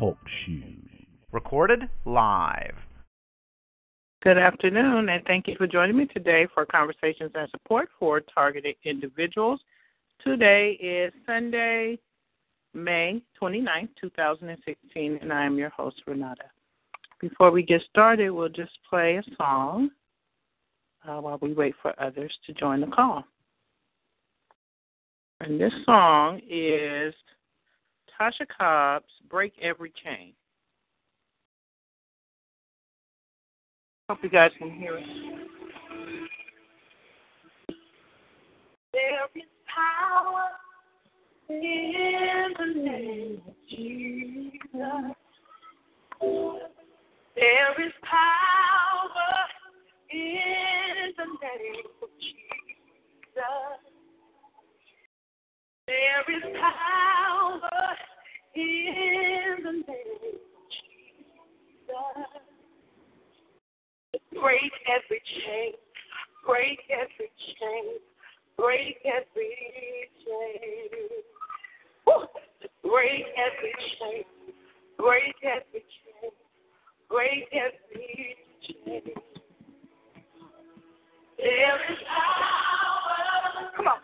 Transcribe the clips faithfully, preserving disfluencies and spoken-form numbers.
Talk shoes. Recorded live. Good afternoon, and thank you for joining me today for Conversations and Support for Targeted Individuals. Today is Sunday, May twenty-ninth, twenty sixteen, and I am your host, Renata. Before we get started, we'll just play a song uh, while we wait for others to join the call. And this song is Tasha Cobbs' Break Every Chain. Hope you guys can hear it. There is power in the name of Jesus. There is power in the name of Jesus. There is power in the name of Jesus. Break every chain, break every chain, break every chain. Woo! Break every chain, break every chain, break every chain. There is power. Come on.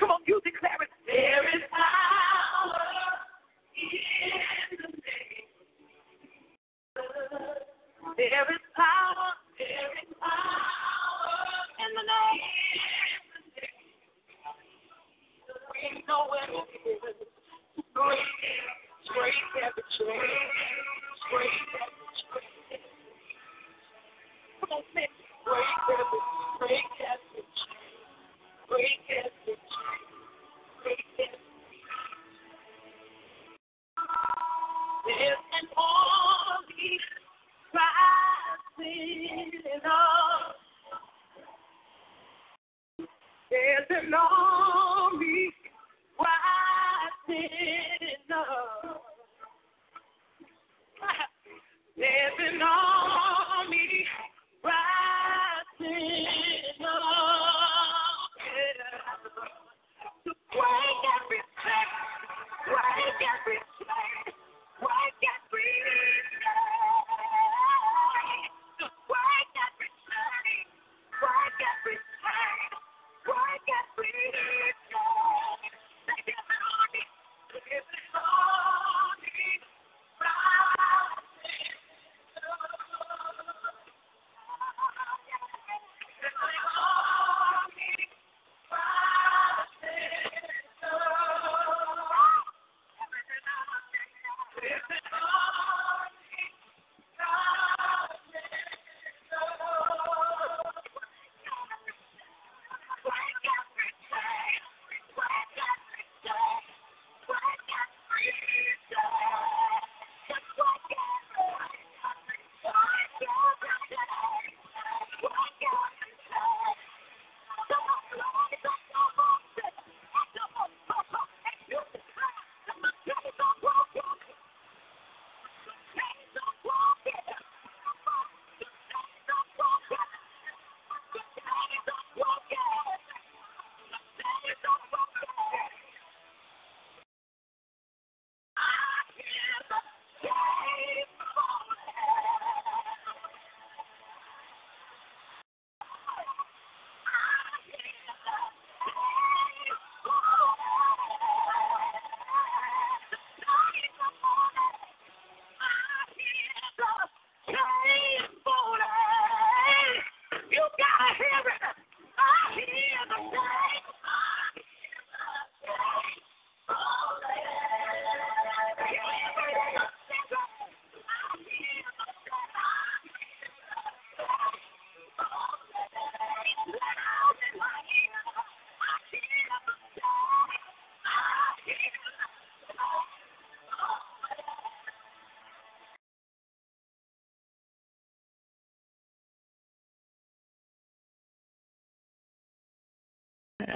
Come on, you declare it. There is power. There is power, there is power in the name. We know where it is. Break, break every chain, break every chain. Come on, man. Break every, break every chain, break every chain, break every chain. There's an army. There's an army rising up. There's an army rising up. To break every chain, break every chain, break every chain.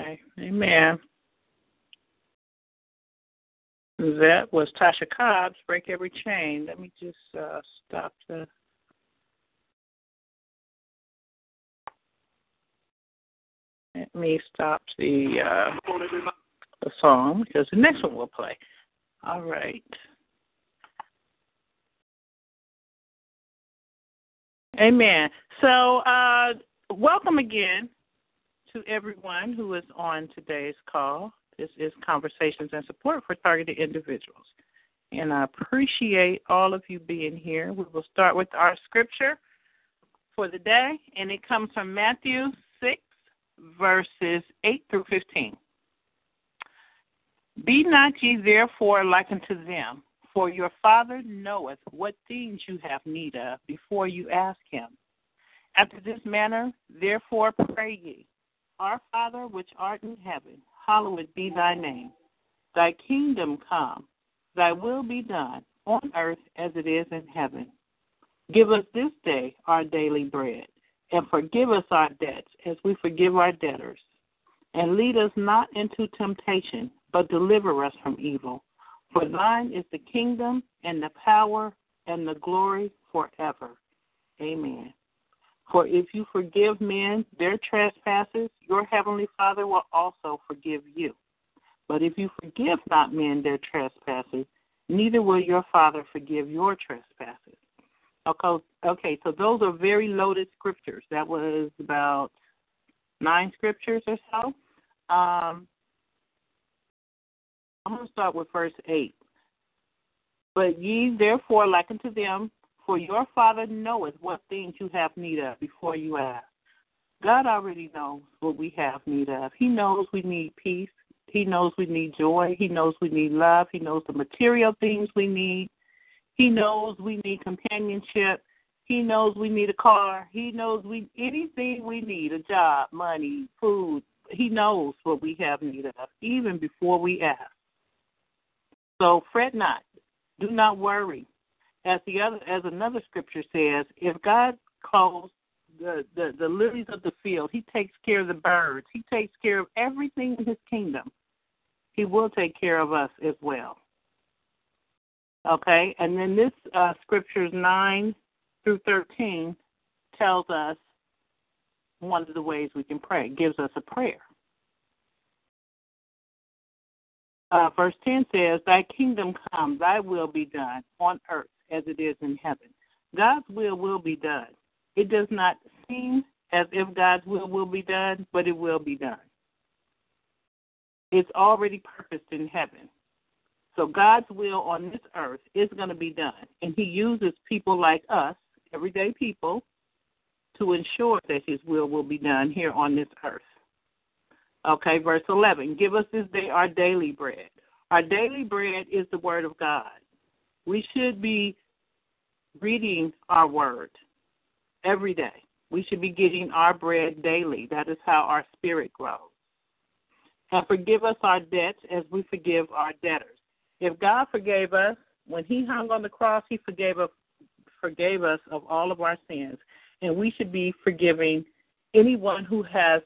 Okay. Amen. That was Tasha Cobbs, Break Every Chain. Let me just uh, stop the... Let me stop the, uh, the song because the next one will play. All right. Amen. So uh, welcome again to everyone who is on today's call. This is Conversations and Support for Targeted Individuals. And I appreciate all of you being here. We will start with our scripture for the day, and it comes from Matthew six, verses eight through fifteen. Be not ye therefore like unto them, for your Father knoweth what things you have need of before you ask him. After this manner, therefore, pray ye, Our Father which art in heaven, hallowed be thy name. Thy kingdom come, thy will be done, on earth as it is in heaven. Give us this day our daily bread, and forgive us our debts as we forgive our debtors. And lead us not into temptation, but deliver us from evil. For thine is the kingdom and the power and the glory forever. Amen. For if you forgive men their trespasses, your heavenly Father will also forgive you. But if you forgive not men their trespasses, neither will your Father forgive your trespasses. Okay, so those are very loaded scriptures. That was about nine scriptures or so. Um, I'm going to start with verse eight. But ye therefore like unto them, for your Father knoweth what things you have need of before you ask. God already knows what we have need of. He knows we need peace. He knows we need joy. He knows we need love. He knows the material things we need. He knows we need companionship. He knows we need a car. He knows we anything we need, a job, money, food. He knows what we have need of, even before we ask. So fret not. Do not worry. As the other, as another scripture says, if God clothes the, the, the lilies of the field, he takes care of the birds. He takes care of everything in his kingdom. He will take care of us as well. Okay, and then this uh, scriptures nine through thirteen tells us one of the ways we can pray. It gives us a prayer. Uh, verse ten says, Thy kingdom come, thy will be done on earth as it is in heaven. God's will will be done. It does not seem as if God's will will be done, but it will be done. It's already purposed in heaven. So God's will on this earth is going to be done, and he uses people like us, everyday people, to ensure that his will will be done here on this earth. Okay, verse eleven, give us this day our daily bread. Our daily bread is the word of God. We should be reading our word every day. We should be getting our bread daily. That is how our spirit grows. And forgive us our debts as we forgive our debtors. If God forgave us, when he hung on the cross, he forgave us, forgave us of all of our sins. And we should be forgiving anyone who has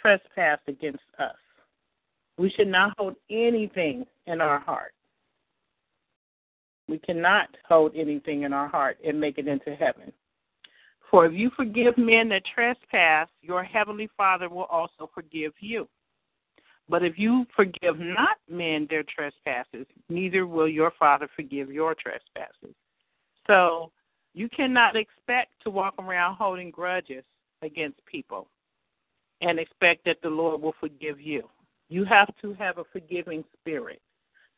trespassed against us. We should not hold anything in our heart. We cannot hold anything in our heart and make it into heaven. For if you forgive men that trespass, your heavenly Father will also forgive you. But if you forgive not men their trespasses, neither will your Father forgive your trespasses. So you cannot expect to walk around holding grudges against people and expect that the Lord will forgive you. You have to have a forgiving spirit.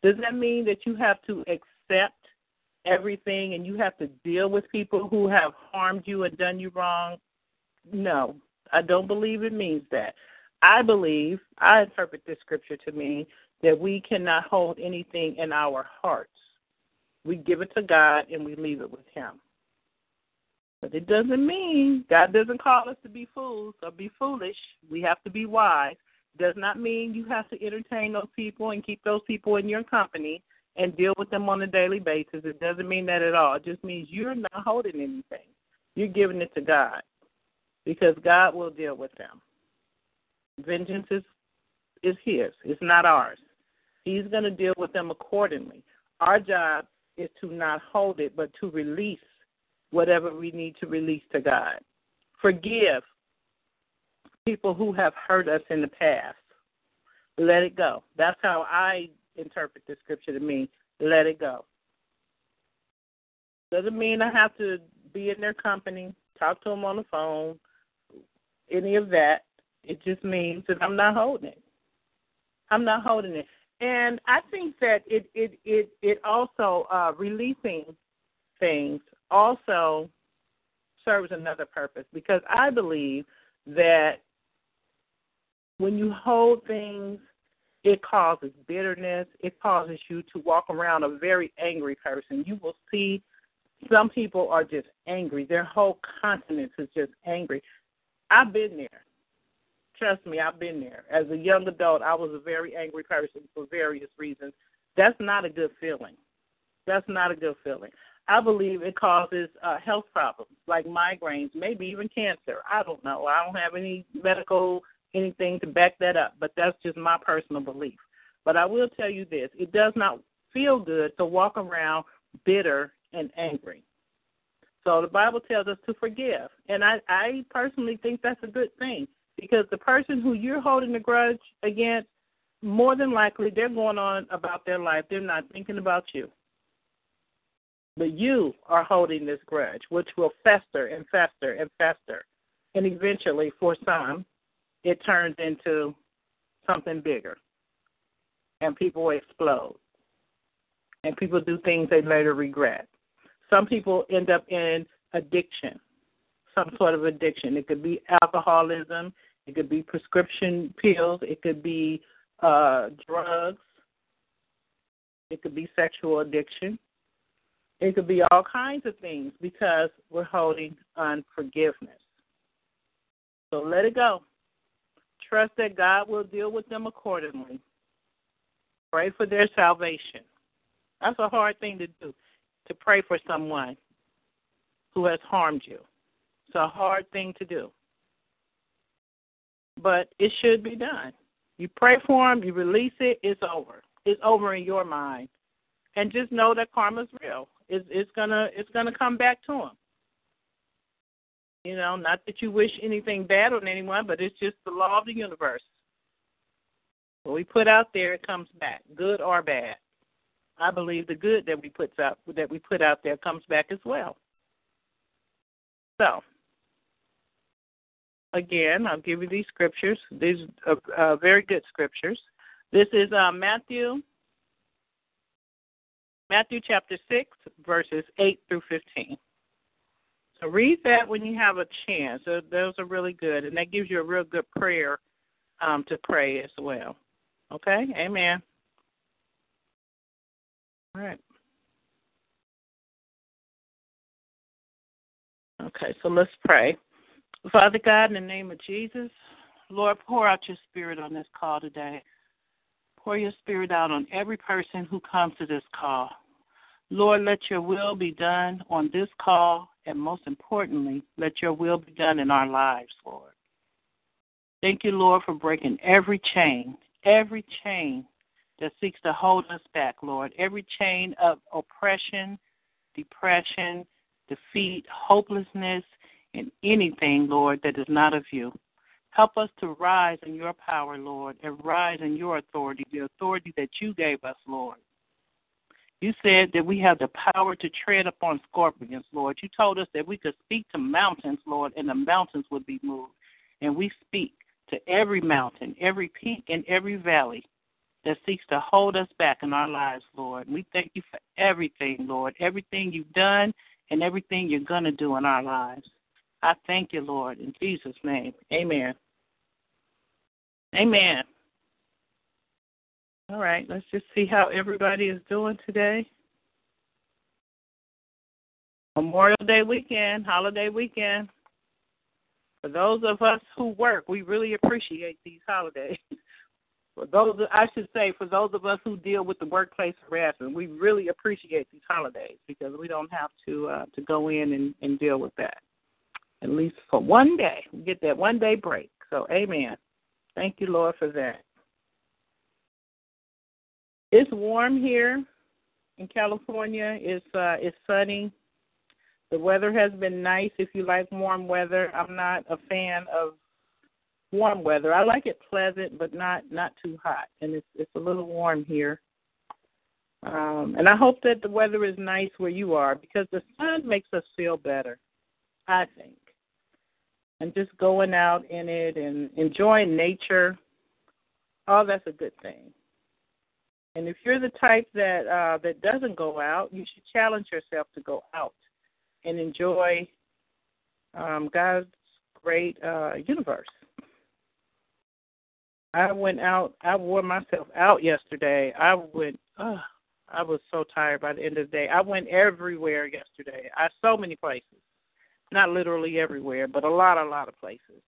Does that mean that you have to accept everything and you have to deal with people who have harmed you and done you wrong? No, I don't believe it means that. I believe, I interpret this scripture to mean that we cannot hold anything in our hearts. We give it to God and we leave it with him. But it doesn't mean, God doesn't call us to be fools or be foolish. We have to be wise. Does not mean you have to entertain those people and keep those people in your company and deal with them on a daily basis. It doesn't mean that at all. It just means you're not holding anything. You're giving it to God because God will deal with them. Vengeance is is his. It's not ours. He's going to deal with them accordingly. Our job is to not hold it, but to release whatever we need to release to God. Forgive people who have hurt us in the past. Let it go. That's how I interpret the scripture to mean, let it go. Doesn't mean I have to be in their company, talk to them on the phone, any of that. It just means that I'm not holding it. I'm not holding it. And I think that it it, it, it also, uh, releasing things also serves another purpose, because I believe that when you hold things, it causes bitterness. It causes you to walk around a very angry person. You will see some people are just angry. Their whole countenance is just angry. I've been there. Trust me, I've been there. As a young adult, I was a very angry person for various reasons. That's not a good feeling. That's not a good feeling. I believe it causes uh, health problems like migraines, maybe even cancer. I don't know. I don't have any medical anything to back that up, but that's just my personal belief. But I will tell you this. It does not feel good to walk around bitter and angry. So the Bible tells us to forgive, and I, I personally think that's a good thing. Because the person who you're holding the grudge against, more than likely, they're going on about their life. They're not thinking about you. But you are holding this grudge, which will fester and fester and fester. And eventually, for some, it turns into something bigger. And people explode. And people do things they later regret. Some people end up in addiction. Some sort of addiction. It could be alcoholism. It could be prescription pills. It could be uh, drugs. It could be sexual addiction. It could be all kinds of things because we're holding unforgiveness. So let it go. Trust that God will deal with them accordingly. Pray for their salvation. That's a hard thing to do, to pray for someone who has harmed you. It's a hard thing to do, but it should be done. You pray for them, you release it, it's over. It's over in your mind, and just know that karma's real. It's, it's gonna, it's gonna come back to them. You know, not that you wish anything bad on anyone, but it's just the law of the universe. What we put out there, it comes back, good or bad. I believe the good that we puts out, that we put out there, comes back as well. So, again, I'll give you these scriptures. These are uh, very good scriptures. This is uh, Matthew, Matthew chapter six, verses eight through fifteen. So read that when you have a chance. Those are really good, and that gives you a real good prayer um, to pray as well. Okay? Amen. All right. Okay, so let's pray. Father God, in the name of Jesus, Lord, pour out your spirit on this call today. Pour your spirit out on every person who comes to this call. Lord, let your will be done on this call, and most importantly, let your will be done in our lives, Lord. Thank you, Lord, for breaking every chain, every chain that seeks to hold us back, Lord, every chain of oppression, depression, defeat, hopelessness, and anything, Lord, that is not of you. Help us to rise in your power, Lord, and rise in your authority, the authority that you gave us, Lord. You said that we have the power to tread upon scorpions, Lord. You told us that we could speak to mountains, Lord, and the mountains would be moved. And we speak to every mountain, every peak, and every valley that seeks to hold us back in our lives, Lord. We thank you for everything, Lord, everything you've done, and everything you're going to do in our lives. I thank you, Lord, in Jesus' name. Amen. Amen. All right, let's just see how everybody is doing today. Memorial Day weekend, holiday weekend. For those of us who work, we really appreciate these holidays. For those, I should say, for those of us who deal with the workplace harassment, we really appreciate these holidays because we don't have to uh, to go in and, and deal with that. At least for one day, we get that one day break. So, amen. Thank you, Lord, for that. It's warm here in California. It's uh, it's sunny. The weather has been nice if you like warm weather. I'm not a fan of warm weather. I like it pleasant but not, not too hot, and it's it's a little warm here. Um, and I hope that the weather is nice where you are, because the sun makes us feel better, I think. And just going out in it and enjoying nature, oh, that's a good thing. And if you're the type that uh, that doesn't go out, you should challenge yourself to go out and enjoy um, God's great uh, universe. I went out. I wore myself out yesterday. I went, oh, I was so tired by the end of the day. I went everywhere yesterday. I so many places. Not literally everywhere, but a lot, a lot of places.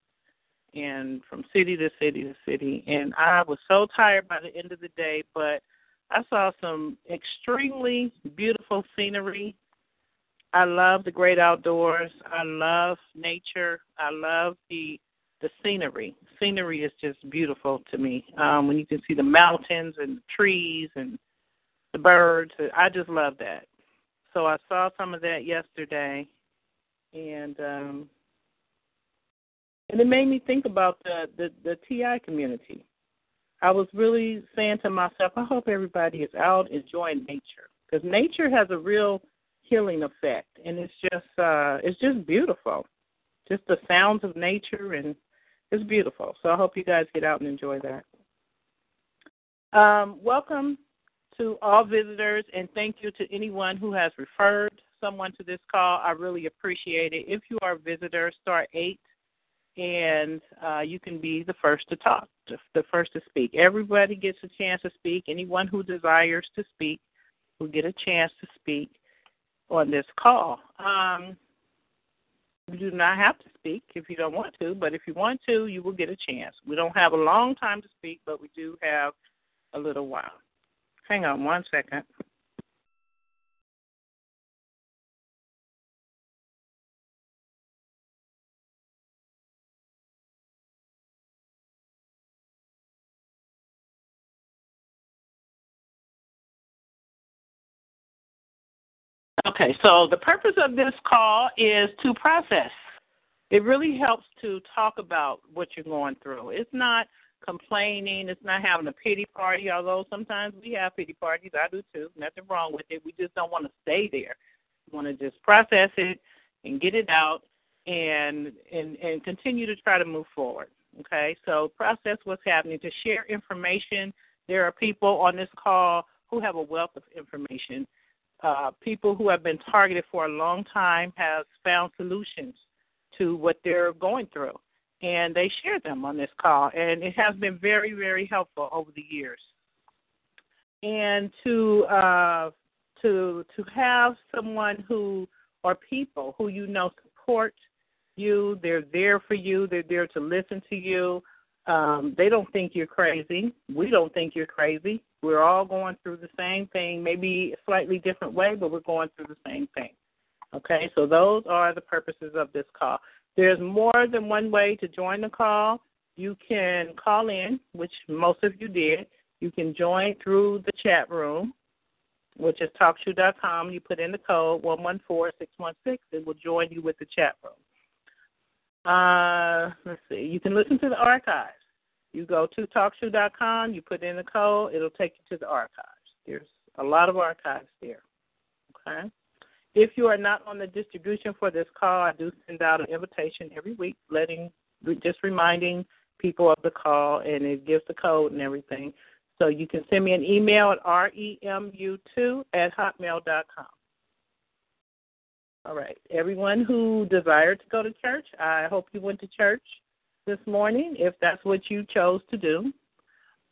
And from city to city to city. And I was so tired by the end of the day, but I saw some extremely beautiful scenery. I love the great outdoors. I love nature. I love the the scenery. Scenery is just beautiful to me. Um, when you can see the mountains and the trees and the birds, I just love that. So I saw some of that yesterday, and um, and it made me think about the, the, the T I community. I was really saying to myself, I hope everybody is out enjoying nature, because nature has a real healing effect, and it's just uh, it's just beautiful, just the sounds of nature, and it's beautiful. So I hope you guys get out and enjoy that. Um, welcome to all visitors, and thank you to anyone who has referred someone to this call. I really appreciate it. If you are a visitor, star eight, and uh, you can be the first to talk, the first to speak. Everybody gets a chance to speak. Anyone who desires to speak will get a chance to speak on this call. Um, you do not have to speak if you don't want to, but if you want to, you will get a chance. We don't have a long time to speak, but we do have a little while. Hang on one second. Okay, so the purpose of this call is to process. It really helps to talk about what you're going through. It's not complaining. It's not having a pity party, although sometimes we have pity parties. I do too. Nothing wrong with it. We just don't want to stay there. We want to just process it and get it out and, and, and continue to try to move forward. Okay, so process what's happening, to share information. There are people on this call who have a wealth of information. Uh, people who have been targeted for a long time have found solutions to what they're going through, and they share them on this call. And it has been very, very helpful over the years. And to uh, to to have someone who, or people who you know support you, they're there for you, they're there to listen to you. Um, they don't think you're crazy. We don't think you're crazy. We're all going through the same thing, maybe a slightly different way, but we're going through the same thing. Okay, so those are the purposes of this call. There's more than one way to join the call. You can call in, which most of you did. You can join through the chat room, which is talk shoe dot com. You put in the code one one four six one six. It will join you with the chat room. Uh, let's see. You can listen to the archives. You go to talk shoe dot com, you put in the code, it'll take you to the archives. There's a lot of archives there, okay? If you are not on the distribution for this call, I do send out an invitation every week, letting just reminding people of the call, and it gives the code and everything. So you can send me an email at remu two at hotmail dot com. All right, everyone who desired to go to church, I hope you went to church this morning, if that's what you chose to do.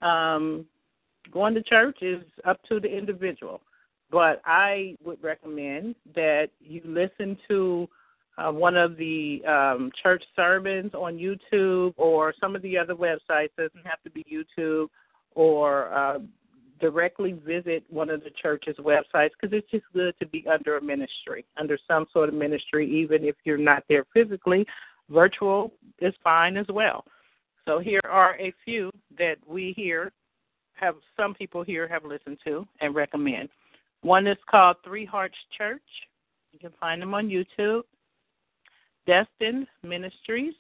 Um, going to church is up to the individual, but I would recommend that you listen to uh, one of the um, church sermons on YouTube or some of the other websites. It doesn't have to be YouTube, or uh, directly visit one of the church's websites, because it's just good to be under a ministry, under some sort of ministry, even if you're not there physically. Virtual is fine as well. So here are a few that we here have some people here have listened to and recommend. One is called Three Hearts Church. You can find them on YouTube. Destined Ministries,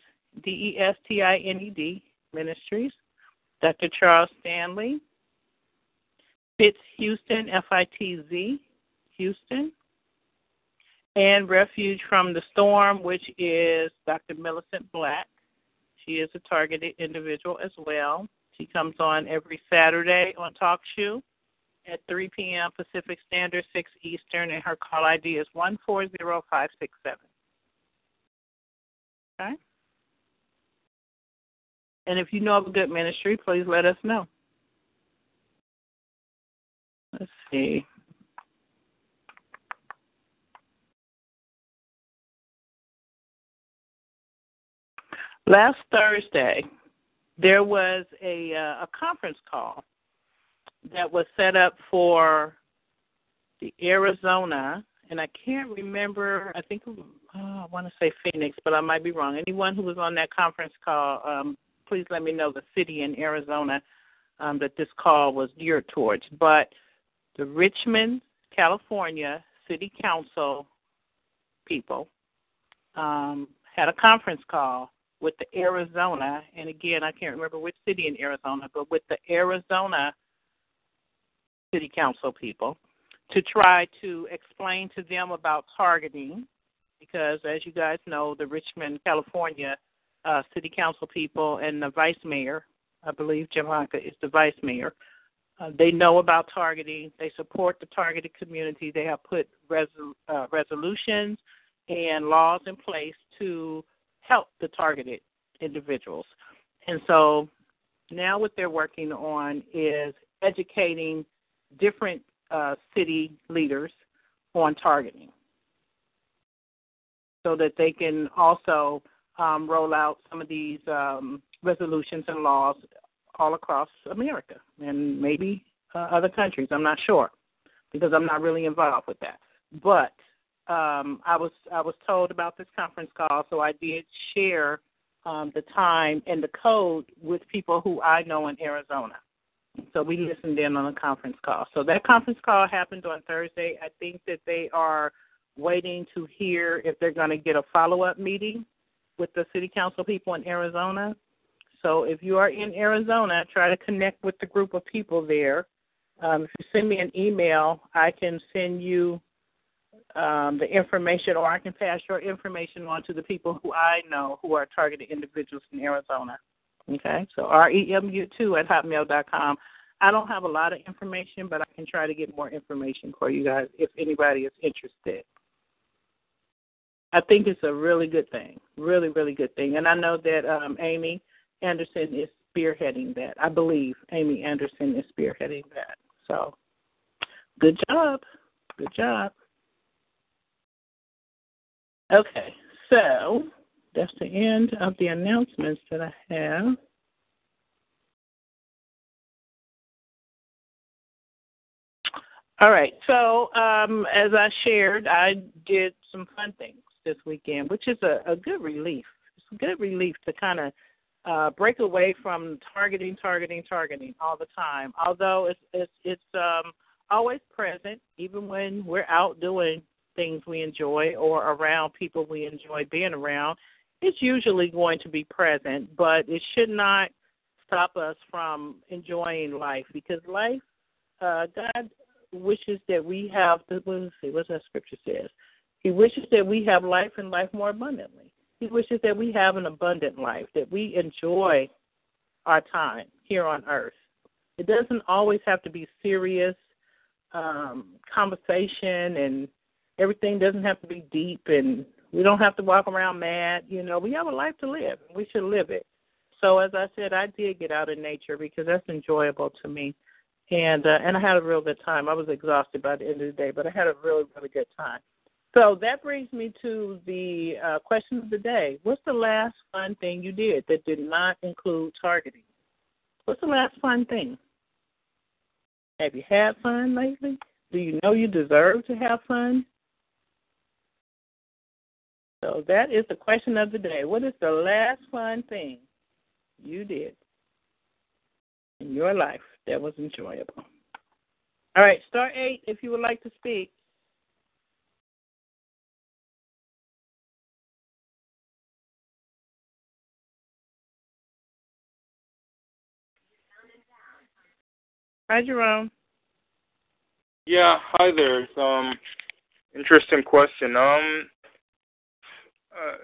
D E S T I N E D Ministries. Doctor Charles Stanley. Fitz Houston, F I T Z, Houston. And Refuge from the Storm, which is Doctor Millicent Black. She is a targeted individual as well. She comes on every Saturday on TalkShoe at three p.m. Pacific Standard, six Eastern, and her call I D is one four zero five six seven. Okay? And if you know of a good ministry, please let us know. Let's see. Last Thursday, there was a uh, a conference call that was set up for the Arizona, and I can't remember, I think, oh, I want to say Phoenix, but I might be wrong. Anyone who was on that conference call, um, please let me know the city in Arizona um, that this call was geared towards. But the Richmond, California City Council people um, had a conference call with the Arizona, and again, I can't remember which city in Arizona, but with the Arizona City Council people to try to explain to them about targeting, because as you guys know, the Richmond, California uh, City Council people and the vice mayor, I believe Jim Honka is the vice mayor, uh, they know about targeting. They support the targeted community. They have put resol- uh, resolutions and laws in place to help the targeted individuals. And so now what they're working on is educating different uh, city leaders on targeting so that they can also um, roll out some of these um, resolutions and laws all across America and maybe uh, other countries. I'm not sure because I'm not really involved with that. But Um, I was I was told about this conference call, so I did share um, the time and the code with people who I know in Arizona. So we listened in on a conference call. So that conference call happened on Thursday. I think that they are waiting to hear if they're going to get a follow-up meeting with the city council people in Arizona. So if you are in Arizona, try to connect with the group of people there. Um, if you send me an email, I can send you Um, the information, or I can pass your information on to the people who I know who are targeted individuals in Arizona. Okay, so R E M U two at hotmail dot com. I don't have a lot of information, but I can try to get more information for you guys if anybody is interested. I think it's a really good thing, really, really good thing. And I know that um, Amy Anderson is spearheading that. I believe Amy Anderson is spearheading that. So good job, good job. Okay, so that's the end of the announcements that I have. All right, so um, as I shared, I did some fun things this weekend, which is a, a good relief. It's a good relief to kind of uh, break away from targeting, targeting, targeting all the time, although it's, it's, it's um, always present, even when we're out doing things we enjoy or around people we enjoy being around. It's usually going to be present, but it should not stop us from enjoying life, because life, uh, God wishes that we have, let's see, what's that scripture says? He wishes that we have life and life more abundantly. He wishes that we have an abundant life, that we enjoy our time here on earth. It doesn't always have to be serious um, conversation, and everything doesn't have to be deep, and we don't have to walk around mad. You know, we have a life to live, and we should live it. So, as I said, I did get out in nature because that's enjoyable to me, and uh, and I had a real good time. I was exhausted by the end of the day, but I had a really, really good time. So that brings me to the uh, question of the day. What's the last fun thing you did that did not include targeting? What's the last fun thing? Have you had fun lately? Do you know you deserve to have fun? So that is the question of the day. What is the last fun thing you did? in your life that was enjoyable. All right, star eight, if you would like to speak. Hi, Jerome. Yeah, hi there. It's, um, interesting question. Um, uh,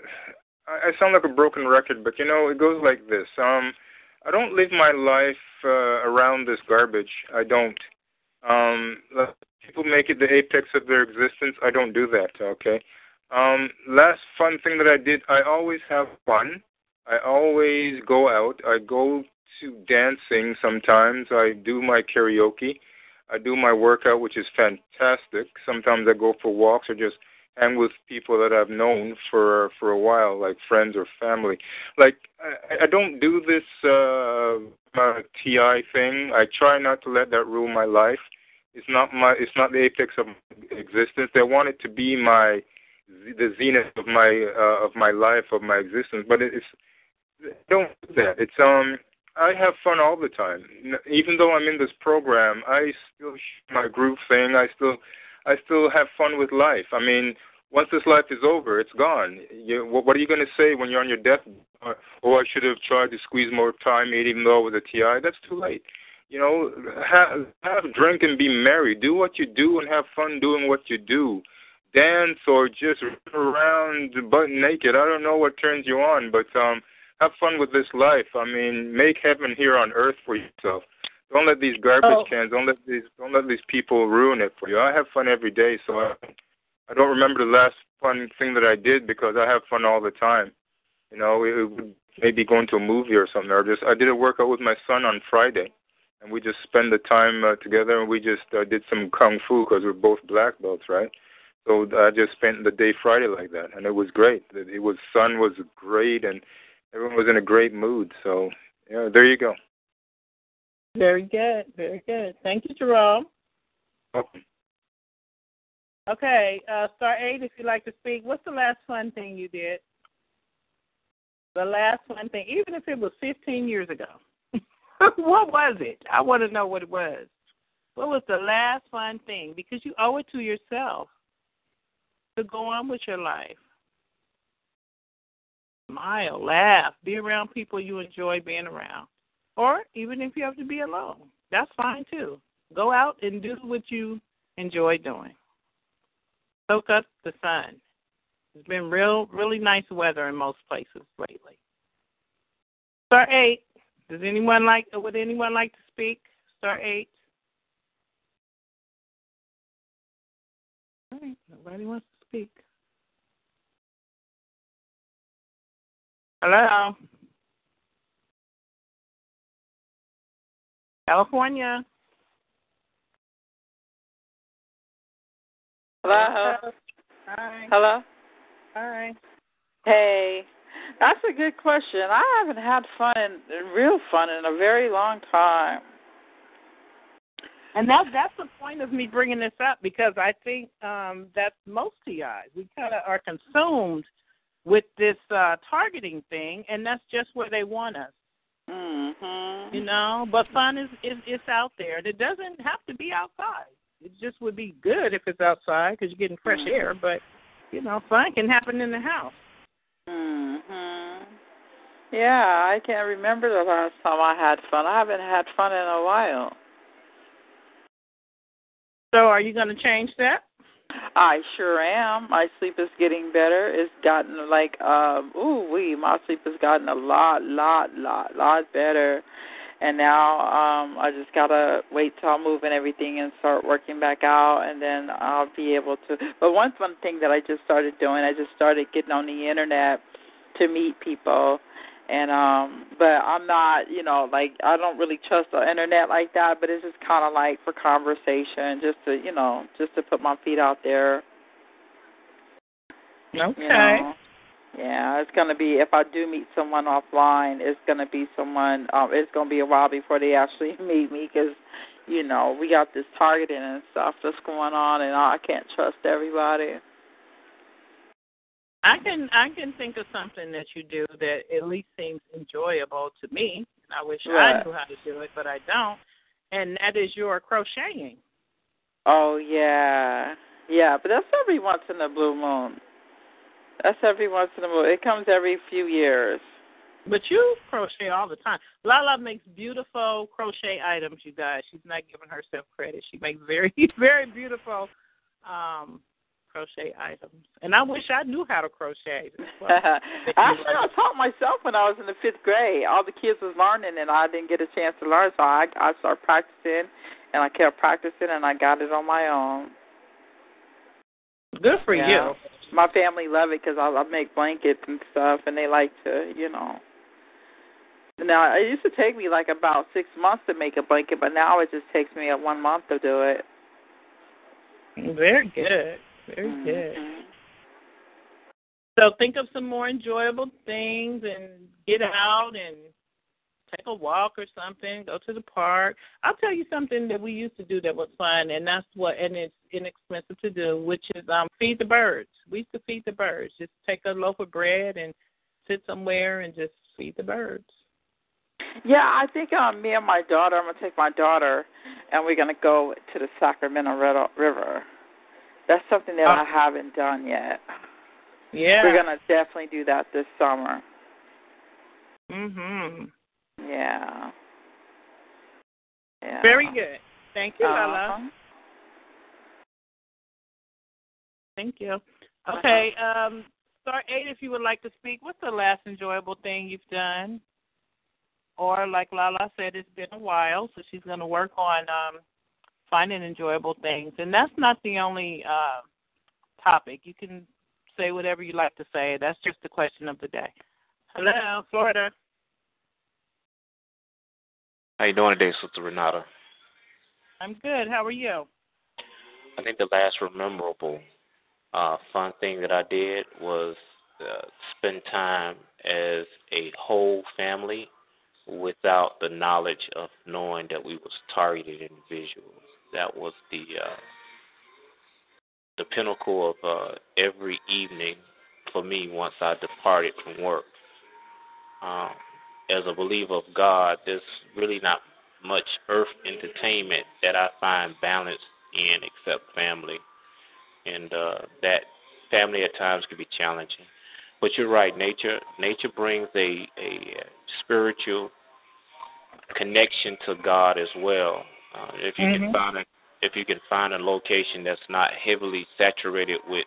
I, I sound like a broken record, but you know, it goes like this. Um, I don't live my life uh, around this garbage. I don't. Um, people make it the apex of their existence. I don't do that. Okay. Um, last fun thing that I did. I always have fun. I always go out. I go to dancing sometimes. I do my karaoke. I do my workout, which is fantastic. Sometimes I go for walks or just hang with people that I've known for for a while, like friends or family. Like, I, I don't do this uh, uh, T I thing. I try not to let that rule my life. It's not my. It's not the apex of existence. I want it to be my the zenith of my uh, of my life, of my existence. But it's I don't do that. It's um. I have fun all the time. Even though I'm in this program, I still shoot my group thing. I still, I still have fun with life. I mean, once this life is over, it's gone. You, what are you going to say when you're on your deathbed? Oh, I should have tried to squeeze more time, even though with a T I. That's too late. You know, have, have drink and be merry. Do what you do and have fun doing what you do. Dance or just run around butt naked. I don't know what turns you on, but um. Have fun with this life. I mean, make heaven here on earth for yourself. Don't let these garbage oh. cans, don't let these, don't let these people ruin it for you. I have fun every day, so I, I don't remember the last fun thing that I did because I have fun all the time. You know, it would maybe going to a movie or something. Or just I did a workout with my son on Friday, and we just spent the time uh, together, and we just uh, did some kung fu because we're both black belts, right? So I just spent the day Friday like that, and it was great. It was sun was great, and everyone was in a great mood, so yeah, there you go. Very good, very good. Thank you, Jerome. Welcome. Okay, uh, Star eight, if you'd like to speak, what's the last fun thing you did? The last fun thing, even if it was fifteen years ago. What was it? I want to know what it was. What was the last fun thing? Because you owe it to yourself to go on with your life. Smile, laugh, be around people you enjoy being around. Or even if you have to be alone, that's fine too. Go out and do what you enjoy doing. Soak up the sun. It's been real, really nice weather in most places lately. Star eight, does anyone like, would anyone like to speak? Star eight. All right, nobody wants to speak. Hello? California? Hello? Hi. Hello? Hi. Hey. That's a good question. I haven't had fun, real fun, in a very long time. And that, that's the point of me bringing this up, because I think um, that's most T Is. We kind of are consumed with this uh, targeting thing, and that's just where they want us, mm-hmm. you know. But fun is, is it's out there, and it doesn't have to be outside. It just would be good if it's outside because you're getting fresh mm-hmm. air. But you know, fun can happen in the house. Mhm. Yeah, I can't remember the last time I had fun. I haven't had fun in a while. So, are you going to change that? I sure am. My sleep is getting better. It's gotten like, um, ooh, wee, my sleep has gotten a lot, lot, lot, lot better. And now um, I just got to wait till I move and everything and start working back out, and then I'll be able to. But one fun thing that I just started doing, I just started getting on the Internet to meet people. And um, but I'm not, you know, like I don't really trust the Internet like that. But it's just kind of like for conversation, just to, you know, just to put my feet out there. Okay. You know? Yeah, it's gonna be if I do meet someone offline, it's gonna be someone. Um, it's gonna be a while before they actually meet me because, you know, we got this targeting and stuff that's going on, and I can't trust everybody. I can I can think of something that you do that at least seems enjoyable to me. I wish right. I knew how to do it, but I don't. And that is your crocheting. Oh, yeah. Yeah, but that's every once in a blue moon. That's every once in a blue moon. It comes every few years. But you crochet all the time. Lala makes beautiful crochet items, you guys. She's not giving herself credit. She makes very, very beautiful um, crochet items. And I wish I knew how to crochet. Well. I I taught myself when I was in the fifth grade. All the kids was learning, and I didn't get a chance to learn, so I, I started practicing, and I kept practicing, and I got it on my own. Good for yeah. you. My family love it because I, I make blankets and stuff, and they like to, you know. Now, it used to take me like about six months to make a blanket, but now it just takes me one month to do it. Very good. Very mm-hmm. good. So think of some more enjoyable things and get out and take a walk or something, go to the park. I'll tell you something that we used to do that was fun, and that's what, and it's inexpensive to do, which is um, feed the birds. We used to feed the birds. Just take a loaf of bread and sit somewhere and just feed the birds. Yeah, I think um, me and my daughter, I'm going to take my daughter, and we're going to go to the Sacramento River. That's something that oh. I haven't done yet. Yeah. We're going to definitely do that this summer. Mm-hmm. Yeah. yeah. Very good. Thank you, uh-huh. Lala. Thank you. Okay. Uh-huh. Um, Star eight, if you would like to speak, what's the last enjoyable thing you've done? Or like Lala said, it's been a while, so she's going to work on um, finding enjoyable things. And that's not the only uh, topic. You can say whatever you like to say. That's just the question of the day. Hello, Florida. How you doing today, Sister Renata? I'm good. How are you? I think the last memorable uh, fun thing that I did was uh, spend time as a whole family without the knowledge of knowing that we was targeted individuals. That was the uh, the pinnacle of uh, every evening for me once I departed from work. Um, as a believer of God, there's really not much earth entertainment that I find balance in except family, and uh, that family at times can be challenging. But you're right, nature nature brings a, a spiritual connection to God as well. Uh, if you mm-hmm. can find a, if you can find a location that's not heavily saturated with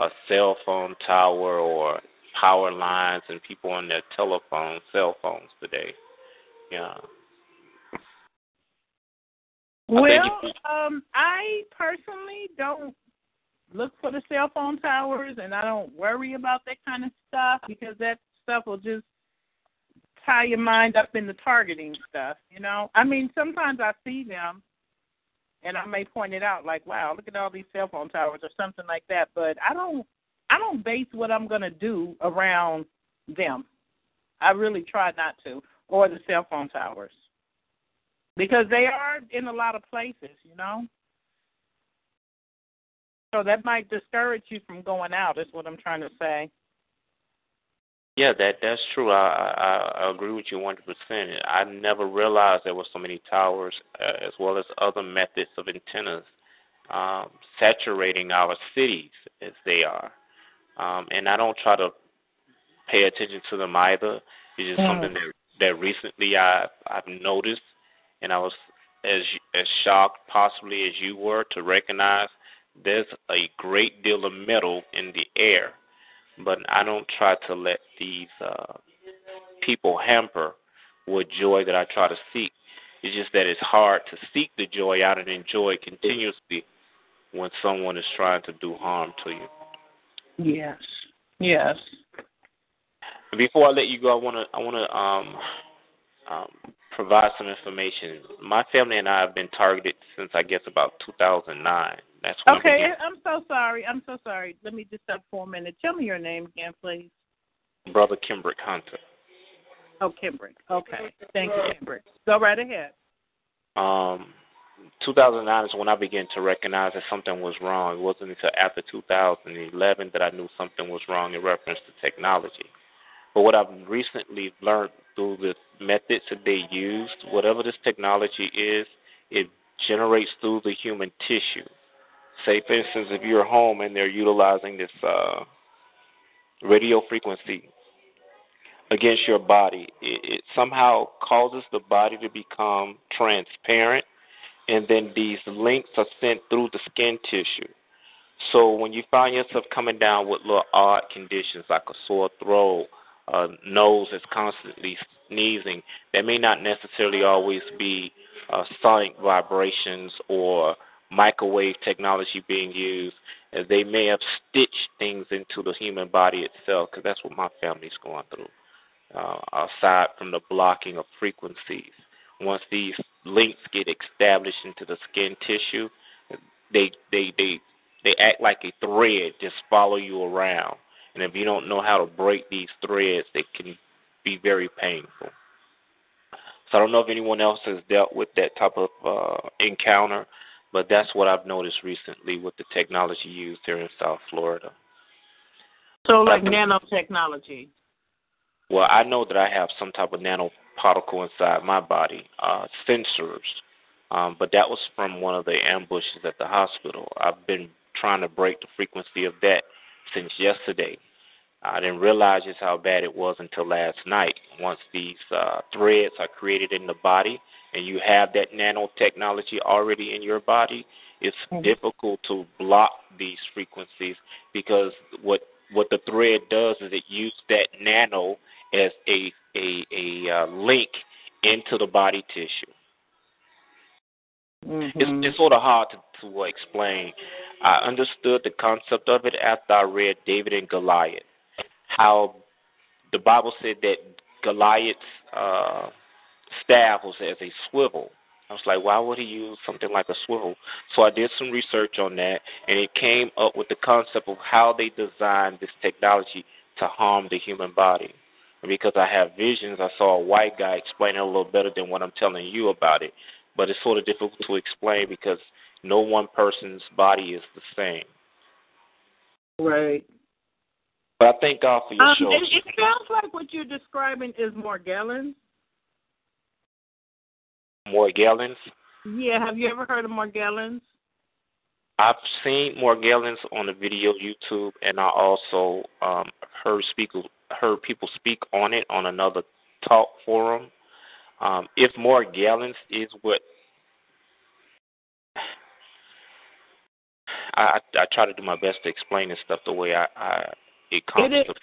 a cell phone tower or power lines and people on their telephone cell phones today. Yeah. Well, I, you- um, I personally don't look for the cell phone towers, and I don't worry about that kind of stuff because that stuff will just tie your mind up in the targeting stuff, you know. I mean, sometimes I see them, and I may point it out like, wow, look at all these cell phone towers or something like that, but I don't I don't base what I'm going to do around them. I really try not to, or the cell phone towers, because they are in a lot of places, you know. So that might discourage you from going out is what I'm trying to say. Yeah, that that's true. I I, I agree with you one hundred percent. I never realized there were so many towers uh, as well as other methods of antennas um, saturating our cities as they are. Um, and I don't try to pay attention to them either. It's just mm. something that that recently I, I've noticed, and I was as as shocked possibly as you were to recognize there's a great deal of metal in the air. But I don't try to let these uh, people hamper what joy that I try to seek. It's just that it's hard to seek the joy out and enjoy continuously when someone is trying to do harm to you. Yes, yes. Before I let you go, I want to I want to um, um, provide some information. My family and I have been targeted since I guess about two thousand nine. That's okay. I'm so sorry. I'm so sorry. Let me just stop for a minute. Tell me your name again, please. Brother Kimbrick Hunter. Oh, Kimbrick. Okay. Thank you, Kimbrick. Go right ahead. Um, two thousand nine is when I began to recognize that something was wrong. It wasn't until after two thousand eleven that I knew something was wrong in reference to technology. But what I've recently learned through the methods that they used, whatever this technology is, it generates through the human tissue. Say, for instance, if you're home and they're utilizing this uh, radio frequency against your body, it, it somehow causes the body to become transparent, and then these links are sent through the skin tissue. So when you find yourself coming down with little odd conditions like a sore throat, Uh, nose is constantly sneezing, that may not necessarily always be uh, sonic vibrations or microwave technology being used. They may have stitched things into the human body itself, because that's what my family's going through, uh, aside from the blocking of frequencies. Once these links get established into the skin tissue, they they they, they act like a thread, just follow you around. And if you don't know how to break these threads, they can be very painful. So I don't know if anyone else has dealt with that type of uh, encounter, but that's what I've noticed recently with the technology used here in South Florida. So like I, nanotechnology? Well, I know that I have some type of nanoparticle inside my body, uh, sensors, um, but that was from one of the ambushes at the hospital. I've been trying to break the frequency of that since yesterday. I didn't realize just how bad it was until last night. Once these uh, threads are created in the body and you have that nanotechnology already in your body, it's mm-hmm. difficult to block these frequencies, because what what the thread does is it uses that nano as a, a, a uh, link into the body tissue. Mm-hmm. It's, it's sort of hard to, to explain. I understood the concept of it after I read David and Goliath, how the Bible said that Goliath's uh, staff was as a swivel. I was like, why would he use something like a swivel? So I did some research on that, and it came up with the concept of how they designed this technology to harm the human body. And because I have visions, I saw a white guy explain it a little better than what I'm telling you about it. But it's sort of difficult to explain because no one person's body is the same. Right. But I thank God for your um, show. It, it sounds like what you're describing is Morgellons. Morgellons? Yeah, have you ever heard of Morgellons? I've seen Morgellons on the video YouTube, and I also um, heard, speak, heard people speak on it on another talk forum. Um, if Morgellons is what I, I try to do my best to explain this stuff the way I, I it comes. It is, to...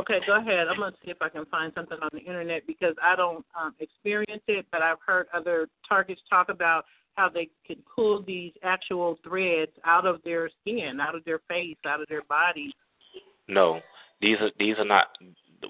Okay, go ahead. I'm gonna see if I can find something on the internet, because I don't um, experience it, but I've heard other targets talk about how they can pull these actual threads out of their skin, out of their face, out of their body. No, these are these are not.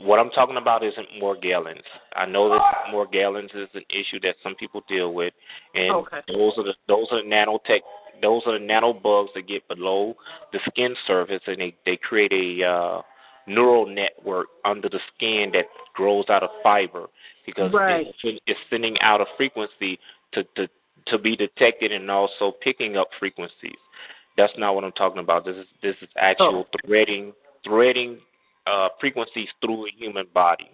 What I'm talking about isn't Morgellons. I know that Morgellons is an issue that some people deal with, and okay. those are the those are the nanotech those are the nanobugs that get below the skin surface, and they, they create a uh, neural network under the skin that grows out of fiber, because right. it's, it's sending out a frequency to, to to be detected and also picking up frequencies. That's not what I'm talking about. This is this is actual oh. threading threading. Uh, frequencies through a human body.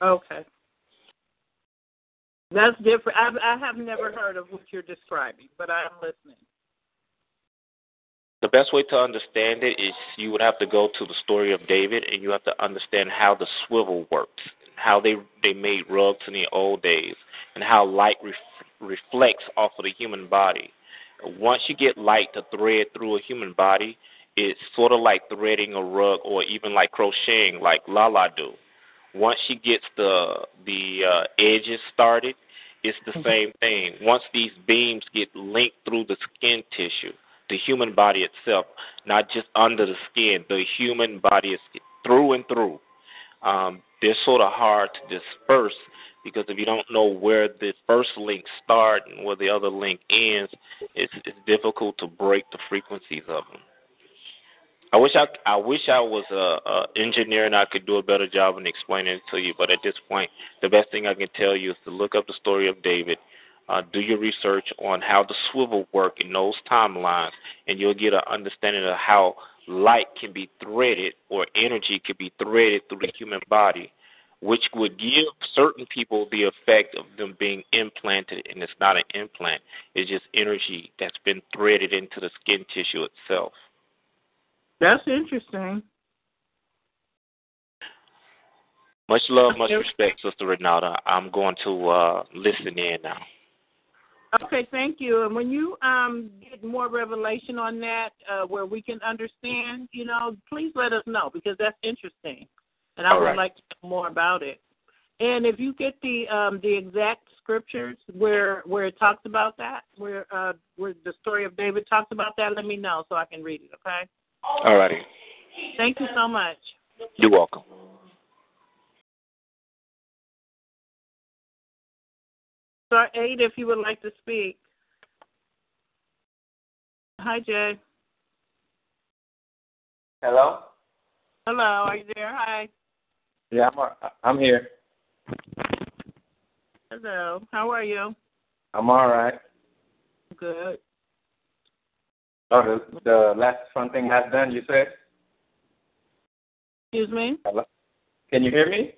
Okay. That's different. I've, I have never heard of what you're describing, but I'm listening. The best way to understand it is you would have to go to the story of David, and you have to understand how the swivel works, how they, they made rugs in the old days, and how light ref, reflects off of the human body. Once you get light to thread through a human body, it's sort of like threading a rug, or even like crocheting, like Lala do. Once she gets the the uh, edges started, it's the mm-hmm. same thing. Once these beams get linked through the skin tissue, the human body itself, not just under the skin, the human body is through and through. Um, they're sort of hard to disperse, because if you don't know where the first link starts and where the other link ends, it's, it's difficult to break the frequencies of them. I wish I, I wish I was a, a engineer and I could do a better job in explaining it to you, but at this point, the best thing I can tell you is to look up the story of David, Uh, do your research on how the swivel work in those timelines, and you'll get an understanding of how light can be threaded or energy can be threaded through the human body, which would give certain people the effect of them being implanted, and it's not an implant. It's just energy that's been threaded into the skin tissue itself. That's interesting. Much love, much respect, Sister Renata. I'm going to uh, listen in now. Okay, thank you. And when you um, get more revelation on that, uh, where we can understand, you know, please let us know, because that's interesting. And I All would right. like to know more about it. And if you get the um, the exact scriptures where where it talks about that, where uh, where the story of David talks about that, let me know so I can read it, okay? All righty. Thank you so much. You're welcome. Star eight, if you would like to speak. Hi, Jay. Hello? Hello, are you there? Hi. Yeah, I'm I'm here. Hello, how are you? I'm all right. Good. Oh, the, the last fun thing I've done, you said? Excuse me? Hello? Can you hear me?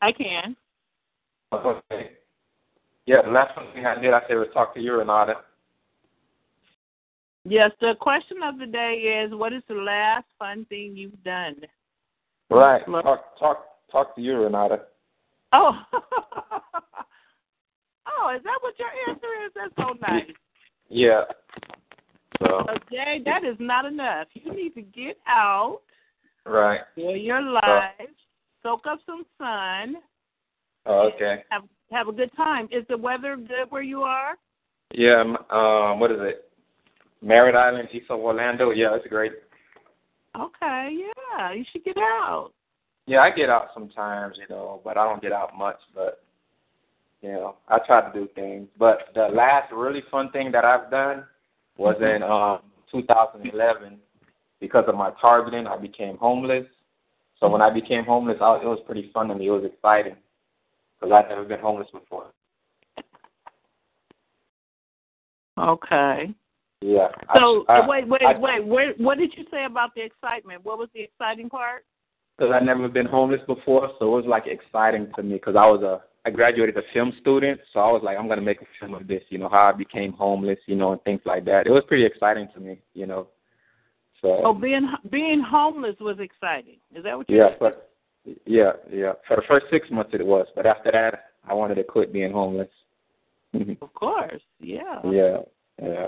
I can. Okay. Yeah, the last one thing I did, I said, was talk to you, Renata. Yes, the question of the day is, what is the last fun thing you've done? Right. Talk talk, talk to you, Renata. Oh. Oh, is that what your answer is? That's so nice. Yeah. So. Okay, that is not enough. You need to get out. Right. Enjoy your life. So. Soak up some sun. Oh, okay. Have Have a good time. Is the weather good where you are? Yeah. Um, what is it? Merritt Island, east of Orlando. Yeah, it's great. Okay. Yeah, you should get out. Yeah, I get out sometimes, you know, but I don't get out much. But, you know, I try to do things. But the last really fun thing that I've done was in um, two thousand eleven. Because of my targeting, I became homeless. So when I became homeless, I, it was pretty fun to me. It was exciting. Because I've never been homeless before. Okay. Yeah. So, I, I, wait, wait, I, wait. Where, what did you say about the excitement? What was the exciting part? Because I've never been homeless before, so it was, like, exciting to me. Because I was a, I graduated a film student, so I was like, I'm going to make a film of this, you know, how I became homeless, you know, and things like that. It was pretty exciting to me, you know. So. Oh, being, being homeless was exciting. Is that what you yeah, said? Yeah, Yeah, yeah. For the first six months it was, but after that, I wanted to quit being homeless. Of course, yeah. Yeah, yeah.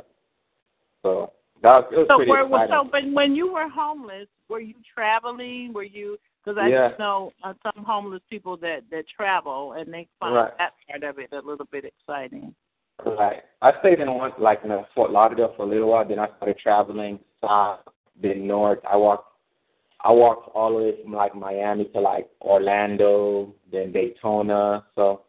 So that was, it was so pretty where, exciting. So when, when you were homeless, were you traveling? Were you? Because I yeah. just know uh, some homeless people that, that travel, and they find right. that part of it a little bit exciting. Right. I stayed in one, like in Fort Lauderdale for a little while. Then I started traveling south, then north. I walked. I walked all the way from, like, Miami to, like, Orlando, then Daytona. So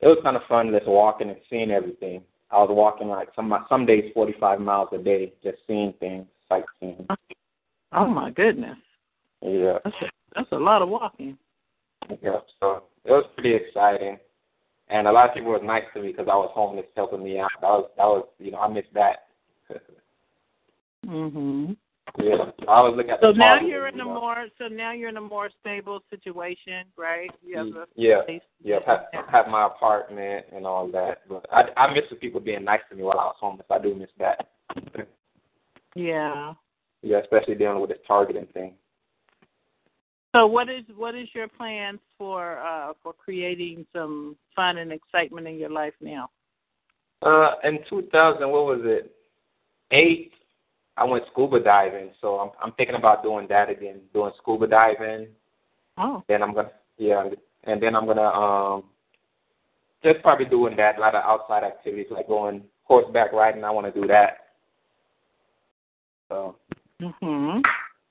it was kind of fun just walking and seeing everything. I was walking, like, some some days forty-five miles a day, just seeing things, sightseeing. Oh, my goodness. Yeah. That's a, that's a lot of walking. Yeah, so it was pretty exciting. And a lot of people were nice to me because I was homeless, helping me out. That was, that was you know, I missed that. mm-hmm. Yeah, I was looking at so the now positive, you're in you know. a more so now you're in a more stable situation, right? You have a yeah, place. yeah, have, have my apartment and all that. But I, I miss the people being nice to me while I was homeless. I do miss that. Yeah. Yeah, especially dealing with this targeting thing. So what is what is your plans for uh, for creating some fun and excitement in your life now? Uh, in two thousand, what was it? Eight. I went scuba diving, so I'm I'm thinking about doing that again, doing scuba diving. Oh. Then I'm gonna yeah, and then I'm gonna um just probably doing that, a lot of outside activities like going horseback riding. I want to do that. So mhm. I'm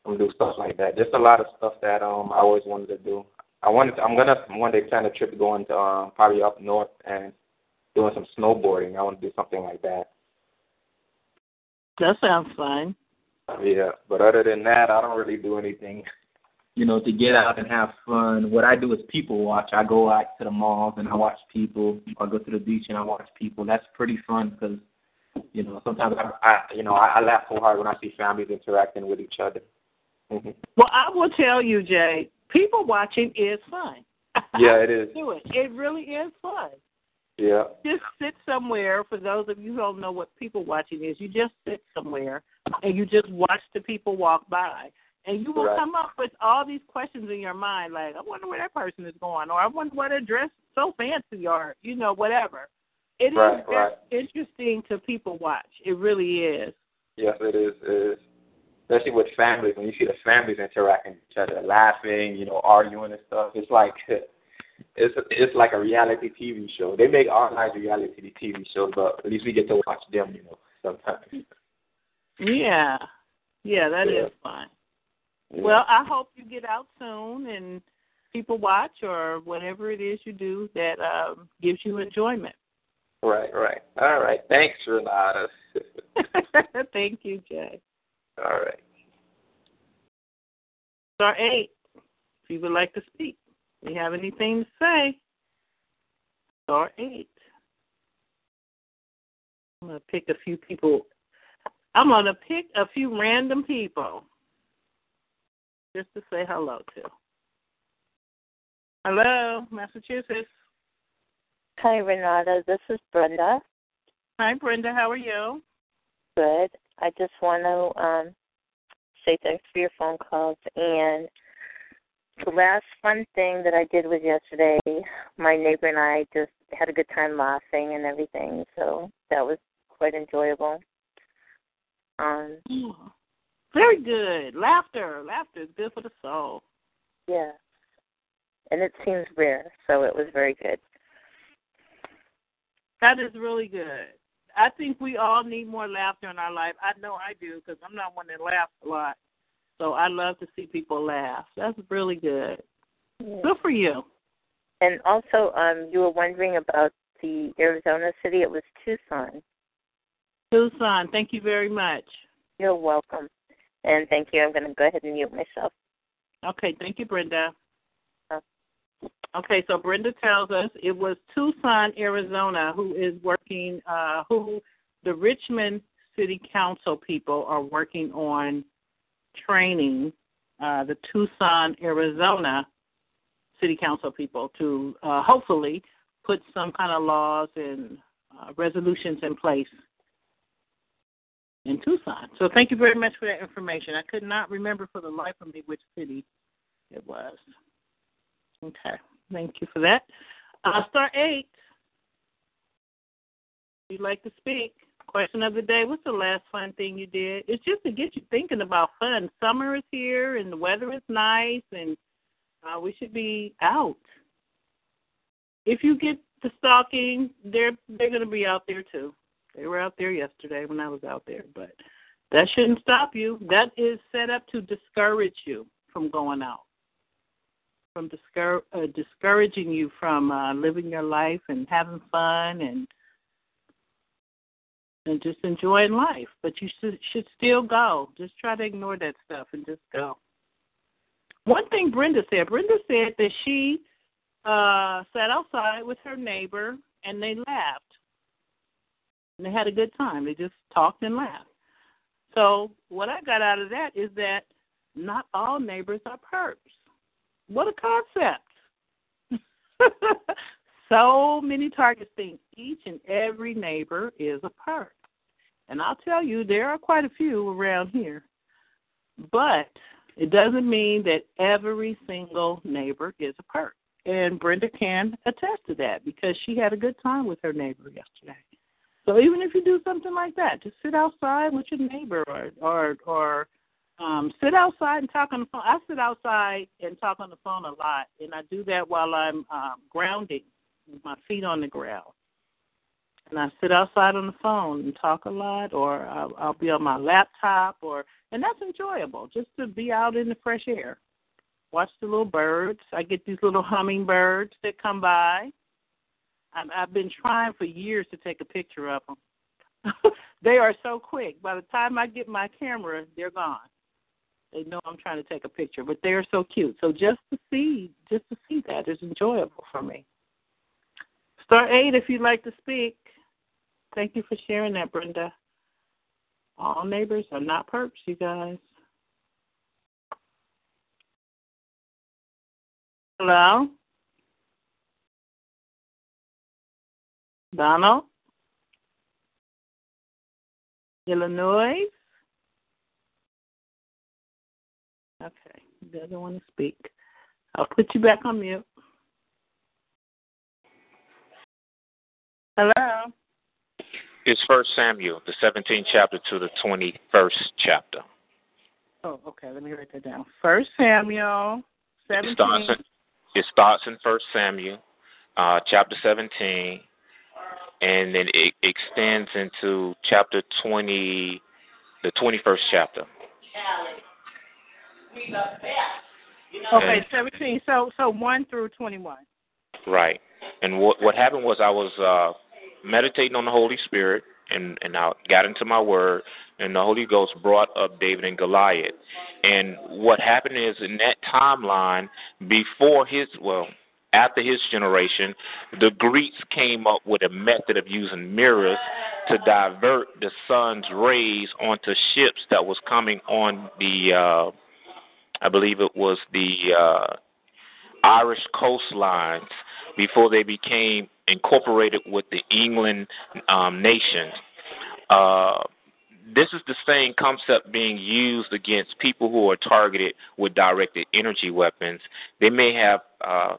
gonna do stuff like that. Just a lot of stuff that um I always wanted to do. I wanted to, I'm gonna one day plan a trip going to um probably up north and doing some snowboarding. I want to do something like that. That sounds fun. Yeah, but other than that, I don't really do anything. you know, to get out and have fun. What I do is people watch. I go out to the malls and I watch people. I go to the beach and I watch people. That's pretty fun because, you know, sometimes I, I you know, I, I laugh so hard when I see families interacting with each other. Mm-hmm. Well, I will tell you, Jay, people watching is fun. Yeah, it is. Do it. It really is fun. Yeah. Just sit somewhere. For those of you who don't know what people watching is, you just sit somewhere and you just watch the people walk by. And you will right. come up with all these questions in your mind, like, I wonder where that person is going, or I wonder why they're dressed so fancy, or, you know, whatever. It right, is right. interesting to people watch. It really is. Yes, it is. It is. Especially with families, when you see the families interacting with each other, laughing, you know, arguing and stuff. It's like it's it's like a reality T V show. They make our lives reality T V shows, but at least we get to watch them, you know, sometimes. Yeah. Yeah, that yeah. is fun. Yeah. Well, I hope you get out soon and people watch or whatever it is you do that um, gives you enjoyment. Right, right. All right. Thanks, Renata. Thank you, Jay. All right. Star eight, if you would like to speak. Do you have anything to say? Star eight. I'm going to pick a few people. I'm going to pick a few random people just to say hello to. Hello, Massachusetts. Hi, Renata. This is Brenda. Hi, Brenda. How are you? Good. I just want to um, say thanks for your phone calls. And the last fun thing that I did was yesterday. My neighbor and I just had a good time laughing and everything, so that was quite enjoyable. Um, Very good. Laughter. Laughter is good for the soul. Yeah. And it seems rare, so it was very good. That is really good. I think we all need more laughter in our life. I know I do because I'm not one that laughs a lot. So I love to see people laugh. That's really good. Yeah. Good for you. And also, um, you were wondering about the Arizona city. It was Tucson. Tucson. Thank you very much. You're welcome. And thank you. I'm going to go ahead and mute myself. Okay. Thank you, Brenda. Uh, Okay, so Brenda tells us it was Tucson, Arizona, who is working, uh, who the Richmond City Council people are working on training uh, the Tucson, Arizona City Council people to uh, hopefully put some kind of laws and uh, resolutions in place in Tucson. So thank you very much for that information. I could not remember for the life of me which city it was. Okay. Thank you for that. Uh, star eight, if you'd like to speak, question of the day, what's the last fun thing you did? It's just to get you thinking about fun. Summer is here and the weather is nice and uh, we should be out. If you get the stalking, they're, they're going to be out there too. They were out there yesterday when I was out there, but that shouldn't stop you. That is set up to discourage you from going out. From discour- uh, discouraging you from uh, living your life and having fun and and just enjoying life. But you should, should still go. Just try to ignore that stuff and just go. One thing Brenda said, Brenda said that she uh, sat outside with her neighbor and they laughed. And they had a good time. They just talked and laughed. So what I got out of that is that not all neighbors are perps. What a concept. So many targets think each and every neighbor is a perp. And I'll tell you, there are quite a few around here. But it doesn't mean that every single neighbor is a perp. And Brenda can attest to that because she had a good time with her neighbor yesterday. So even if you do something like that, just sit outside with your neighbor or or, or Um, sit outside and talk on the phone. I sit outside and talk on the phone a lot, and I do that while I'm um, grounding with my feet on the ground. And I sit outside on the phone and talk a lot, or I'll, I'll be on my laptop, or and that's enjoyable, just to be out in the fresh air. Watch the little birds. I get these little hummingbirds that come by. I'm, I've been trying for years to take a picture of them. They are so quick. By the time I get my camera, they're gone. They know I'm trying to take a picture, but they're so cute. So just to see, just to see that is enjoyable for me. Star eight, if you'd like to speak. Thank you for sharing that, Brenda. All neighbors are not perps, you guys. Hello? Donald? Illinois? Okay, doesn't want to speak. I'll put you back on mute. Hello? It's First Samuel, the seventeenth chapter to the twenty-first chapter. Oh, okay, let me write that down. First Samuel, seventeen. It starts in, it starts in First Samuel, uh, chapter seventeen. And then it extends into chapter twenty, the twenty-first chapter. Okay, seventeen. So, so one through twenty-one. Right. And what what happened was I was uh, meditating on the Holy Spirit, and and I got into my word, and the Holy Ghost brought up David and Goliath. And what happened is in that timeline before his well. After his generation, the Greeks came up with a method of using mirrors to divert the sun's rays onto ships that was coming on the, uh, I believe it was the uh, Irish coastlines before they became incorporated with the England um, nation. Uh, this is the same concept being used against people who are targeted with directed energy weapons. They may have... Uh,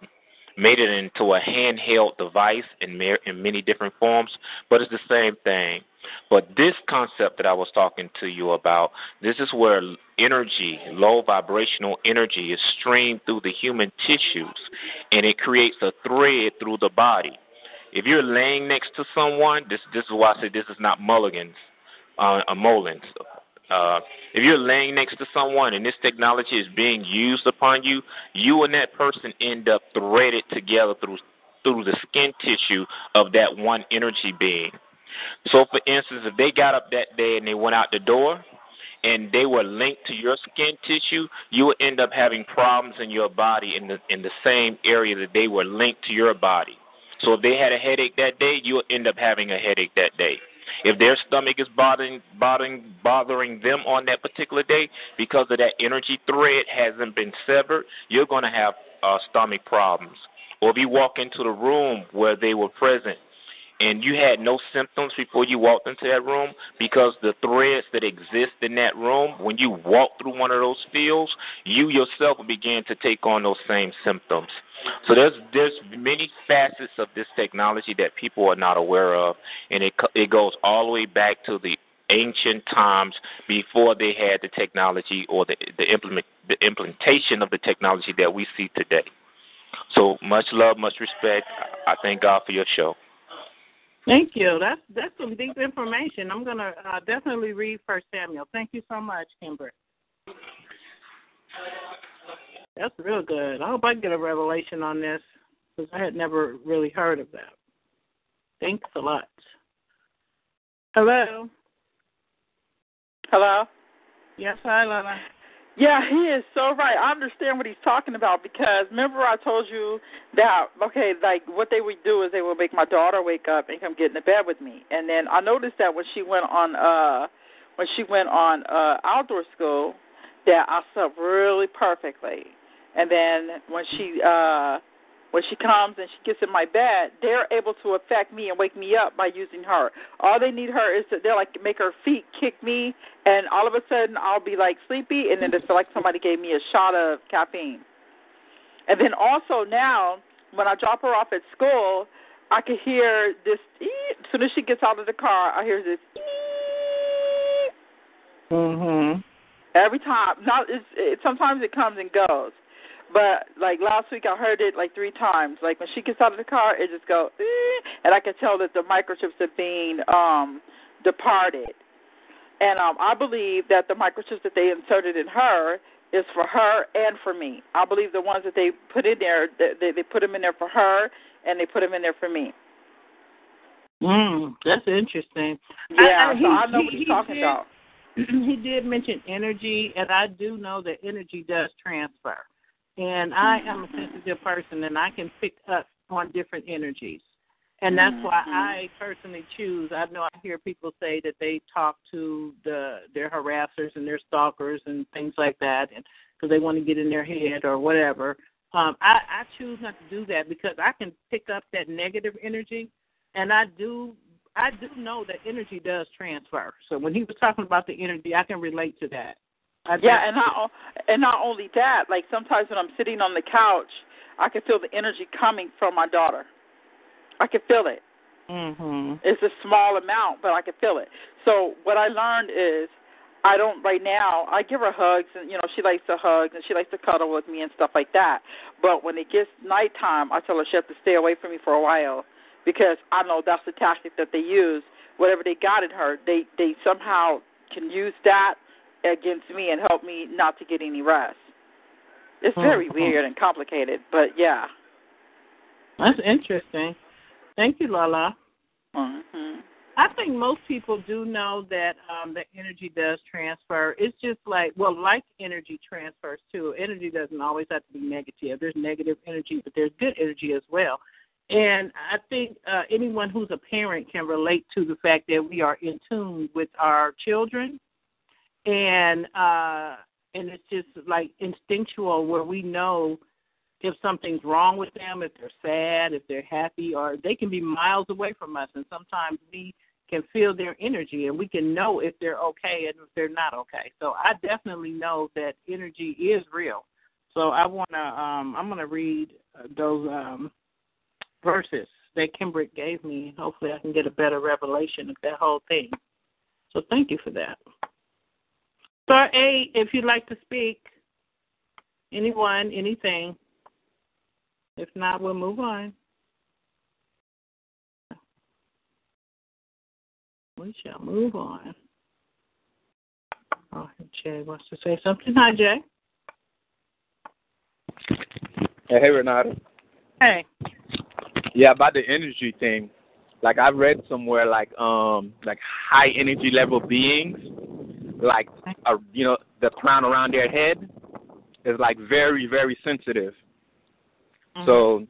made it into a handheld device in, ma- in many different forms, but it's the same thing. But this concept that I was talking to you about, this is where energy, low vibrational energy, is streamed through the human tissues, and it creates a thread through the body. If you're laying next to someone, this, this is why I say this is not Mulligan's, uh, a Molins. Uh, if you're laying next to someone and this technology is being used upon you, you and that person end up threaded together through through the skin tissue of that one energy being. So, for instance, if they got up that day and they went out the door and they were linked to your skin tissue, you would end up having problems in your body in the, in the same area that they were linked to your body. So if they had a headache that day, you would end up having a headache that day. If their stomach is bothering, bothering bothering them on that particular day because of that energy thread hasn't been severed, you're going to have uh, stomach problems. Or if you walk into the room where they were present and you had no symptoms before you walked into that room because the threads that exist in that room, when you walk through one of those fields, you yourself will begin to take on those same symptoms. So there's there's many facets of this technology that people are not aware of, and it it goes all the way back to the ancient times before they had the technology or the the implement the implementation of the technology that we see today. So much love, much respect. I thank God for your show. Thank you. That's that's some deep information. I'm gonna uh, definitely read First Samuel. Thank you so much, Kimber. That's real good. I hope I get a revelation on this because I had never really heard of that. Thanks a lot. Hello. Hello. Yes, hi, Lala. Yeah, he is so right. I understand what he's talking about because remember I told you that, okay, like what they would do is they would make my daughter wake up and come get into bed with me. And then I noticed that when she went on uh, when she went on uh, outdoor school that I slept really perfectly. And then when she uh, when she comes and she gets in my bed, they're able to affect me and wake me up by using her. All they need her is to they're like make her feet kick me, and all of a sudden I'll be like sleepy, and then it's like somebody gave me a shot of caffeine. And then also now when I drop her off at school, I can hear this. Ee! As soon as she gets out of the car, I hear this. Ee! Mhm. Every time, not it's, it, sometimes it comes and goes. But, like, last week I heard it, like, three times. Like, when she gets out of the car, it just goes, eh, and I can tell that the microchips are being um, departed. And um, I believe that the microchips that they inserted in her is for her and for me. I believe the ones that they put in there, they, they put them in there for her, and they put them in there for me. Mm, that's interesting. Yeah, I, I, he, so I know he, what you're talking did, about. he did mention energy, and I do know that energy does transfer. And I am a sensitive person, and I can pick up on different energies. And that's why I personally choose. I know I hear people say that they talk to the their harassers and their stalkers and things like that, and because they want to get in their head or whatever. Um, I, I choose not to do that because I can pick up that negative energy, and I do I do know that energy does transfer. So when he was talking about the energy, I can relate to that. I yeah, and not, and not only that, like sometimes when I'm sitting on the couch, I can feel the energy coming from my daughter. I could feel it. Mm-hmm. It's a small amount, but I could feel it. So what I learned is I don't right now. I give her hugs, and, you know, she likes to hug, and she likes to cuddle with me and stuff like that. But when it gets nighttime, I tell her she has to stay away from me for a while because I know that's the tactic that they use. Whatever they got in her, they, they somehow can use that against me and help me not to get any rest. It's very mm-hmm. weird and complicated, but, yeah. That's interesting. Thank you, Lala. Mm-hmm. I think most people do know that um, the energy does transfer. It's just like, well, like energy transfers, too. Energy doesn't always have to be negative. There's negative energy, but there's good energy as well. And I think uh, anyone who's a parent can relate to the fact that we are in tune with our children. And, uh, and it's just like instinctual where we know if something's wrong with them, if they're sad, if they're happy, or they can be miles away from us. And sometimes we can feel their energy and we can know if they're okay and if they're not okay. So I definitely know that energy is real. So I want to, um, I'm going to read those um, verses that Kimbrick gave me. Hopefully I can get a better revelation of that whole thing. So thank you for that. Star A, if you'd like to speak, anyone, anything. If not, we'll move on. We shall move on. Oh, Jay wants to say something. Hi, Jay. Hey, Renata. Hey. Yeah, about the energy thing. Like I read somewhere, like um, like high energy level beings, like uh, you know, the crown around their head is like very, very sensitive. So,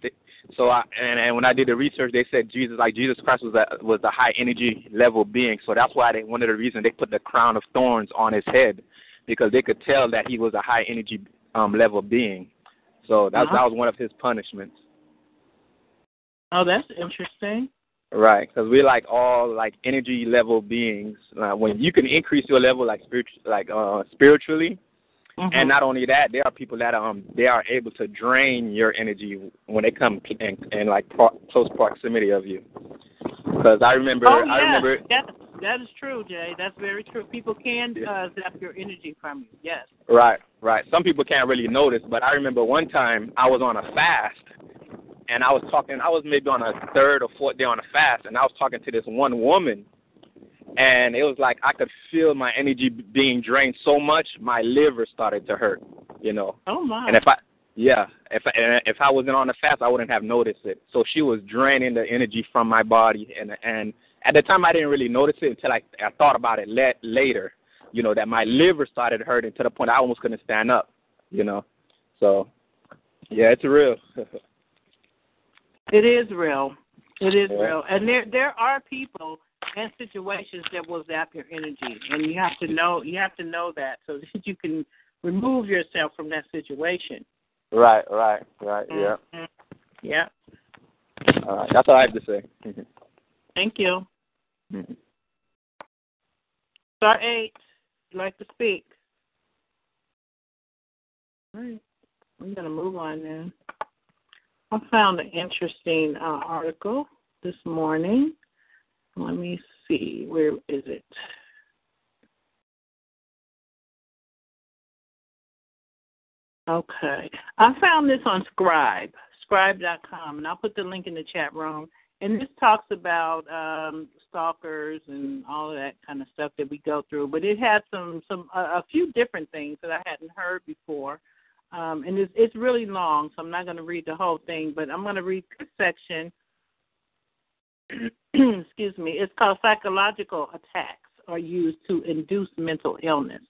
so I, and, and when I did the research, they said Jesus, like Jesus Christ, was a, was a high energy level being. So that's why they, one of the reasons they put the crown of thorns on his head, because they could tell that he was a high energy um, level being. So that, uh-huh. that was one of his punishments. Oh, that's interesting. Right, because we're like all like energy level beings. Uh, when you can increase your level, like spiritual, like uh, spiritually. Mm-hmm. And not only that, there are people that um they are able to drain your energy when they come in, in like pro- close proximity of you. Because I remember, oh, yeah. I remember that, that is true, Jay. That's very true. People can yeah. uh, zap your energy from you. Yes. Right, right. Some people can't really notice, but I remember one time I was on a fast, and I was talking. I was maybe on a third or fourth day on a fast, and I was talking to this one woman. And it was like I could feel my energy being drained so much, my liver started to hurt, you know. Oh, my. And if I, yeah, if I, and if I wasn't on the fast, I wouldn't have noticed it. So she was draining the energy from my body. And and at the time, I didn't really notice it until I, I thought about it le- later, you know, that my liver started hurting to the point I almost couldn't stand up, you know. So, yeah, it's real. It is real. It is yeah. real. And there there are people and situations that will zap your energy, and you have to know you have to know that so that you can remove yourself from that situation. Right, right, right. Yeah, mm-hmm. yeah. All right, that's all I have to say. Mm-hmm. Thank you. Mm-hmm. Star eight, you'd like to speak? All right, I'm gonna move on now. I found an interesting uh, article this morning. Let me see. Where is it? Okay. I found this on Scribe, scribe dot com, and I'll put the link in the chat room. And this talks about um, stalkers and all of that kind of stuff that we go through. But it had some, some a, a few different things that I hadn't heard before. Um, and it's, it's really long, so I'm not going to read the whole thing, but I'm going to read this section. Excuse me, it's called Psychological Attacks are used to induce mental illness.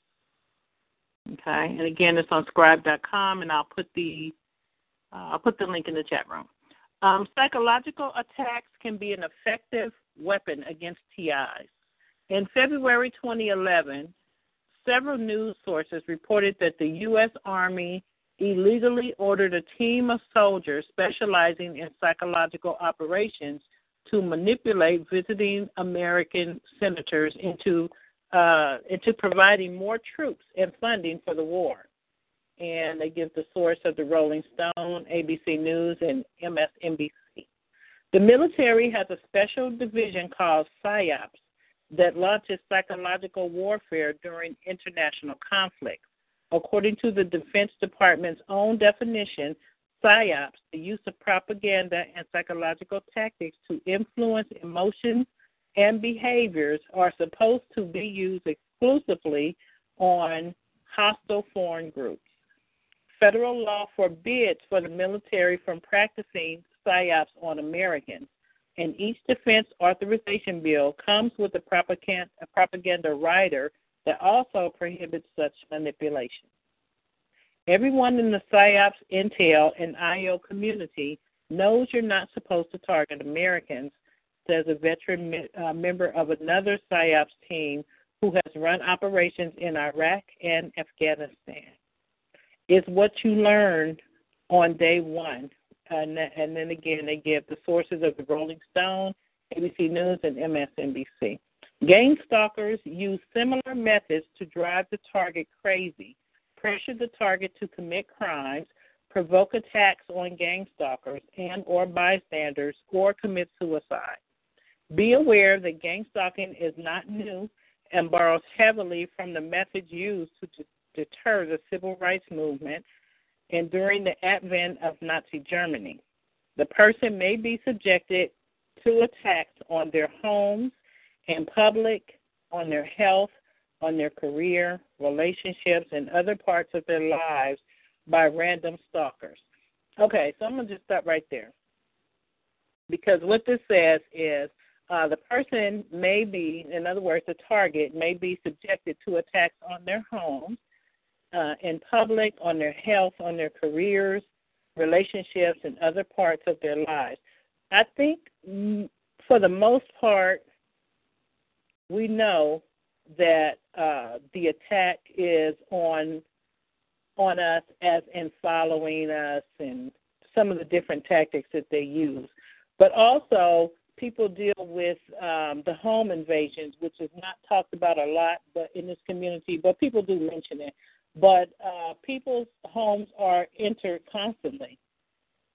Okay, and again, it's on scribe dot com, and I'll put the uh, I'll put the link in the chat room. Um, psychological attacks can be an effective weapon against T Is. In February twenty eleven, several news sources reported that the U S Army illegally ordered a team of soldiers specializing in psychological operations to manipulate visiting American senators into uh, into providing more troops and funding for the war. And they give the source of the Rolling Stone, A B C News, and M S N B C. The military has a special division called PSYOPs that launches psychological warfare during international conflicts. According to the Defense Department's own definition, PSYOPs, the use of propaganda and psychological tactics to influence emotions and behaviors, are supposed to be used exclusively on hostile foreign groups. Federal law forbids for the military from practicing PSYOPs on Americans, and each defense authorization bill comes with a propaganda, a propaganda rider that also prohibits such manipulation. Everyone in the PSYOPs, intel, and I O community knows you're not supposed to target Americans, says a veteran me- uh, member of another PSYOPs team who has run operations in Iraq and Afghanistan. It's what you learn on day one. And, and then again, they give the sources of the Rolling Stone, A B C News, and M S N B C. Gang stalkers use similar methods to drive the target crazy, pressure the target to commit crimes, provoke attacks on gang stalkers and or bystanders, or commit suicide. Be aware that gang stalking is not new and borrows heavily from the methods used to d- deter the civil rights movement and during the advent of Nazi Germany. The person may be subjected to attacks on their homes, in public, on their health, on their career, relationships, and other parts of their lives by random stalkers. Okay, so I'm going to just stop right there, because what this says is uh, the person may be, in other words, the target may be subjected to attacks on their homes, Uh, in public, on their health, on their careers, relationships, and other parts of their lives. I think for the most part, we know that uh, the attack is on on us, as in following us and some of the different tactics that they use. But also, people deal with um, the home invasions, which is not talked about a lot but in this community, but people do mention it. But uh, people's homes are entered constantly,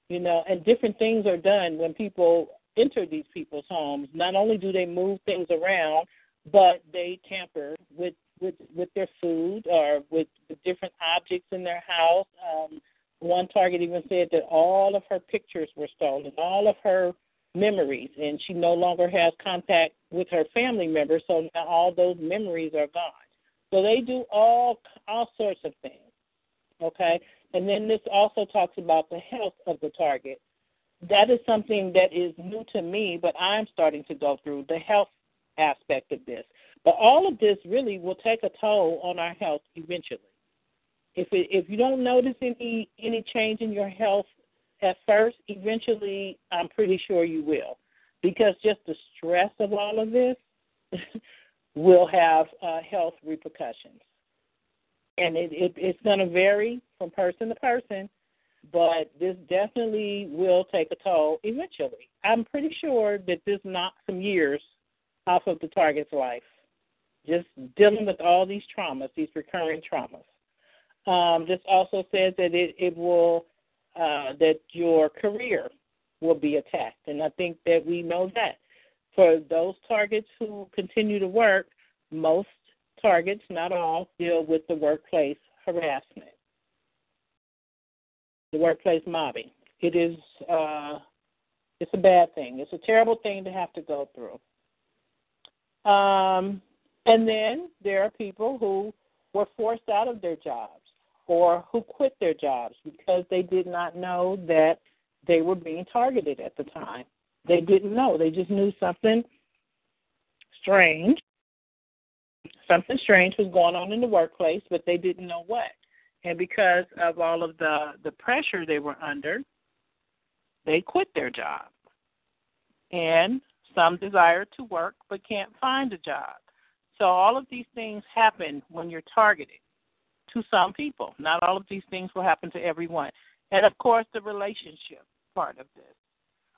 you know, and different things are done when people enter these people's homes. Not only do they move things around, but they tamper with, with, with their food or with the different objects in their house. Um, one target even said that all of her pictures were stolen, all of her memories, and she no longer has contact with her family members, so now all those memories are gone. So they do all all sorts of things, okay? And then this also talks about the health of the target. That is something that is new to me, but I'm starting to go through the health aspect of this. But all of this really will take a toll on our health eventually. If it, if you don't notice any, any change in your health at first, eventually I'm pretty sure you will, because just the stress of all of this will have uh, health repercussions. And it, it, it's going to vary from person to person, but this definitely will take a toll eventually. I'm pretty sure that this knocks some years off of the target's life, just dealing with all these traumas, these recurring traumas. Um, this also says that it, it will, uh, that your career will be attacked, and I think that we know that. For those targets who continue to work, most targets, not all, deal with the workplace harassment, the workplace mobbing. It is uh, it's a bad thing. It's a terrible thing to have to go through. Um, and then there are people who were forced out of their jobs or who quit their jobs because they did not know that they were being targeted at the time. They didn't know. They just knew something strange Something strange was going on in the workplace, but they didn't know what. And because of all of the, the pressure they were under, they quit their job. And some desire to work but can't find a job. So all of these things happen when you're targeted to some people. Not all of these things will happen to everyone. And, of course, the relationship part of this.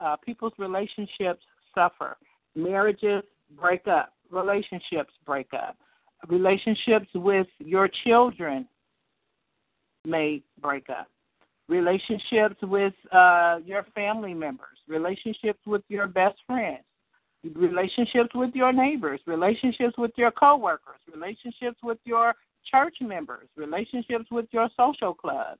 Uh, people's relationships suffer. Marriages break up. Relationships break up. Relationships with your children may break up. Relationships with uh, your family members, relationships with your best friends, relationships with your neighbors, relationships with your coworkers, relationships with your church members, relationships with your social club.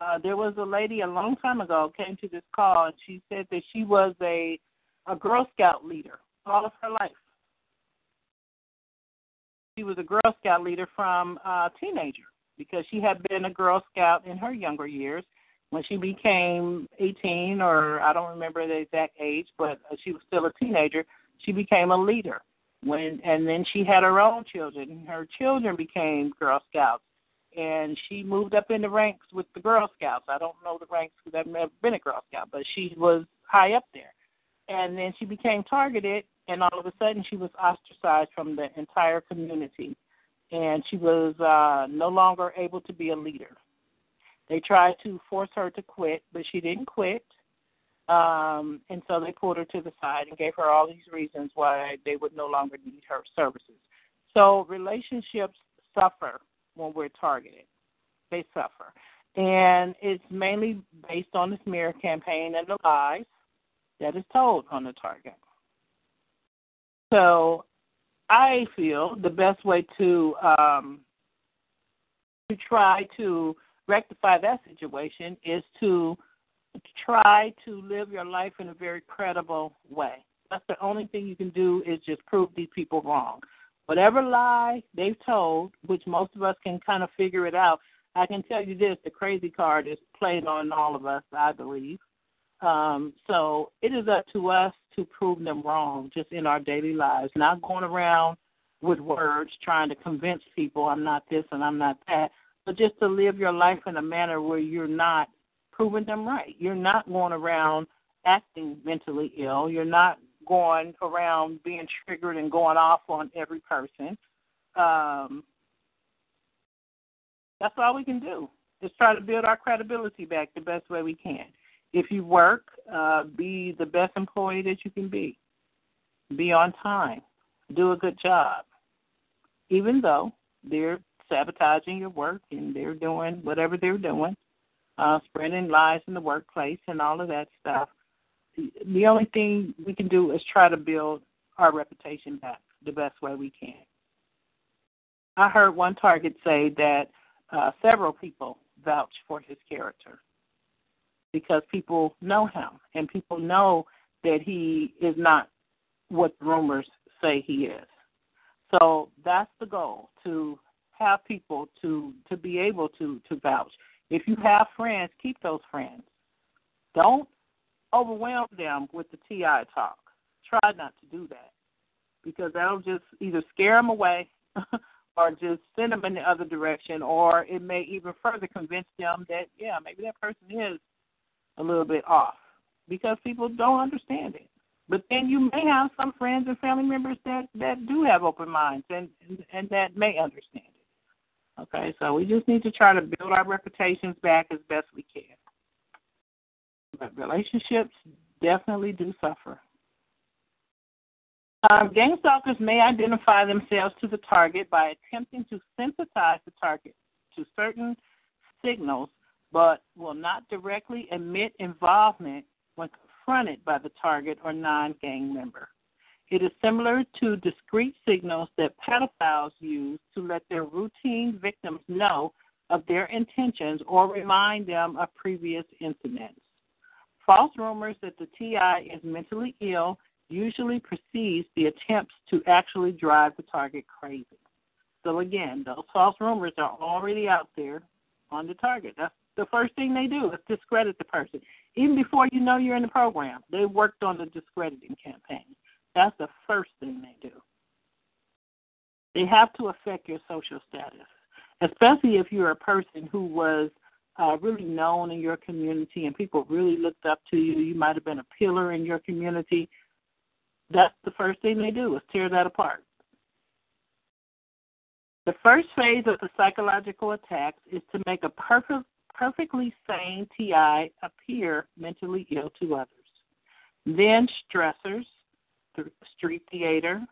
Uh, there was a lady a long time ago came to this call, and she said that she was a, a Girl Scout leader all of her life. She was a Girl Scout leader from a teenager, because she had been a Girl Scout in her younger years. When she became eighteen, or I don't remember the exact age, but she was still a teenager, she became a leader. When and then she had her own children. Her children became Girl Scouts, and she moved up in the ranks with the Girl Scouts. I don't know the ranks because I've never been a Girl Scout, but she was high up there. And then she became targeted, and all of a sudden she was ostracized from the entire community. And she was uh, no longer able to be a leader. They tried to force her to quit, but she didn't quit. Um, and so they pulled her to the side and gave her all these reasons why they would no longer need her services. So relationships suffer when we're targeted. They suffer. And it's mainly based on the smear campaign and the lies that is told on the target. So I feel the best way to um, to try to rectify that situation is to try to live your life in a very credible way. That's the only thing you can do, is just prove these people wrong. Whatever lie they've told, which most of us can kind of figure it out, I can tell you this, the crazy card is played on all of us, I believe. Um, so it is up to us to prove them wrong just in our daily lives, not going around with words trying to convince people I'm not this and I'm not that, but just to live your life in a manner where you're not proving them right. You're not going around acting mentally ill. You're not going around being triggered and going off on every person. Um, that's all we can do, is try to build our credibility back the best way we can. If you work, uh, be the best employee that you can be. Be on time. Do a good job. Even though they're sabotaging your work and they're doing whatever they're doing, uh, spreading lies in the workplace and all of that stuff, the only thing we can do is try to build our reputation back the best way we can. I heard one target say that uh, several people vouch for his character, because people know him, and people know that he is not what rumors say he is. So that's the goal, to have people to, to be able to, to vouch. If you have friends, keep those friends. Don't overwhelm them with the T I talk. Try not to do that, because that'll just either scare them away or just send them in the other direction, or it may even further convince them that, yeah, maybe that person is a little bit off, because people don't understand it. But then you may have some friends and family members that, that do have open minds and, and, and that may understand it. Okay, so we just need to try to build our reputations back as best we can. But relationships definitely do suffer. Um, gang stalkers may identify themselves to the target by attempting to sensitize the target to certain signals, but will not directly admit involvement when confronted by the target or non-gang member. It is similar to discreet signals that pedophiles use to let their routine victims know of their intentions or remind them of previous incidents. False rumors that the T I is mentally ill usually precedes the attempts to actually drive the target crazy. So again, those false rumors are already out there on the target. That's the first thing they do is discredit the person. Even before you know you're in the program, they worked on the discrediting campaign. That's the first thing they do. They have to affect your social status, especially if you're a person who was uh, really known in your community and people really looked up to you. You might have been a pillar in your community. That's the first thing they do, is tear that apart. The first phase of the psychological attacks is to make a perfect, perfectly sane T I appear mentally ill to others. Then stressors, th- street theater,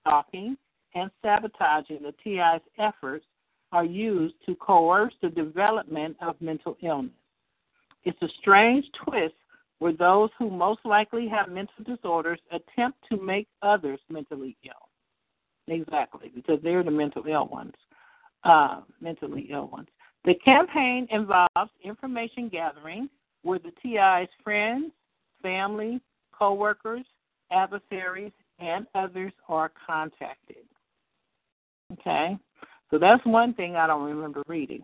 stalking, and sabotaging the T I's efforts are used to coerce the development of mental illness. It's a strange twist where those who most likely have mental disorders attempt to make others mentally ill. Exactly, because they're the mental ill ones, uh, mentally ill ones. The campaign involves information gathering where the T I's friends, family, coworkers, adversaries, and others are contacted. Okay, so that's one thing I don't remember reading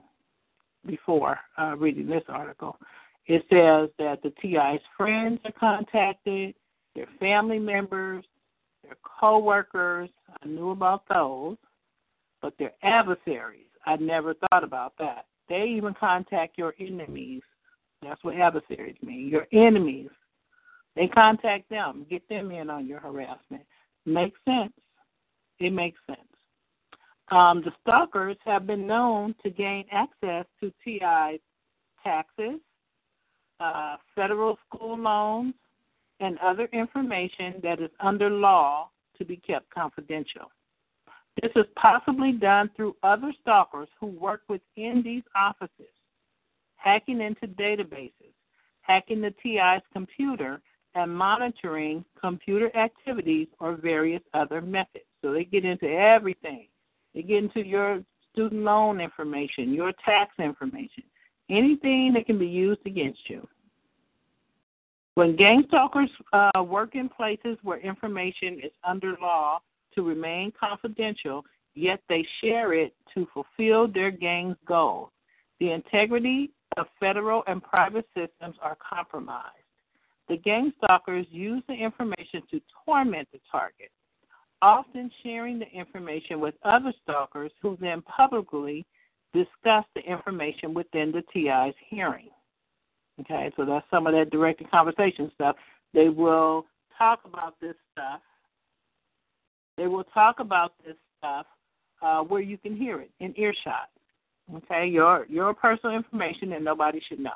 before uh, reading this article. It says that the T I's friends are contacted, their family members, their coworkers. I knew about those, but their adversaries, I never thought about that. They even contact your enemies. That's what adversaries mean, your enemies. They contact them, get them in on your harassment. Makes sense. It makes sense. Um, the stalkers have been known to gain access to T I's taxes, uh, federal school loans, and other information that is under law to be kept confidential. This is possibly done through other stalkers who work within these offices, hacking into databases, hacking the T I's computer, and monitoring computer activities or various other methods. So they get into everything. They get into your student loan information, your tax information, anything that can be used against you. When gang stalkers uh, work in places where information is under law to remain confidential, yet they share it to fulfill their gang's goals, the integrity of federal and private systems are compromised. The gang stalkers use the information to torment the target, often sharing the information with other stalkers who then publicly discuss the information within the T I's hearing. Okay, so that's some of that directed conversation stuff. They will talk about this stuff. They will talk about this stuff uh, where you can hear it, in earshot. Okay, your your personal information that nobody should know.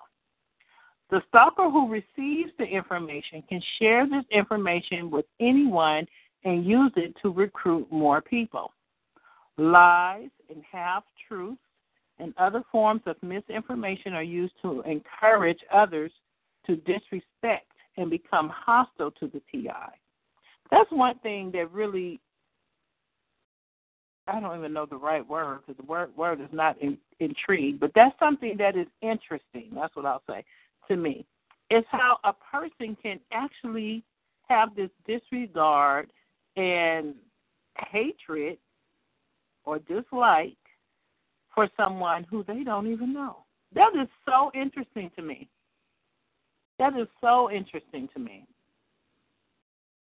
The stalker who receives the information can share this information with anyone and use it to recruit more people. Lies and half-truths and other forms of misinformation are used to encourage others to disrespect and become hostile to the T I. That's one thing that really, I don't even know the right word because the word, word is not in, intrigued, but that's something that is interesting. That's what I'll say to me. It's how a person can actually have this disregard and hatred or dislike for someone who they don't even know. That is so interesting to me. That is so interesting to me.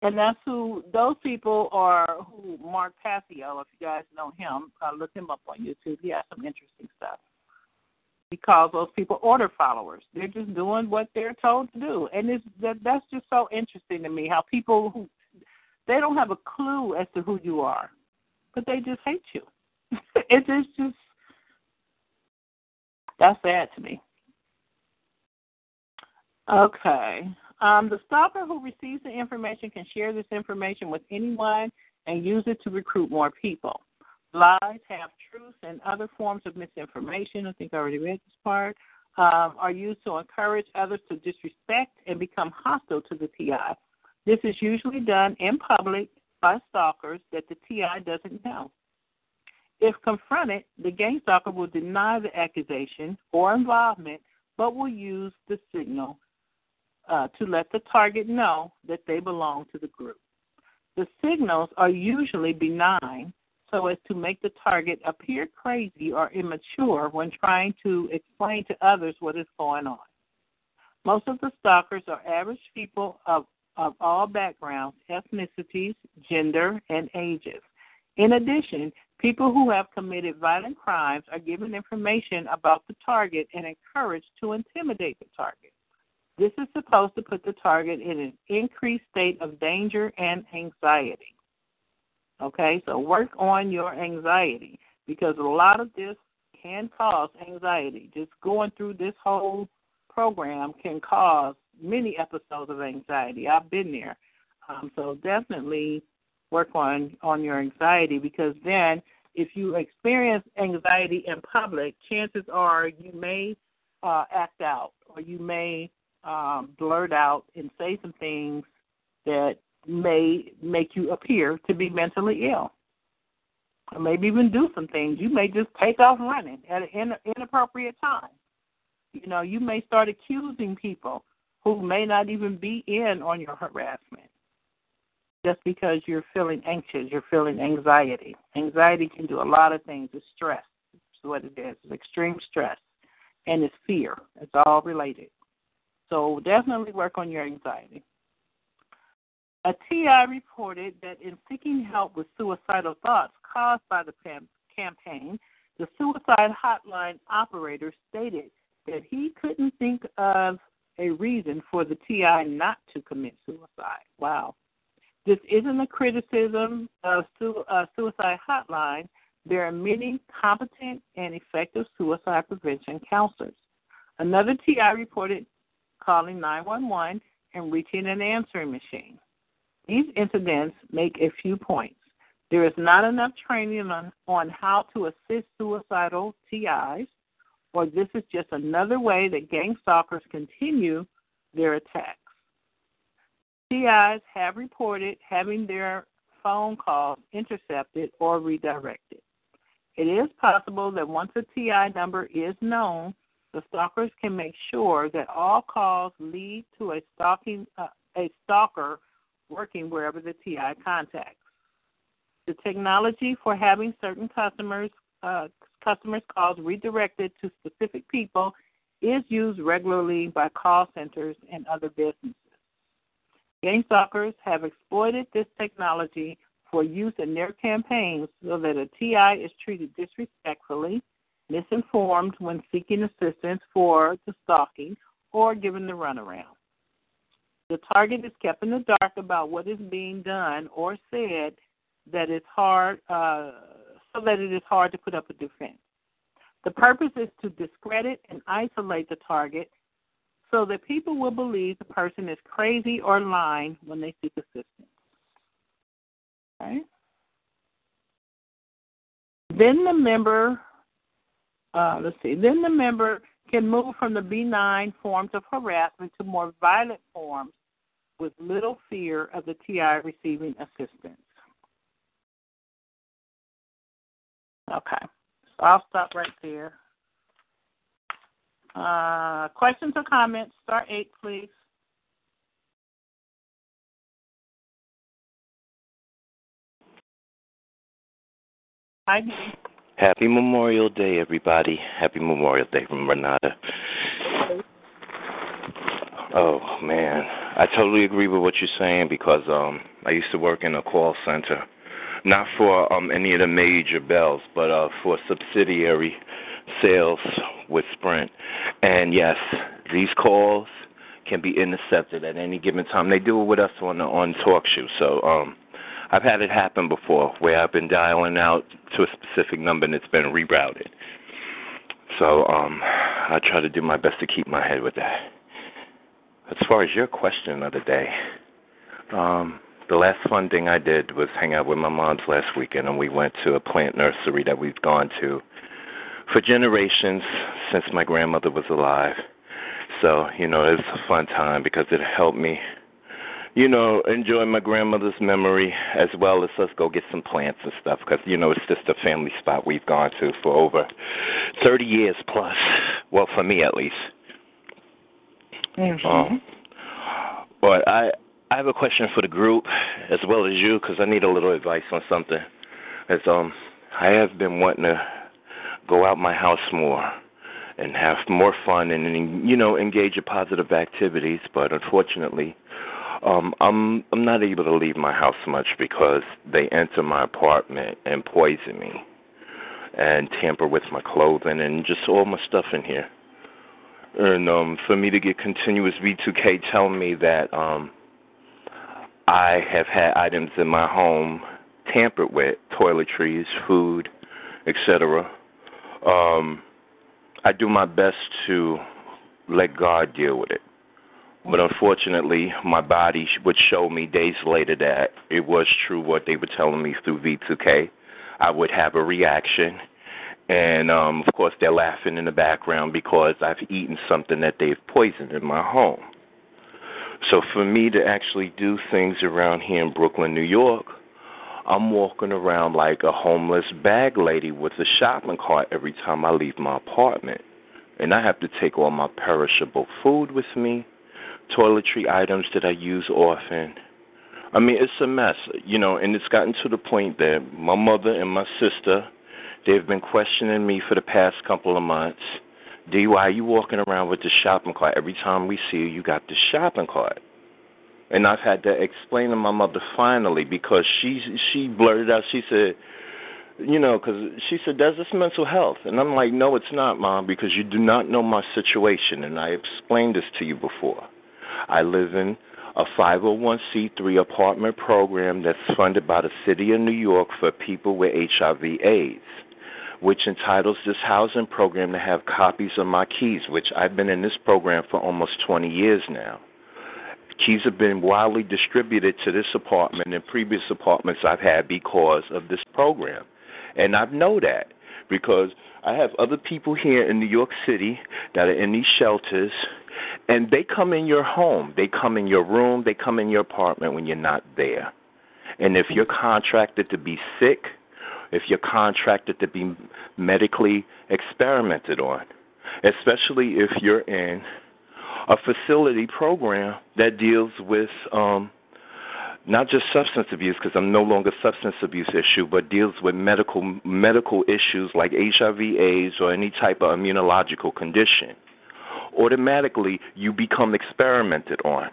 And that's who those people are, who Mark Pasio, if you guys know him, uh, look him up on YouTube. He has some interesting stuff. He calls those people order followers. They're just doing what they're told to do. And it's, that, that's just so interesting to me, how people, who they don't have a clue as to who you are, but they just hate you. It's just, just, that's sad to me. Okay. Um, the stalker who receives the information can share this information with anyone and use it to recruit more people. Lies, half-truths, and other forms of misinformation, I think I already read this part, um, are used to encourage others to disrespect and become hostile to the T I. This is usually done in public by stalkers that the T I doesn't know. If confronted, the gang stalker will deny the accusation or involvement, but will use the signal Uh, to let the target know that they belong to the group. The signals are usually benign so as to make the target appear crazy or immature when trying to explain to others what is going on. Most of the stalkers are average people of, of all backgrounds, ethnicities, gender, and ages. In addition, People who have committed violent crimes are given information about the target and encouraged to intimidate the target. This is supposed to put the target in an increased state of danger and anxiety. Okay, so work on your anxiety, because a lot of this can cause anxiety. Just going through this whole program can cause many episodes of anxiety. I've been there. Um, so definitely work on, on your anxiety, because then if you experience anxiety in public, chances are you may uh, act out, or you may um, blurt out and say some things that may make you appear to be mentally ill, or maybe even do some things. You may just take off running at an inappropriate time. You know, you may start accusing people who may not even be in on your harassment just because you're feeling anxious, you're feeling anxiety. Anxiety can do a lot of things. It's stress. It's what it is. It's extreme stress, and it's fear. It's all related. So definitely work on your anxiety. A T I reported that in seeking help with suicidal thoughts caused by the pam- campaign, the suicide hotline operator stated that he couldn't think of a reason for the T I not to commit suicide. Wow. This isn't a criticism of su- uh, suicide hotline. There are many competent and effective suicide prevention counselors. Another T I reported calling nine one one and reaching an answering machine. These incidents make a few points. There is not enough training on, on how to assist suicidal T Is, or this is just another way that gang stalkers continue their attacks. T Is have reported having their phone calls intercepted or redirected. It is possible that once a T I number is known, the stalkers can make sure that all calls lead to a stalking uh, a stalker working wherever the T I contacts. The technology for having certain customers, uh, customers' calls redirected to specific people is used regularly by call centers and other businesses. Gang stalkers have exploited this technology for use in their campaigns so that a T I is treated disrespectfully, misinformed when seeking assistance for the stalking, or given the runaround. The target is kept in the dark about what is being done or said, that it's hard, uh, so that it is hard to put up a defense. The purpose is to discredit and isolate the target so that people will believe the person is crazy or lying when they seek assistance. Okay. Then the member, uh, let's see, then the member can move from the benign forms of harassment to more violent forms with little fear of the T I receiving assistance. Okay, so I'll stop right there. Uh, questions or comments? Star eight, please. Hi, Dee. Happy Memorial Day, everybody. Happy Memorial Day from Renata. Oh, man. I totally agree with what you're saying, because um, I used to work in a call center, not for um, any of the major bells, but uh, for subsidiary sales with Sprint. And, yes, these calls can be intercepted at any given time. They do it with us on the, on TalkShoe, so um I've had it happen before where I've been dialing out to a specific number and it's been rerouted. So um, I try to do my best to keep my head with that. As far as your question of the day, um, the last fun thing I did was hang out with my mom's last weekend, and we went to a plant nursery that we've gone to for generations since my grandmother was alive. So, you know, it was a fun time because it helped me, you know, enjoy my grandmother's memory, as well as let's go get some plants and stuff, because, you know, it's just a family spot we've gone to for over thirty years plus. Well, for me at least. Mm-hmm. Um, but I I have a question for the group as well as you, because I need a little advice on something. As, um, I have been wanting to go out my house more and have more fun and, you know, engage in positive activities, but unfortunately, Um, I'm I'm not able to leave my house much because they enter my apartment and poison me. and tamper with my clothing and just all my stuff in here. And um, for me to get continuous V two K telling me that um, I have had items in my home tampered with, toiletries, food, et cetera. Um, I do my best to let God deal with it. But unfortunately, my body would show me days later that it was true what they were telling me through V two K. I would have a reaction. And, um, of course, they're laughing in the background because I've eaten something that they've poisoned in my home. So for me to actually do things around here in Brooklyn, New York, I'm walking around like a homeless bag lady with a shopping cart every time I leave my apartment. And I have to take all my perishable food with me, toiletry items that I use often. I mean, it's a mess, you know, and it's gotten to the point that my mother and my sister, they've been questioning me for the past couple of months. D, why are you walking around with the shopping cart? Every time we see you, you got the shopping cart. And I've had to explain to my mother finally because she she blurted out, she said, you know, because she said, does this mental health? And I'm like, no, it's not, Mom, because you do not know my situation. And I explained this to you before. I live in a five oh one c three apartment program that's funded by the city of New York for people with H I V AIDS, which entitles this housing program to have copies of my keys, which I've been in this program for almost twenty years now. Keys have been widely distributed to this apartment and previous apartments I've had because of this program. And I know that because I have other people here in New York City that are in these shelters, and they come in your home, they come in your room, they come in your apartment when you're not there. And if you're contracted to be sick, if you're contracted to be medically experimented on, especially if you're in a facility program that deals with um, not just substance abuse, because I'm no longer substance abuse issue, but deals with medical medical issues like H I V AIDS or any type of immunological condition. Automatically, you become experimented on.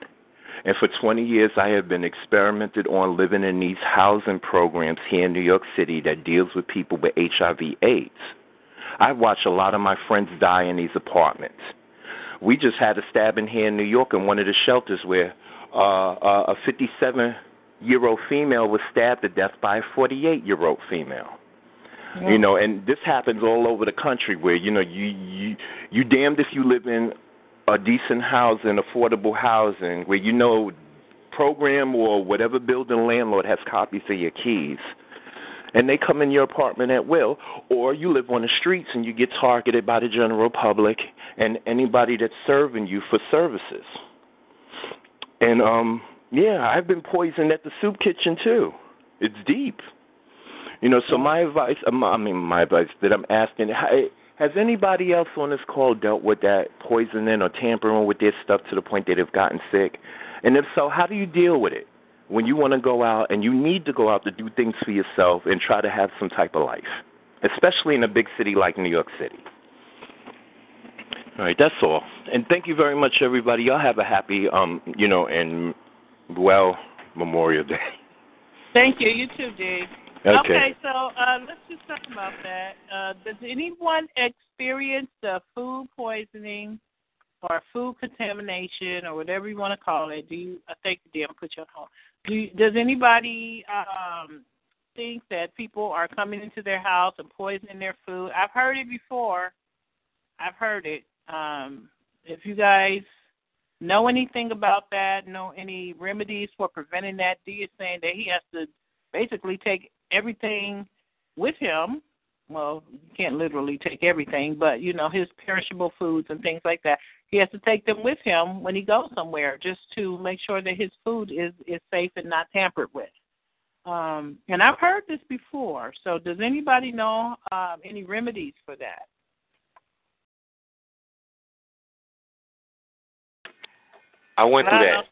And for twenty years, I have been experimented on living in these housing programs here in New York City that deals with people with H I V AIDS. I watch a lot of my friends die in these apartments. We just had a stabbing here in New York in one of the shelters where uh, a fifty-seven-year-old female was stabbed to death by a forty-eight-year-old female. Yeah. You know, and this happens all over the country where, you know, you, you you damned if you live in a decent housing, affordable housing, where you know program or whatever building landlord has copies of your keys. And they come in your apartment at will, or you live on the streets and you get targeted by the general public and anybody that's serving you for services. And, um, yeah, I've been poisoned at the soup kitchen, too. It's deep. You know, so my advice, I mean, my advice that I'm asking, has anybody else on this call dealt with that poisoning or tampering with their stuff to the point that they've gotten sick? And if so, how do you deal with it when you want to go out and you need to go out to do things for yourself and try to have some type of life, especially in a big city like New York City? All right, that's all. And thank you very much, everybody. Y'all have a happy, um, you know, and, well, Memorial Day. Thank you. You too, Dave. Okay. Okay, so uh, let's just talk about that. Uh, does anyone experience uh, food poisoning or food contamination or whatever you want to call it? Do you? I think you didn't put your home. Do you, does anybody um, think that people are coming into their house and poisoning their food? I've heard it before. I've heard it. Um, if you guys know anything about that, know any remedies for preventing that, D is saying that he has to basically take everything with him. Well, you can't literally take everything, but, you know, his perishable foods and things like that. He has to take them with him when he goes somewhere just to make sure that his food is, is safe and not tampered with. Um, and I've heard this before. So does anybody know uh, any remedies for that? I went through that.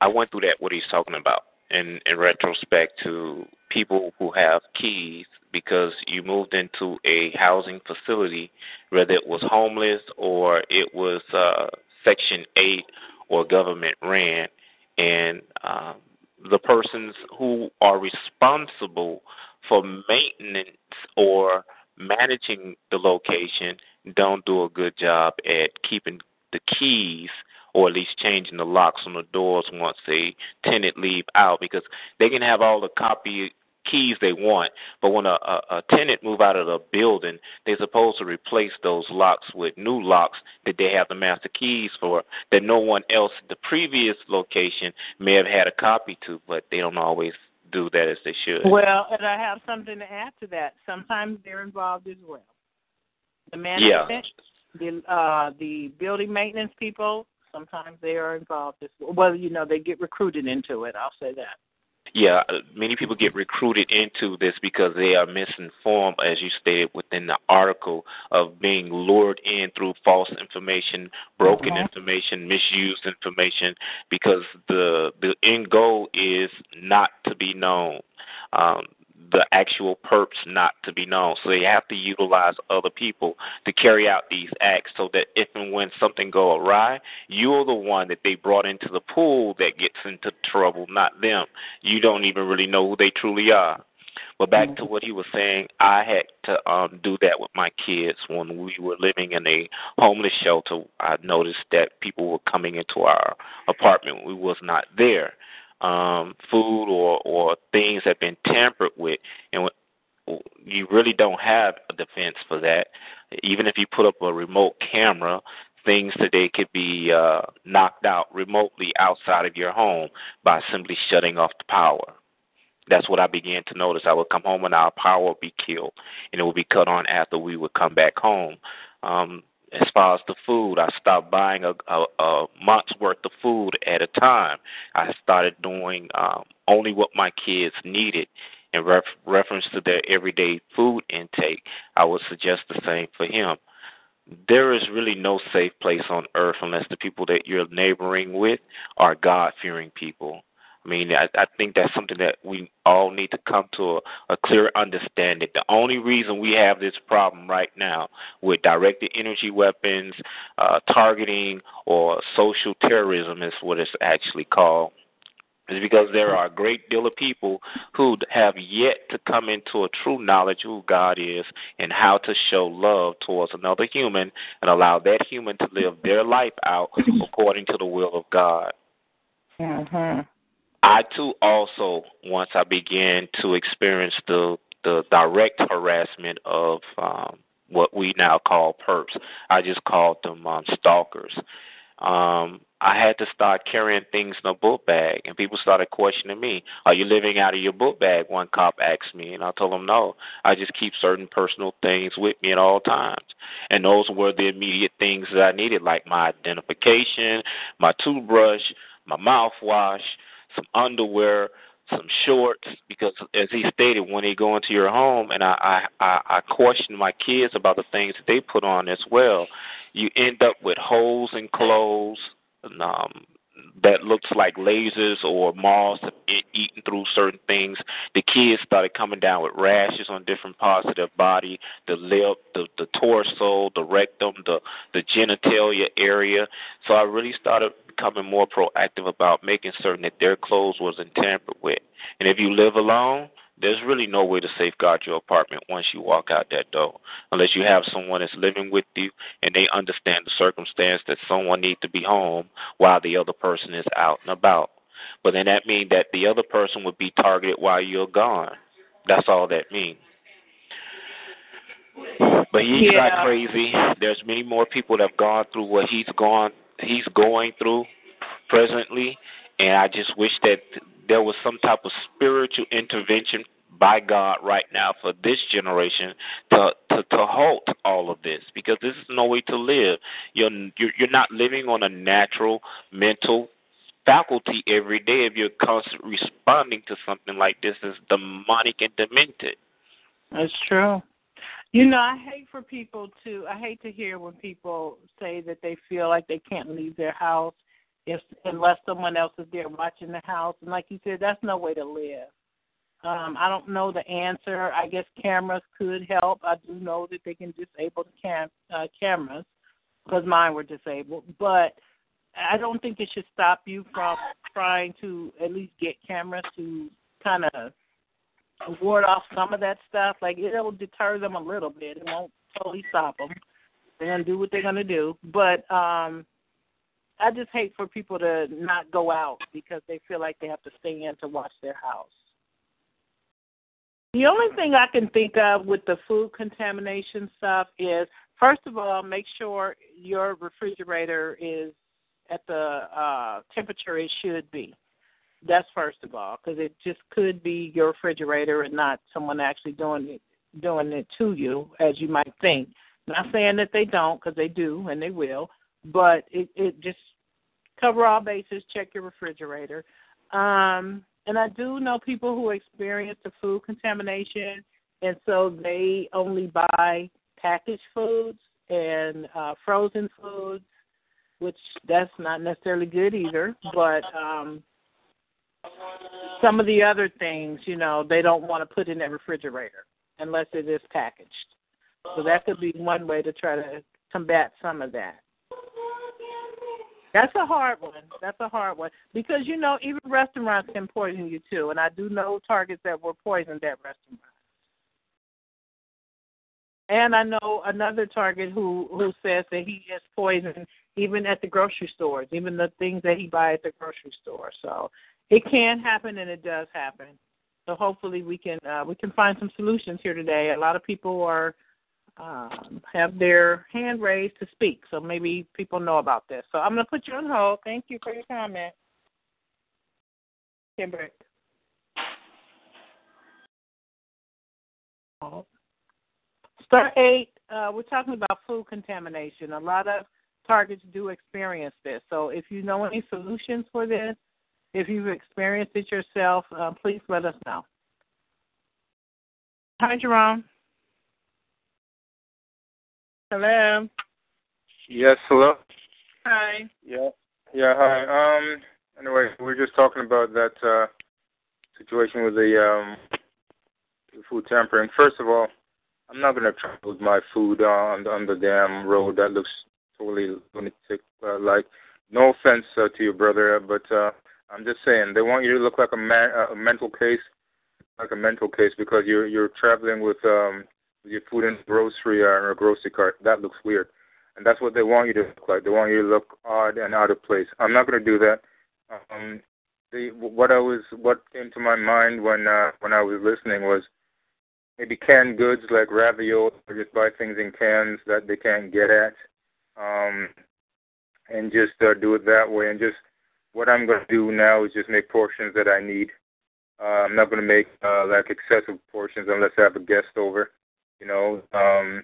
I went through that, what he's talking about, in, in retrospect to people who have keys because you moved into a housing facility, whether it was homeless or it was uh, Section eight or government ran, and uh, the persons who are responsible for maintenance or managing the location don't do a good job at keeping the keys, or at least changing the locks on the doors once the tenant leave out, because they can have all the copy keys they want, but when a, a, a tenant move out of the building, they're supposed to replace those locks with new locks that they have the master keys for, that no one else at the previous location may have had a copy to, but they don't always do that as they should. Well, and I have something to add to that. Sometimes they're involved as well. The management, yeah. the, uh, the building maintenance people, sometimes they are involved as well. Well, you know, they get recruited into it. I'll say that. Yeah, many people get recruited into this because they are misinformed, as you stated within the article, of being lured in through false information, broken mm-hmm. information, misused information, because the the end goal is not to be known. Um, the actual perps not to be known. So they have to utilize other people to carry out these acts so that if and when something go awry, you're the one that they brought into the pool that gets into trouble, not them. You don't even really know who they truly are. But back mm-hmm. to what he was saying, I had to um, do that with my kids. When we were living in a homeless shelter, I noticed that people were coming into our apartment when we was not there. Um, food or, or things have been tampered with, and you really don't have a defense for that. Even if you put up a remote camera, things today could be uh, knocked out remotely outside of your home by simply shutting off the power. That's what I began to notice. I would come home and our power would be killed, and it would be cut on after we would come back home. Um, As far as the food, I stopped buying a, a, a month's worth of food at a time. I started doing um, only what my kids needed in ref- reference to their everyday food intake. I would suggest the same for him. There is really no safe place on earth unless the people that you're neighboring with are God-fearing people. I mean, I, I think that's something that we all need to come to a, a clear understanding. The only reason we have this problem right now with directed energy weapons, uh, targeting, or social terrorism is what it's actually called, is because there are a great deal of people who have yet to come into a true knowledge of who God is and how to show love towards another human and allow that human to live their life out according to the will of God. Mm-hmm. I, too, also, once I began to experience the, the direct harassment of um, what we now call perps, I just called them um, stalkers. Um, I had to start carrying things in a book bag, and people started questioning me. Are you living out of your book bag? One cop asked me, and I told him no. I just keep certain personal things with me at all times. And those were the immediate things that I needed, like my identification, my toothbrush, my mouthwash, some underwear, some shorts, because as he stated, when they go into your home, and I, I, I question my kids about the things that they put on as well, you end up with holes in clothes and, um, that looks like lasers or moths have eaten through certain things. The kids started coming down with rashes on different parts of their body, the lip, the, the torso, the rectum, the, the genitalia area. So I really started becoming more proactive about making certain that their clothes wasn't tampered with. And if you live alone, there's really no way to safeguard your apartment once you walk out that door, unless you have someone that's living with you and they understand the circumstance that someone needs to be home while the other person is out and about. But then that means that the other person would be targeted while you're gone. That's all that means. But he's yeah. not crazy. There's many more people that have gone through what he's gone, he's going through presently, and I just wish that there was some type of spiritual intervention by God right now for this generation to, to, to halt all of this, because this is no way to live. You're, you're not living on a natural mental faculty every day if you're constantly responding to something like this that's demonic and demented. That's true. You know, I hate for people to, I hate to hear when people say that they feel like they can't leave their house If, unless someone else is there watching the house. And like you said, that's no way to live. Um, I don't know the answer. I guess cameras could help. I do know that they can disable the cam- uh, cameras because mine were disabled. But I don't think it should stop you from trying to at least get cameras to kind of ward off some of that stuff. Like, it'll deter them a little bit. It won't totally stop them. They're going to do what they're going to do. But um, I just hate for people to not go out because they feel like they have to stay in to watch their house. The only thing I can think of with the food contamination stuff is, first of all, make sure your refrigerator is at the uh, temperature it should be. That's first of all, because it just could be your refrigerator and not someone actually doing it, doing it to you, as you might think. Not saying that they don't, because they do and they will, but it, it just cover all bases, check your refrigerator. Um, and I do know people who experience the food contamination, and so they only buy packaged foods and uh, frozen foods, which that's not necessarily good either, but um, some of the other things, you know, they don't want to put in their refrigerator unless it is packaged. So that could be one way to try to combat some of that. That's a hard one. That's a hard one. Because, you know, even restaurants can poison you, too. And I do know targets that were poisoned at restaurants. And I know another target who, who says that he is poisoned even at the grocery stores, even the things that he buys at the grocery store. So it can happen, and it does happen. So hopefully we can uh, we can find some solutions here today. A lot of people are um, have their hand raised to speak, so maybe people know about this. So I'm going to put you on hold. Thank you for your comment. Kimberly. Star eight, uh, we're talking about food contamination. A lot of targets do experience this. So if you know any solutions for this, if you've experienced it yourself, uh, please let us know. Hi, Jerome. Hello. Yes, hello. Hi. Yeah, yeah, hi. Um. Anyway, we were just talking about that uh, situation with the um, food tampering. First of all, I'm not going to travel with my food on, on the damn road. That looks totally lunatic. Uh, like, no offense uh, to your brother, but uh, I'm just saying they want you to look like a, man, uh, a mental case, like a mental case, because you're you're traveling with um with your food and grocery uh, or a grocery cart. That looks weird, and that's what they want you to look like. They want you to look odd and out of place. I'm not going to do that. Um, the, what I was what came to my mind when uh, when I was listening was, maybe canned goods like ravioli, or just buy things in cans that they can't get at, um, and just uh, do it that way. And just what I'm going to do now is just make portions that I need. Uh, I'm not going to make uh, like excessive portions unless I have a guest over. You know, um,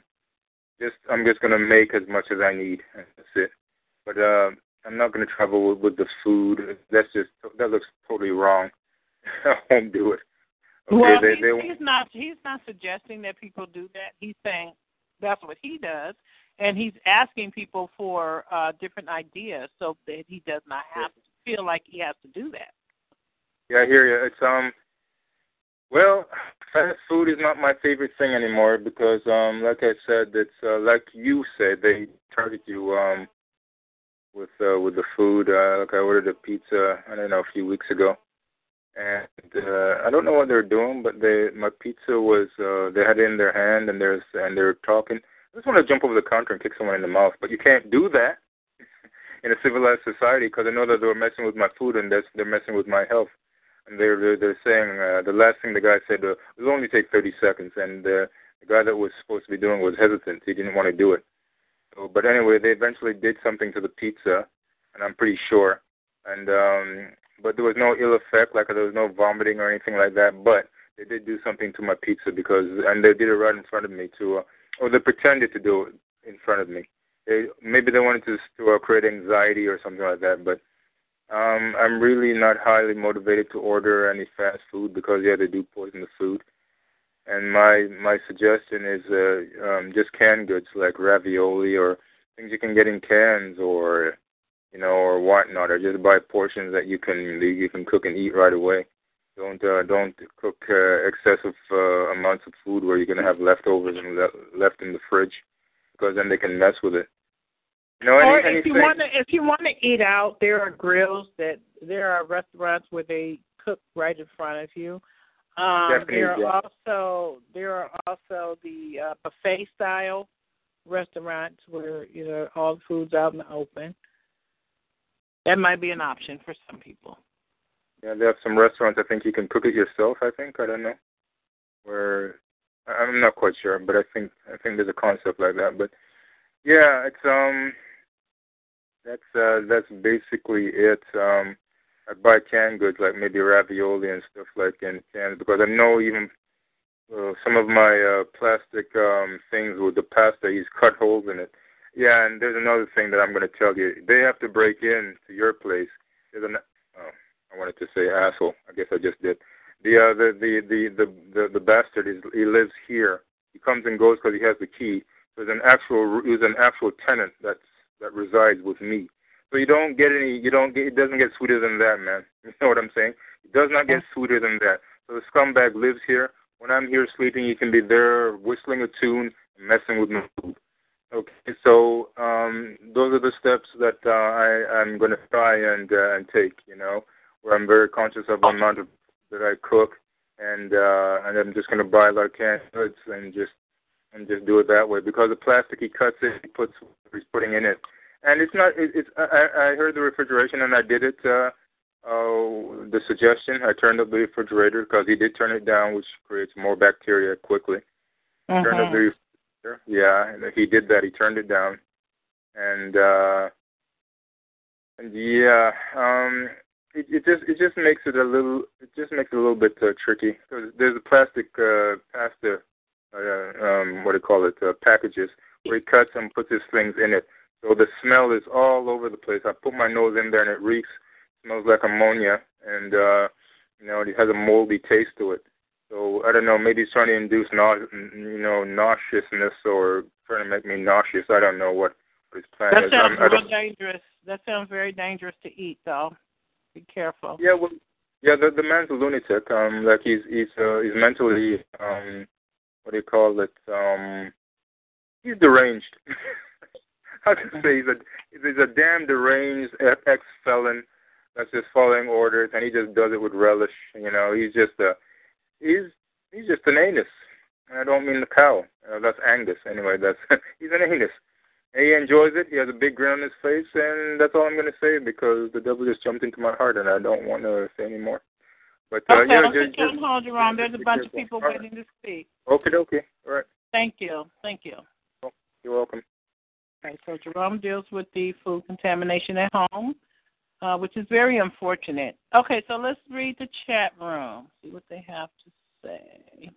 just I'm just going to make as much as I need. And that's it. But uh, I'm not going to travel with, with the food. That's just that looks totally wrong. I won't do it. Okay, well, they, he's, they... he's not he's not suggesting that people do that. He's saying that's what he does, and he's asking people for uh, different ideas so that he does not have to feel like he has to do that. Yeah, I hear you. It's um, well, fast food is not my favorite thing anymore because um, like I said, it's uh, like you said, they target you um with uh, with the food. Uh, like I ordered a pizza, I don't know, a few weeks ago. And uh, I don't know what they were doing, but they, my pizza was, uh, they had it in their hand, and there's and they were talking. I just want to jump over the counter and kick someone in the mouth, but you can't do that in a civilized society because I know that they were messing with my food and they're, they're messing with my health. And they're, they're, they're saying, uh, the last thing the guy said, uh, it'll only take thirty seconds, and uh, the guy that was supposed to be doing was hesitant. He didn't want to do it. So, but anyway, they eventually did something to the pizza, and I'm pretty sure. And, um... but there was no ill effect, like there was no vomiting or anything like that. But they did do something to my pizza because, and they did it right in front of me too, uh, or they pretended to do it in front of me. They, maybe they wanted to, to uh, create anxiety or something like that. But um, I'm really not highly motivated to order any fast food because yeah, they do poison the food. And my my suggestion is uh, um, just canned goods like ravioli or things you can get in cans or. You know, or whatnot, or just buy portions that you can you can cook and eat right away. Don't uh, don't cook uh, excessive uh, amounts of food where you're gonna have leftovers and le- left in the fridge, because then they can mess with it. You know, any, or if anything, you want to if you want to eat out, there are grills that there are restaurants where they cook right in front of you. Um, there are yeah. also there are also the uh, buffet style restaurants where you know all the food's out in the open. That might be an option for some people. Yeah, there are some restaurants. I think you can cook it yourself. I think I don't know. Where I'm not quite sure, but I think I think there's a concept like that. But yeah, it's um that's uh, that's basically it. Um, I buy canned goods like maybe ravioli and stuff like in cans because I know even uh, some of my uh, plastic um, things with the pasta, he's cut holes in it. Yeah, and there's another thing that I'm going to tell you. They have to break in to your place. There's an, oh, I wanted to say asshole. I guess I just did. The uh, the, the, the, the, the the bastard is he lives here. He comes and goes because he has the key. So there's an actual he's an actual tenant that's that resides with me. So you don't get any, you don't get, it doesn't get sweeter than that, man. You know what I'm saying? It does not get sweeter than that. So the scumbag lives here. When I'm here sleeping, he can be there whistling a tune and messing with my food. Okay, so um, those are the steps that uh, I, I'm going to try and uh, and take, you know, where I'm very conscious of the amount of that I cook, and uh, and I'm just going to buy a lot of canned goods and just, and just do it that way. Because the plastic, he cuts it, he puts what he's putting in it. And it's not. It's. I, I heard the refrigeration, and I did it. Uh, uh, the suggestion. I turned up the refrigerator because he did turn it down, which creates more bacteria quickly. Mm-hmm. Turned up the refrigerator. Yeah, he did that. He turned it down, and uh, and yeah, um, it, it just it just makes it a little. It just makes it a little bit uh, tricky because there's a plastic uh, pasta. Uh, um, what do you call it? Uh, packages where he cuts and puts his things in it. So the smell is all over the place. I put my nose in there and it reeks, smells like ammonia, and uh, you know it has a moldy taste to it. So I don't know. Maybe it's trying to induce, nause- you know, nauseousness or trying to make me nauseous. I don't know what his plan that is. That sounds I'm, real dangerous. That sounds very dangerous to eat, though. Be careful. Yeah, well, yeah. The, the man's a lunatic. Um, like he's he's uh, he's mentally um, what do you call it? Um, he's deranged. I can say he's a, he's a damn deranged ex-felon that's just following orders, and he just does it with relish. You know, he's just a he's he's just an anus, and I don't mean the cow. Uh, that's Angus, anyway. That's he's an anus. He enjoys it. He has a big grin on his face, and that's all I'm going to say because the devil just jumped into my heart, and I don't want to say any more. But uh, okay, yeah, okay, just, come just, hold, Jerome. There's a bunch of people all waiting right. to speak. Okay, okay, all right. Thank you, thank you. Oh, you're welcome. All right, so Jerome deals with the food contamination at home, uh, which is very unfortunate. Okay, so let's read the chat room, see what they have to say.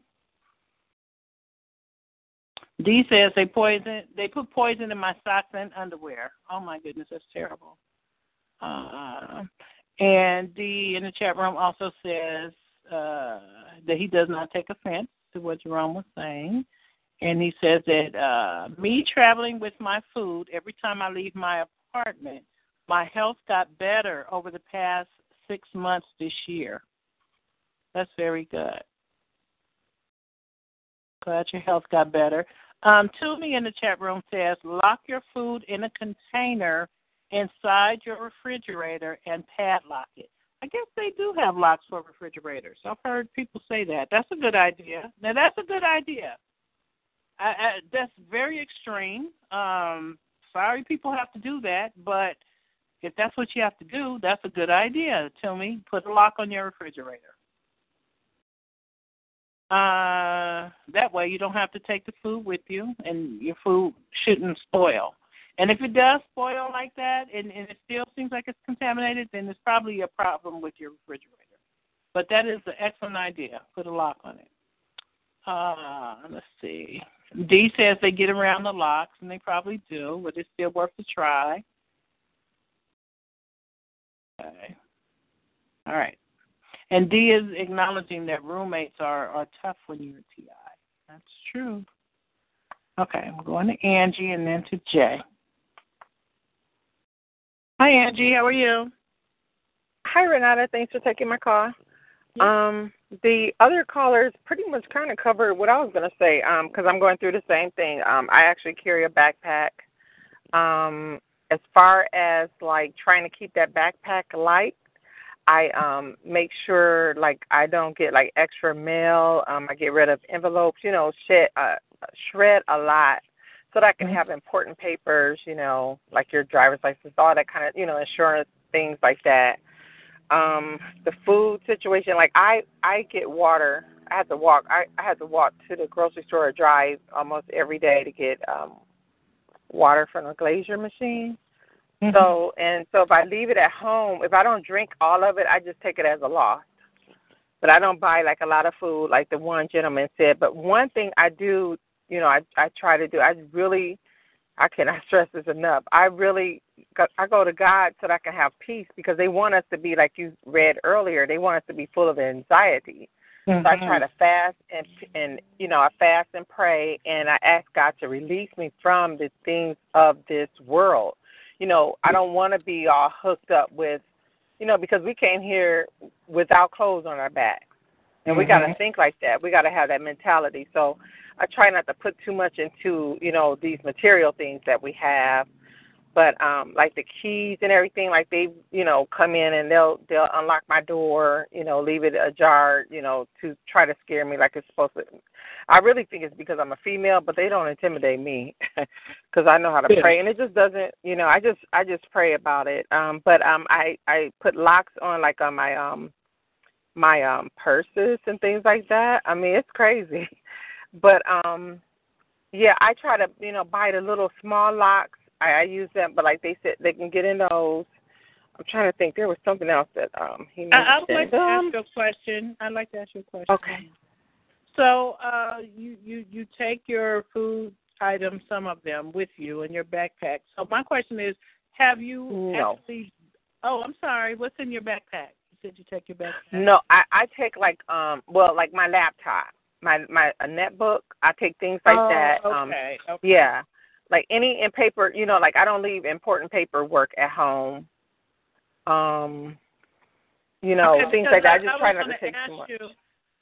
Dee says they poison. They put poison in my socks and underwear. Oh, my goodness, that's terrible. Uh, and Dee in the chat room also says uh, that he does not take offense to what Jerome was saying. And he says that uh, me traveling with my food every time I leave my apartment, my health got better over the past six months this year. That's very good. Glad your health got better. Um, Toomey in the chat room says, lock your food in a container inside your refrigerator and padlock it. I guess they do have locks for refrigerators. I've heard people say that. That's a good idea. Now, that's a good idea. I, I, that's very extreme. Um, sorry people have to do that, but if that's what you have to do, that's a good idea, Toomey. Put a lock on your refrigerator. Uh, that way you don't have to take the food with you, and your food shouldn't spoil. And if it does spoil like that, and, and it still seems like it's contaminated, then there's probably a problem with your refrigerator. But that is an excellent idea. Put a lock on it. Uh, let's see. Dee says they get around the locks, and they probably do, but it's still worth a try. Okay. All right. And Dee is acknowledging that roommates are, are tough when you're a T I. That's true. Okay, I'm going to Angie and then to Jay. Hi, Angie. How are you? Hi, Renata. Thanks for taking my call. Um, the other callers pretty much kind of covered what I was going to say, um, because I'm going through the same thing. Um, I actually carry a backpack. Um, as far as, like, trying to keep that backpack light, I um, make sure, like, I don't get, like, extra mail. Um, I get rid of envelopes, you know, shred, uh, shred a lot so that I can have important papers, you know, like your driver's license, all that kind of, you know, insurance, things like that. Um, the food situation, like, I, I get water. I have to walk. I, I have to walk to the grocery store or drive almost every day to get um, water from the Glacier machine. Mm-hmm. So and so if I leave it at home, if I don't drink all of it, I just take it as a loss. But I don't buy, like, a lot of food, like the one gentleman said. But one thing I do, you know, I I try to do, I really, I cannot stress this enough, I really, I go to God so that I can have peace, because they want us to be, like you read earlier, they want us to be full of anxiety. Mm-hmm. So I try to fast and, and, you know, I fast and pray, and I ask God to release me from the things of this world. You know, I don't want to be all hooked up with, you know, because we came here without clothes on our back. And mm-hmm. we got to think like that. We got to have that mentality. So I try not to put too much into, you know, these material things that we have. But, um, like, the keys and everything, like, they, you know, come in and they'll they'll unlock my door, you know, leave it ajar, you know, to try to scare me like it's supposed to. I really think it's because I'm a female, but they don't intimidate me because I know how to yeah. pray. And it just doesn't, you know, I just I just pray about it. Um, but um, I, I put locks on, like, on my, um, my um, purses and things like that. I mean, it's crazy. But, um, yeah, I try to, you know, buy the little small locks. I, I use them, but like they said, they can get in those. I'm trying to think. There was something else that um, he mentioned. I, I would like to um, ask you a question. I'd like to ask you a question. Okay. So uh, you, you, you take your food items, some of them, with you in your backpack. So my question is, have you no. actually – oh, I'm sorry. What's in your backpack? You said you take your backpack. No, I, I take like um, – well, like my laptop, my, my a netbook. I take things like oh, that. Okay, um, okay. Yeah. Like any in paper, you know, like I don't leave important paperwork at home. Um, you know, okay, things like that. I just I try not to take too much. You,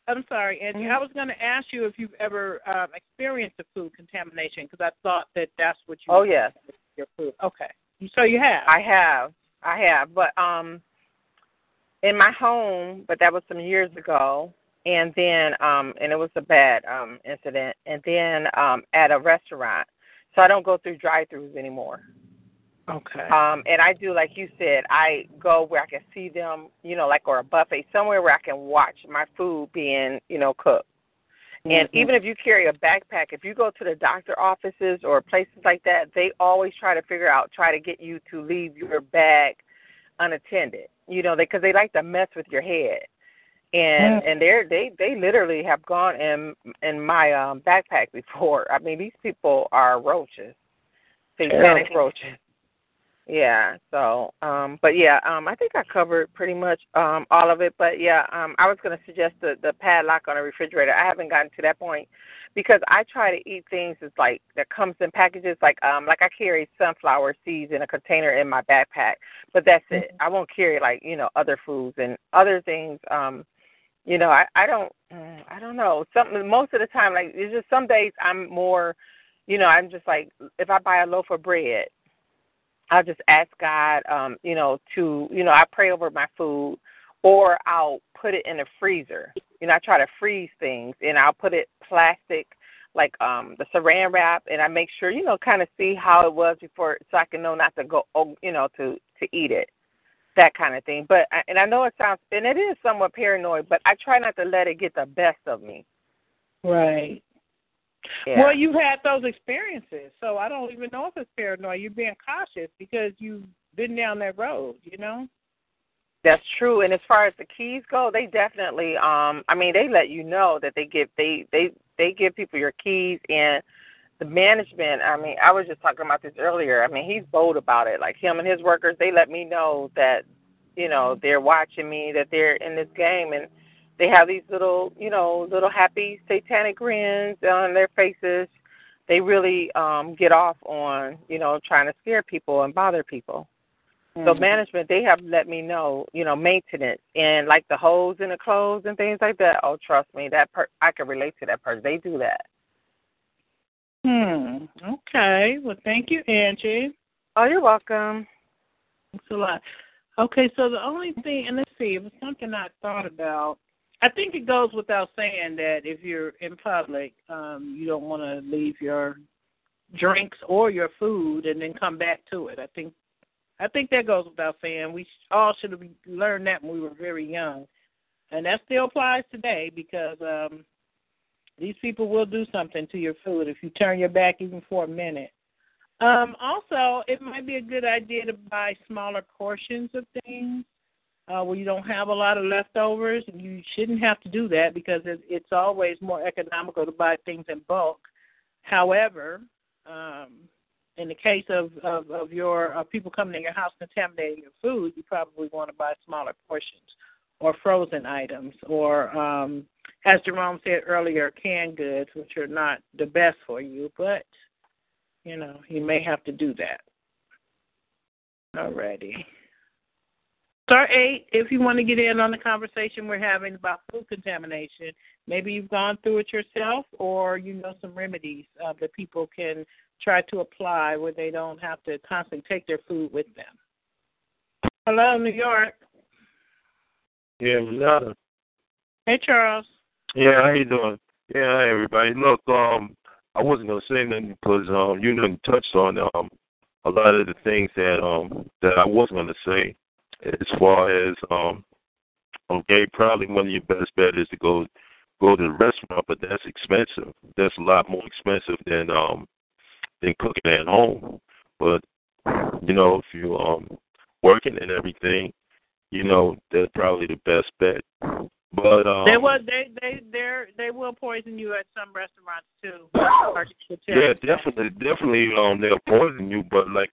I'm sorry, Angie. Mm-hmm. I was going to ask you if you've ever um, experienced a food contamination, because I thought that that's what you. Oh yes. Your food. Okay. So you have. I have. I have, but um, in my home, but that was some years ago, and then um, and it was a bad um incident, and then um at a restaurant. So I don't go through drive-thrus anymore. Okay. Um, and I do, like you said, I go where I can see them, you know, like, or a buffet, somewhere where I can watch my food being, you know, cooked. Mm-hmm. And even if you carry a backpack, if you go to the doctor offices or places like that, they always try to figure out, try to get you to leave your bag unattended, you know, because they, they like to mess with your head. And and they they they literally have gone in in my um, backpack before. I mean, these people are roaches, satanic yeah. roaches. Yeah. So, um, but yeah, um, I think I covered pretty much um, all of it. But yeah, um, I was going to suggest the, the padlock on a refrigerator. I haven't gotten to that point because I try to eat things that's like that comes in packages. Like um, like I carry sunflower seeds in a container in my backpack, but that's mm-hmm. it. I won't carry, like, you know, other foods and other things. Um, You know, I, I don't, I don't know. Something most of the time, like, it's just some days I'm more, you know, I'm just like, if I buy a loaf of bread, I'll just ask God, um, you know, to, you know, I pray over my food, or I'll put it in the freezer. You know, I try to freeze things, and I'll put it plastic, like um, the saran wrap, and I make sure, you know, kind of see how it was before, so I can know not to go, you know, to, to eat it. That kind of thing. But, and I know it sounds, and it is somewhat paranoid, but I try not to let it get the best of me. Right. Yeah. Well, you've had those experiences, so I don't even know if it's paranoid. You're being cautious because you've been down that road, you know? That's true. And as far as the keys go, they definitely, um, I mean, they let you know that they give, they, they, they give people your keys, and the management, I mean, I was just talking about this earlier. I mean, he's bold about it. Like, him and his workers, they let me know that, you know, they're watching me, that they're in this game. And they have these little, you know, little happy satanic grins on their faces. They really um, get off on, you know, trying to scare people and bother people. Mm-hmm. So management, they have let me know, you know, maintenance and, like, the holes in the clothes and things like that. Oh, trust me, that per- I can relate to that person. They do that. Hmm. Okay. Well, thank you, Angie. Oh, you're welcome. Thanks a lot. Okay, so the only thing, and let's see, it was something I thought about. I think it goes without saying that if you're in public, um, you don't want to leave your drinks or your food and then come back to it. I think I think that goes without saying. We all should have learned that when we were very young. And that still applies today because um, these people will do something to your food if you turn your back even for a minute. Um, also, it might be a good idea to buy smaller portions of things uh, where you don't have a lot of leftovers. You shouldn't have to do that because it's always more economical to buy things in bulk. However, um, in the case of, of, of your uh, people coming to your house contaminating your food, you probably want to buy smaller portions or frozen items or, um, as Jerome said earlier, canned goods, which are not the best for you, but... You know, you may have to do that. Alrighty. Star eight, if you want to get in on the conversation we're having about food contamination, maybe you've gone through it yourself or you know some remedies uh, that people can try to apply where they don't have to constantly take their food with them. Hello, New York. Yeah, Renata. Hey, Charles. Yeah, how you doing? Yeah, hi, everybody. Look, um... I wasn't gonna say nothing because um, you know you touched on um, a lot of the things that um, that I was gonna say. As far as um, okay, probably one of your best bet is to go go to the restaurant, but that's expensive. That's a lot more expensive than um, than cooking at home. But you know, if you um working and everything, you know that's probably the best bet. But um, they will they they they will poison you at some restaurants too. Yeah, definitely, definitely. Um, they'll poison you, but like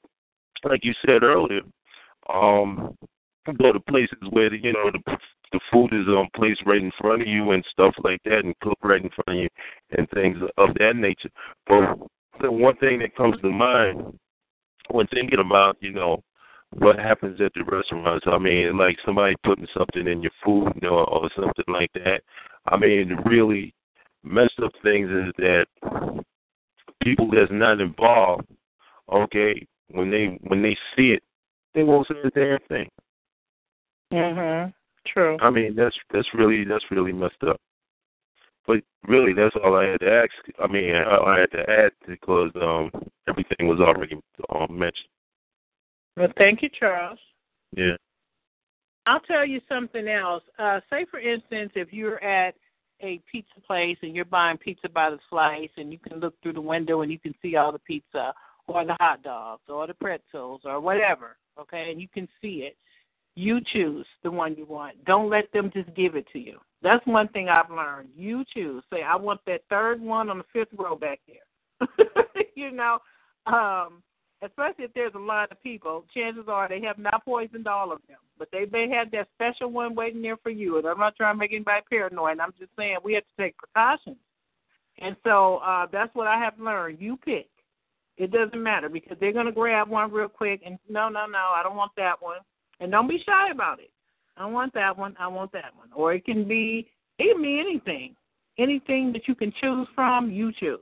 like you said earlier, um, go to places where the, you know the the food is um placed right in front of you and stuff like that, and cooked right in front of you, and things of that nature. But the one thing that comes to mind when thinking about you know. what happens at the restaurants? I mean, like somebody putting something in your food, you know, or something like that. I mean, the really messed up things is that people that's not involved, okay, when they when they see it, they won't say a damn thing. Mhm. True. I mean, that's that's really that's really messed up. But really, that's all I had to ask. I mean, I had to add because um, everything was already um, mentioned. Well, thank you, Charles. Yeah. I'll tell you something else. Uh, say, for instance, if you're at a pizza place and you're buying pizza by the slice and you can look through the window and you can see all the pizza or the hot dogs or the pretzels or whatever, okay, and you can see it, you choose the one you want. Don't let them just give it to you. That's one thing I've learned. You choose. Say, I want that third one on the fifth row back there. you know, um, especially if there's a lot of people, chances are they have not poisoned all of them. But they may have that special one waiting there for you. And I'm not trying to make anybody paranoid. I'm just saying we have to take precautions. And so uh, that's what I have learned. You pick. It doesn't matter because they're going to grab one real quick and no, no, no, I don't want that one. And don't be shy about it. I don't want that one. I want that one. Or it can be, it can be anything. Anything that you can choose from, you choose.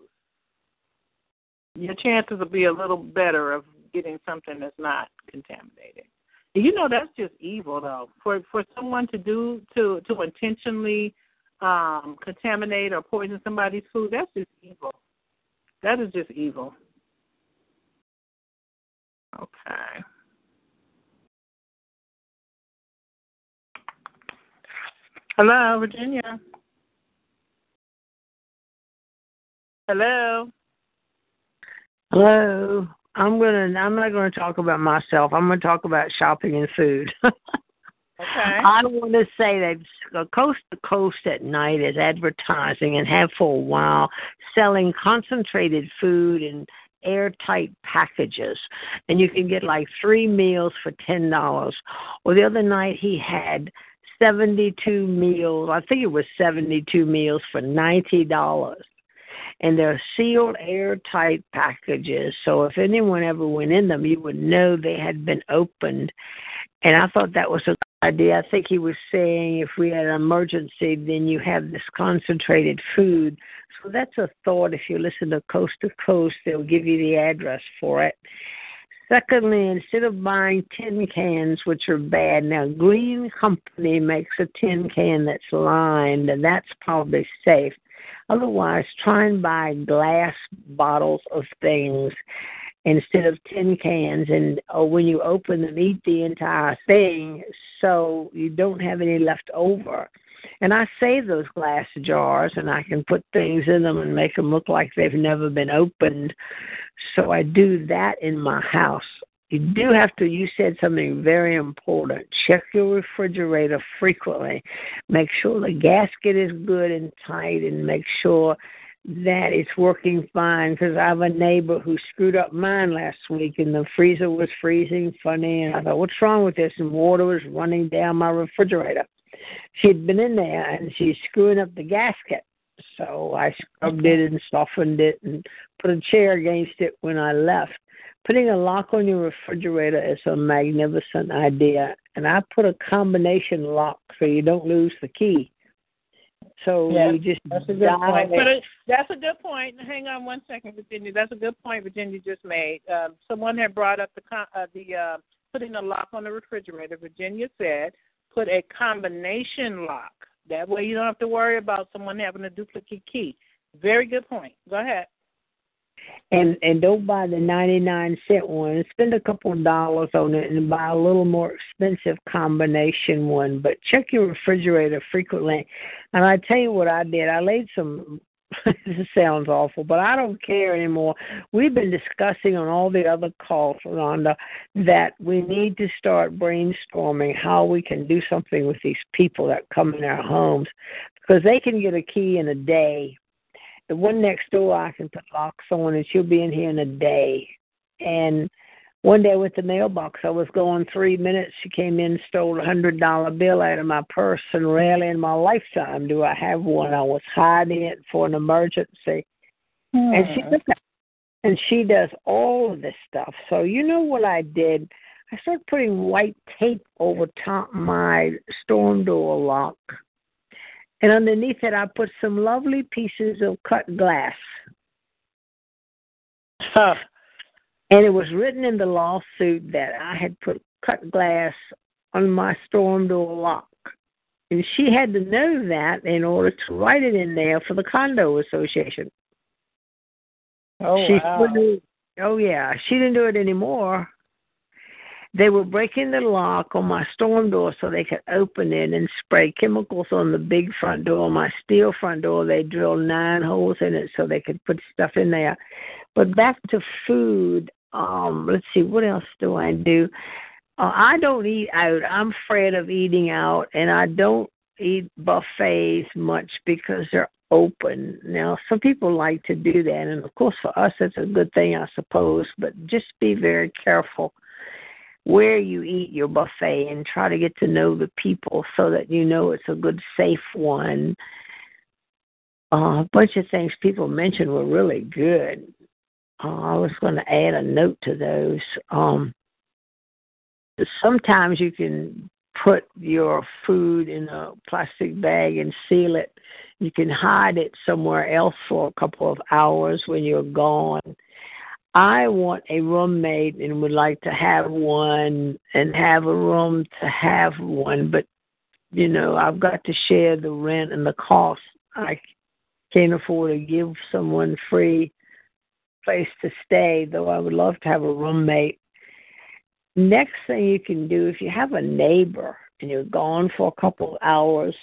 Your chances will be a little better of getting something that's not contaminated. You know, that's just evil, though. For for someone to do to to intentionally um, contaminate or poison somebody's food, that's just evil. That is just evil. Okay. Hello, Virginia. Hello. Hello. I'm gonna. I'm not gonna talk about myself. I'm gonna talk about shopping and food. Okay. I want to say that Coast to Coast at night is advertising and have for a while selling concentrated food in airtight packages, and you can get like three meals for ten dollars. Well, the other night he had seventy-two meals. I think it was seventy-two meals for ninety dollars. And they're sealed airtight packages, so if anyone ever went in them, you would know they had been opened. And I thought that was a good idea. I think he was saying if we had an emergency, then you have this concentrated food. So that's a thought. If you listen to Coast to Coast, they'll give you the address for it. Secondly, instead of buying tin cans, which are bad, now Green Company makes a tin can that's lined, and that's probably safe. Otherwise, try and buy glass bottles of things instead of tin cans, and or when you open them, eat the entire thing so you don't have any left over. And I save those glass jars, and I can put things in them and make them look like they've never been opened. So I do that in my house. You do have to, you said something very important. Check your refrigerator frequently. Make sure the gasket is good and tight, and make sure that it's working fine, because I have a neighbor who screwed up mine last week, and the freezer was freezing funny, and I thought, what's wrong with this? And water was running down my refrigerator. She'd been in there, and she's screwing up the gasket. So I scrubbed it and softened it and put a chair against it when I left. Putting a lock on your refrigerator is a magnificent idea, and I put a combination lock so you don't lose the key. So yes, you just that's a good point. A, that's a good point. Hang on one second, Virginia. That's a good point Virginia just made. Um, someone had brought up the uh, the uh, putting a lock on the refrigerator. Virginia said, put a combination lock. That way you don't have to worry about someone having a duplicate key. Very good point. Go ahead. And and don't buy the ninety-nine cent one. Spend a couple of dollars on it and buy a little more expensive combination one. But check your refrigerator frequently. And I tell you what I did. I laid some... This sounds awful, but I don't care anymore. We've been discussing on all the other calls, Rhonda, that we need to start brainstorming how we can do something with these people that come in our homes, because they can get a key in a day. The one next door I can put locks on, and she'll be in here in a day. And one day with the mailbox, I was going three minutes. She came in, stole a one hundred dollar bill out of my purse, and rarely in my lifetime do I have one. I was hiding it for an emergency. Hmm. And she took it. And she does all of this stuff. So you know what I did? I started putting white tape over top my storm door lock. And underneath it, I put some lovely pieces of cut glass. Huh. And it was written in the lawsuit that I had put cut glass on my storm door lock. And she had to know that in order to write it in there for the condo association. Oh, she wow. It, oh, yeah. She didn't do it anymore. They were breaking the lock on my storm door so they could open it and spray chemicals on the big front door, my steel front door. They drilled nine holes in it so they could put stuff in there. But back to food. Um, let's see, what else do I do? Uh, I don't eat out. I'm afraid of eating out, and I don't eat buffets much because they're open. Now, some people like to do that, and of course for us it's a good thing, I suppose, but just be very careful where you eat your buffet and try to get to know the people so that you know it's a good, safe one. Uh, a bunch of things people mentioned were really good. Uh, I was going to add a note to those. Um, sometimes you can put your food in a plastic bag and seal it. You can hide it somewhere else for a couple of hours when you're gone. I want a roommate and would like to have one and have a room to have one, but, you know, I've got to share the rent and the cost. I can't afford to give someone free place to stay, though I would love to have a roommate. Next thing you can do, if you have a neighbor and you're gone for a couple of hours,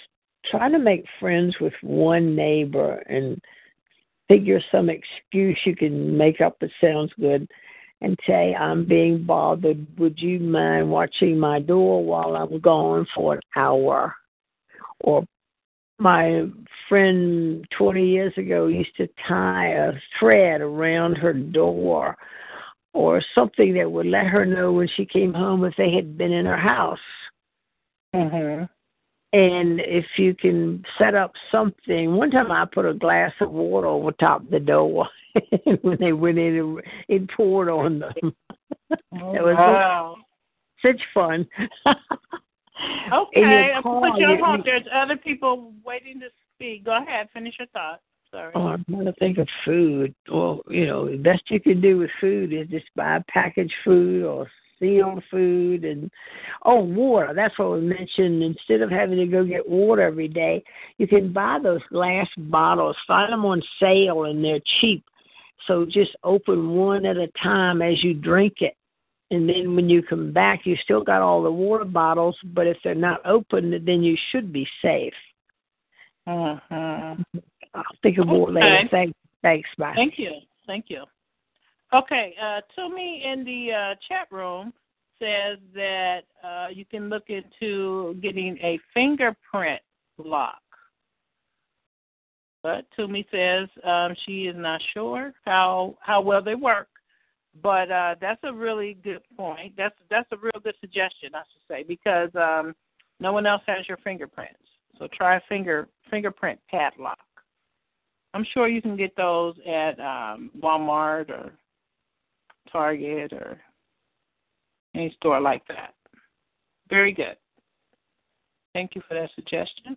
try to make friends with one neighbor and figure some excuse you can make up that sounds good and say, I'm being bothered. Would you mind watching my door while I'm gone for an hour? Or my friend twenty years ago used to tie a thread around her door or something that would let her know when she came home if they had been in her house. Mm-hmm. And if you can set up something. One time I put a glass of water over top of the door. And when they went in, it poured on them. Oh, it was wow. Such fun. Okay. Your car, put your you, home. There's other people waiting to speak. Go ahead. Finish your thought. Sorry. Oh, I'm trying to think of food. Well, you know, the best you can do with food is just buy packaged food or sealed food. And, oh, water. That's what we mentioned. Instead of having to go get water every day, you can buy those glass bottles. Find them on sale, and they're cheap. So just open one at a time as you drink it. And then when you come back, you still got all the water bottles, but if they're not open, then you should be safe. Uh-huh. I'll think of more okay. later. Thanks. Thanks. Bye. Thank you. Thank you. Okay. Uh, Toomey in the uh, chat room says that uh, you can look into getting a fingerprint lock. But Toomey says um, she is not sure how, how well they work. But uh, that's a really good point. That's that's a real good suggestion, I should say, because um, no one else has your fingerprints. So try a finger fingerprint padlock. I'm sure you can get those at um, Walmart or Target or any store like that. Very good. Thank you for that suggestion.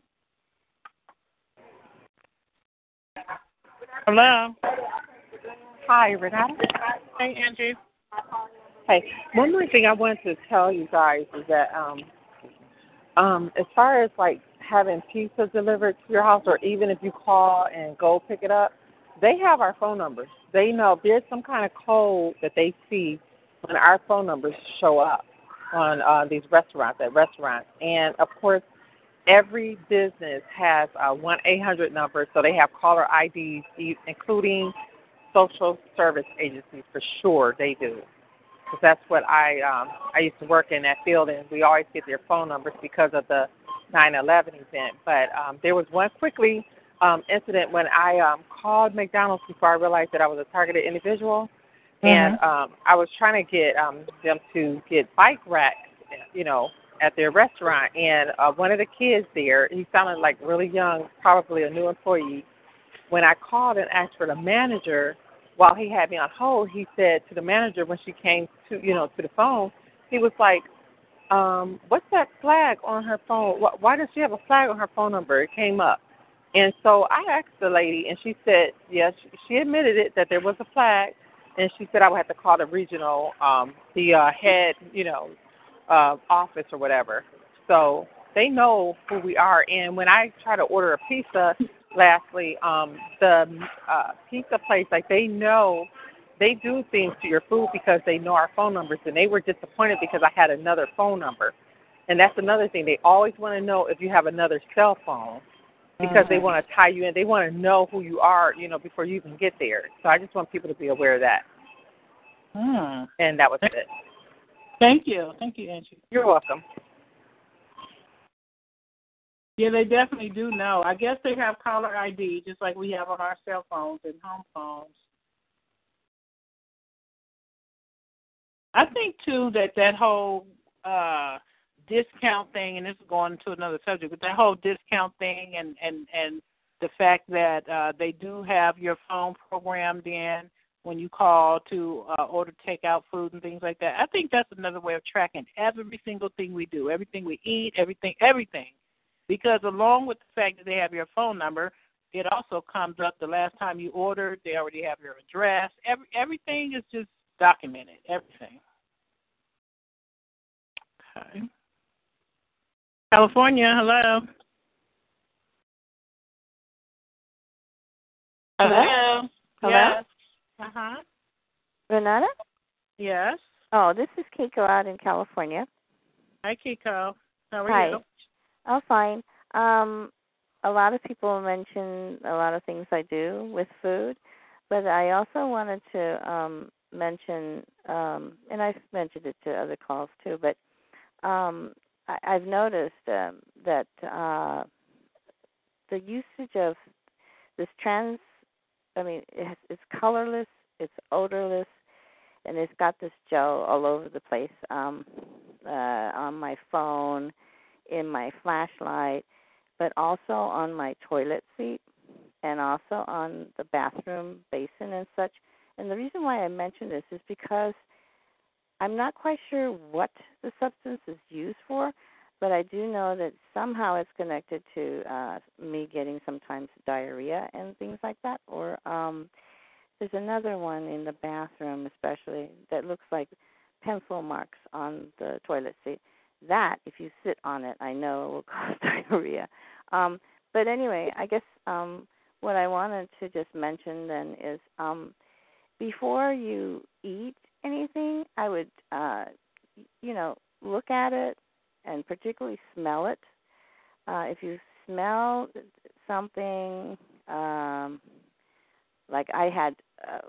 Hello. Hi, Renata. Hey, Andrew. Hey, one more thing I wanted to tell you guys is that um, um, as far as, like, having pizza delivered to your house, or even if you call and go pick it up, they have our phone numbers. They know there's some kind of code that they see when our phone numbers show up on uh, these restaurants, at restaurants. And, of course, every business has a one eight hundred number, so they have caller I Ds, including social service agencies, for sure they do, because that's what I um, I used to work in that field, and we always get their phone numbers because of the nine eleven event. But um, there was one quickly um, incident when I um, called McDonald's before I realized that I was a targeted individual, mm-hmm. and um, I was trying to get um, them to get bike racks, you know, at their restaurant, and uh, one of the kids there, he sounded like really young, probably a new employee. When I called and asked for the manager, while he had me on hold, he said to the manager when she came to, you know, to the phone, he was like, um, what's that flag on her phone? Why does she have a flag on her phone number? It came up. And so I asked the lady, and she said, yes, she admitted it, that there was a flag. And she said I would have to call the regional, um, the uh, head, you know, uh, office or whatever. So they know who we are. And when I try to order a pizza, lastly, um, the uh, pizza place, like, they know, they do things to your food because they know our phone numbers, and they were disappointed because I had another phone number. And that's another thing. They always want to know if you have another cell phone because mm-hmm. they want to tie you in. They want to know who you are, you know, before you even get there. So I just want people to be aware of that. Mm. And that was Thank it. Thank you. Thank you, Angie. You're welcome. Yeah, they definitely do know. I guess they have caller I D, just like we have on our cell phones and home phones. I think, too, that that whole uh, discount thing, and this is going to another subject, but that whole discount thing and, and, and the fact that uh, they do have your phone programmed in when you call to uh, order takeout food and things like that, I think that's another way of tracking every single thing we do, everything we eat, everything, everything. Because along with the fact that they have your phone number, it also comes up the last time you ordered. They already have your address. Every, everything is just documented, everything. Okay. California, hello. Hello. Hello. Yes. Uh-huh. Renata? Yes. Oh, this is Keiko out in California. Hi, Keiko. How are Hi. you? Oh, fine. Um, a lot of people mention a lot of things I do with food, but I also wanted to um, mention, um, and I've mentioned it to other calls too, but um, I, I've noticed uh, that uh, the usage of this trans, I mean, it has, it's colorless, it's odorless, and it's got this gel all over the place um, uh, on my phone, in my flashlight, but also on my toilet seat and also on the bathroom basin and such. And the reason why I mention this is because I'm not quite sure what the substance is used for, But I do know that somehow it's connected to uh, me getting sometimes diarrhea and things like that. Or um, there's another one in the bathroom especially that looks like pencil marks on the toilet seat. That, if you sit on it, I know will cause diarrhea. Um, but anyway, I guess um, what I wanted to just mention then is um, before you eat anything, I would, uh, you know, look at it. And particularly smell it. Uh, if you smell something, um, like I had, uh,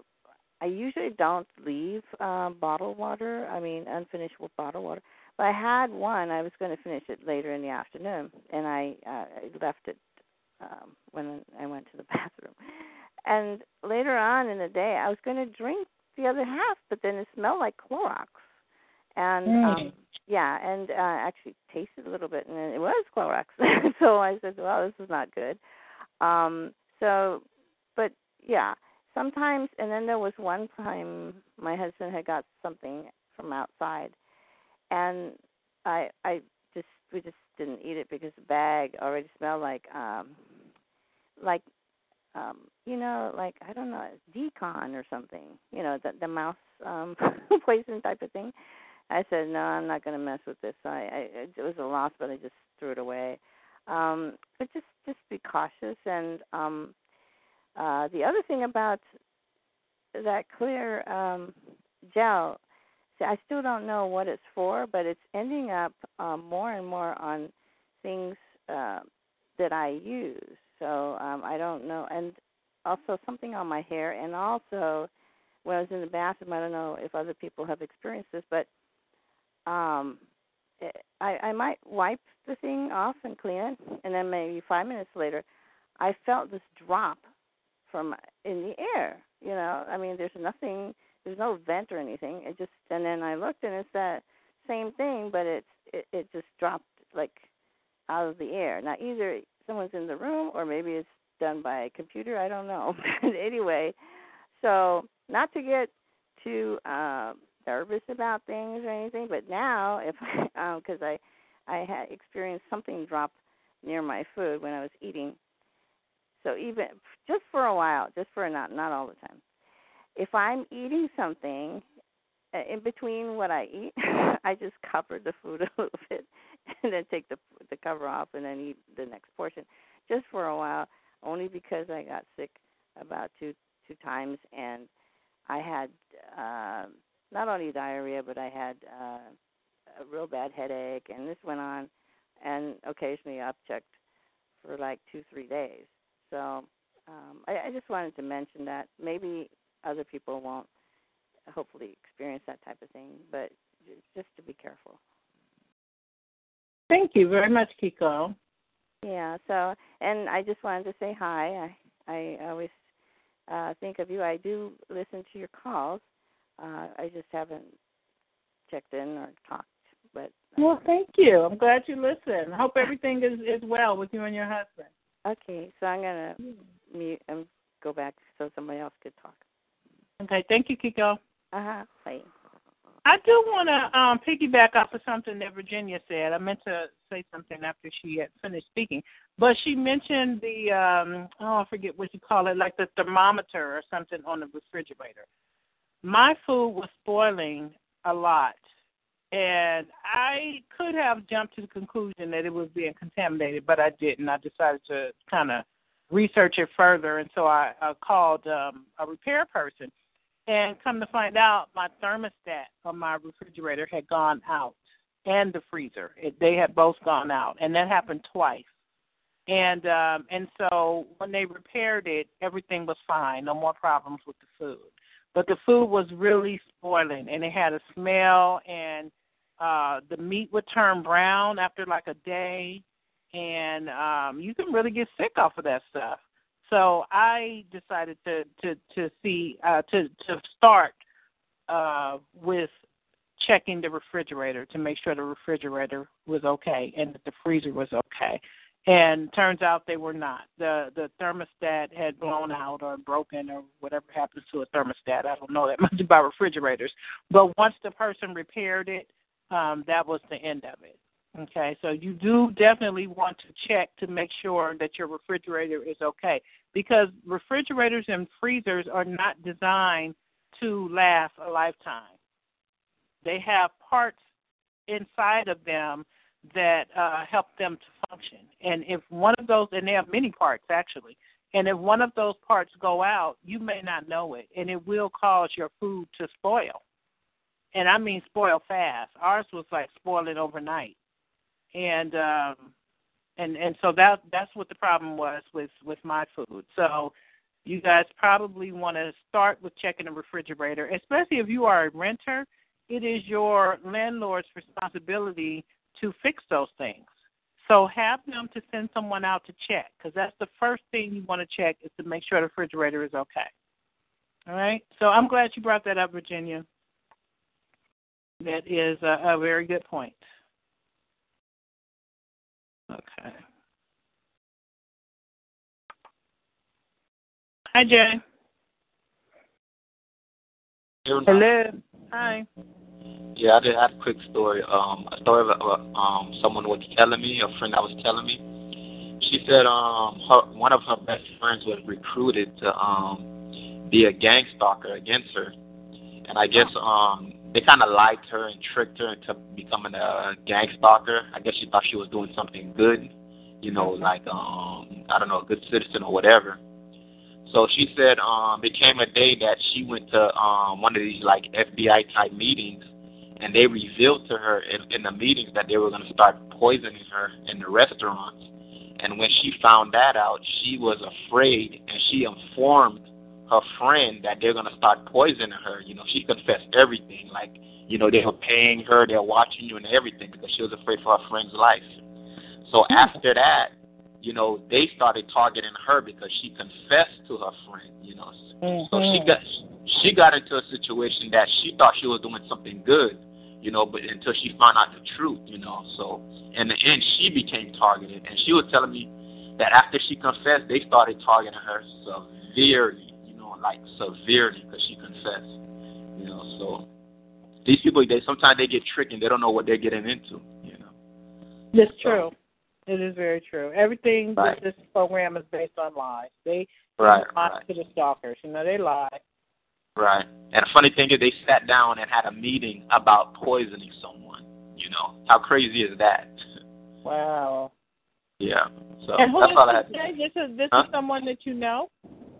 I usually don't leave uh, bottled water, I mean unfinished bottled water, but I had one. I was going to finish it later in the afternoon, and I, uh, I left it um, when I went to the bathroom. And later on in the day, I was going to drink the other half, but then it smelled like Clorox. And, um, yeah, and uh, actually tasted a little bit, and it was Clorox. So I said, well, this is not good. Um, so, but, yeah, sometimes, and then there was one time my husband had got something from outside, and I I just, we just didn't eat it because the bag already smelled like, um, like, um, you know, like, I don't know, decon or something, you know, the, the mouse um, poison type of thing. I said, no, I'm not going to mess with this. I, I, it was a loss, but I just threw it away. Um, but just, just be cautious. And um, uh, the other thing about that clear um, gel, see, I still don't know what it's for, but it's ending up um, more and more on things uh, that I use. So um, I don't know. And also something on my hair. And also when I was in the bathroom, I don't know if other people have experienced this, but Um, I, I might wipe the thing off and clean it, and then maybe five minutes later, I felt this drop from in the air. You know, I mean, there's nothing, there's no vent or anything. It just, and then I looked, and it's that same thing, but it's it, it just dropped like out of the air. Now, either someone's in the room, or maybe it's done by a computer. I don't know. But anyway, so not to get too Uh, nervous about things or anything, but now if because um, I I had experienced something drop near my food when I was eating, so even just for a while, just for a not not all the time, if I'm eating something uh, in between what I eat, I just cover the food a little bit and then take the the cover off and then eat the next portion just for a while, only because I got sick about two two times and I had Uh, not only diarrhea, but I had uh, a real bad headache, and this went on, and occasionally up checked for like two, three days. So um, I, I just wanted to mention that. Maybe other people won't hopefully experience that type of thing, but just to be careful. Thank you very much, Keiko. Yeah, so, and I just wanted to say hi. I, I always uh, think of you. I do listen to your calls. Uh, I just haven't checked in or talked. But uh, well, thank you. I'm glad you listened. I hope everything is, is well with you and your husband. Okay, so I'm going to yeah. mute and go back so somebody else could talk. Okay, thank you, Keiko. Uh-huh, bye. I do want to um, piggyback off of something that Virginia said. I meant to say something after she had finished speaking. But she mentioned the, um, oh, I forget what you call it, like the thermometer or something on the refrigerator. My food was spoiling a lot, and I could have jumped to the conclusion that it was being contaminated, but I didn't. I decided to kind of research it further, and so I, I called um, a repair person, and come to find out, my thermostat on my refrigerator had gone out, and the freezer. It, they had both gone out, and that happened twice. And um, and so when they repaired it, everything was fine, no more problems with the food. But the food was really spoiling, and it had a smell, and uh, the meat would turn brown after like a day, and um, you can really get sick off of that stuff. So I decided to to to see uh, to to start uh, with checking the refrigerator to make sure the refrigerator was okay and that the freezer was okay. And turns out they were not. The the thermostat had blown out or broken or whatever happens to a thermostat. I don't know that much about refrigerators. But once the person repaired it, um, that was the end of it. Okay, so you do definitely want to check to make sure that your refrigerator is okay, because refrigerators and freezers are not designed to last a lifetime. They have parts inside of them that uh, help them to function. And if one of those, and they have many parts actually, and if one of those parts go out, you may not know it, and it will cause your food to spoil. And I mean spoil fast. Ours was like spoiling overnight. And um, and and so that that's what the problem was with, with my food. So you guys probably want to start with checking the refrigerator, especially if you are a renter. It is your landlord's responsibility to fix those things. So have them to send someone out to check, because that's the first thing you want to check is to make sure the refrigerator is okay. All right? So I'm glad you brought that up, Virginia. That is a, a very good point. Okay. Hi, Jay. Hello. Hi. Yeah, I did have a quick story. Um, a story of uh, um, someone was telling me, a friend I was telling me. She said um, her, one of her best friends was recruited to um, be a gang stalker against her. And I guess um, they kind of lied to her and tricked her into becoming a gang stalker. I guess she thought she was doing something good, you know, like, um, I don't know, a good citizen or whatever. So she said um, it came a day that she went to um, one of these, like, F B I-type meetings, and they revealed to her in, in the meetings that they were going to start poisoning her in the restaurants. And when she found that out, she was afraid, and she informed her friend that they're going to start poisoning her. You know, she confessed everything. Like, you know, they were paying her, they were watching you and everything, because she was afraid for her friend's life. So after that, you know, they started targeting her because she confessed to her friend, you know. Mm-hmm. So she got she got into a situation that she thought she was doing something good, you know, but until she found out the truth, you know. So in the end, she became targeted. And she was telling me that after she confessed, they started targeting her severely, you know, like severely, because she confessed, you know. So these people, they sometimes they get tricked and they don't know what they're getting into, you know. That's so true. It is very true. Everything right. With this program is based on lies. They right, lie right. to the stalkers. You know, they lie. Right. And the funny thing is they sat down and had a meeting about poisoning someone. You know, how crazy is that? Wow. Yeah. So and who that's is all I say? This is this huh? is someone that you know?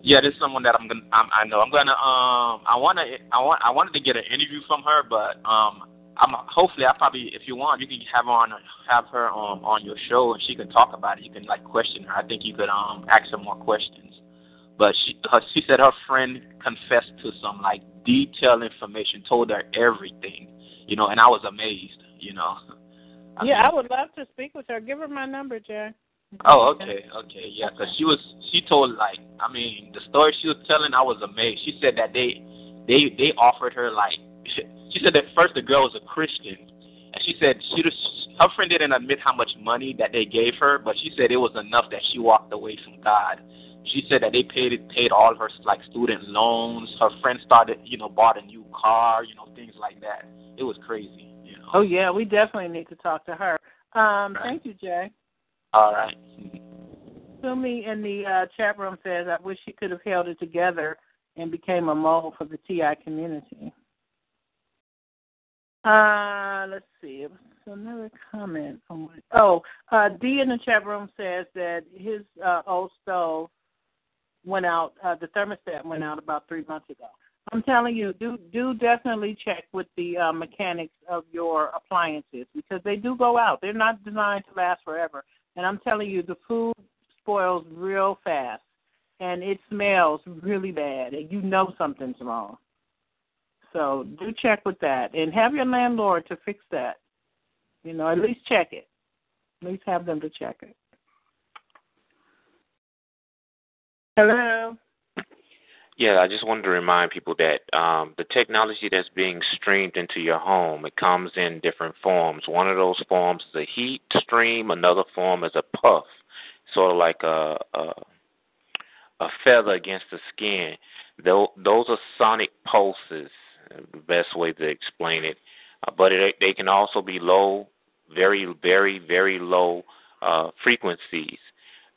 Yeah, this is someone that I'm gonna. I'm, I know. I'm gonna. Um. I wanna. I want. I wanted to get an interview from her, but um. I'm, hopefully, I probably, if you want, you can have on have her um, on your show, and she can talk about it. You can like question her. I think you could um, ask her more questions. But she her, she said her friend confessed to some like detailed information, told her everything, you know. And I was amazed, you know. I yeah, mean, I would love to speak with her. Give her my number, Jay. Oh, okay, okay, yeah, because she was she told like I mean the story she was telling, I was amazed. She said that they they they offered her like. She said that first the girl was a Christian, and she said she just, her friend didn't admit how much money that they gave her, but she said it was enough that she walked away from God. She said that they paid paid all her like student loans. Her friend started, you know, bought a new car, you know, things like that. It was crazy, you know. Oh yeah, we definitely need to talk to her. Um, right. Thank you, Jay. All right. Sumi in the uh, chat room says, "I wish she could have held it together and became a model for the T I community." Uh, let's see. It was another comment. On my, oh, uh, D in the chat room says that his uh, old stove went out, uh, the thermostat went out about three months ago. I'm telling you, do do definitely check with the uh, mechanics of your appliances, because they do go out. They're not designed to last forever. And I'm telling you, the food spoils real fast, and it smells really bad, and you know something's wrong. So do check with that, and have your landlord to fix that. You know, at least check it. At least have them to check it. Hello? Yeah, I just wanted to remind people that um, the technology that's being streamed into your home, it comes in different forms. One of those forms is a heat stream. Another form is a puff, sort of like a, a, a feather against the skin. Those are sonic pulses. The best way to explain it, uh, but it, they can also be low very, very, very low uh, frequencies.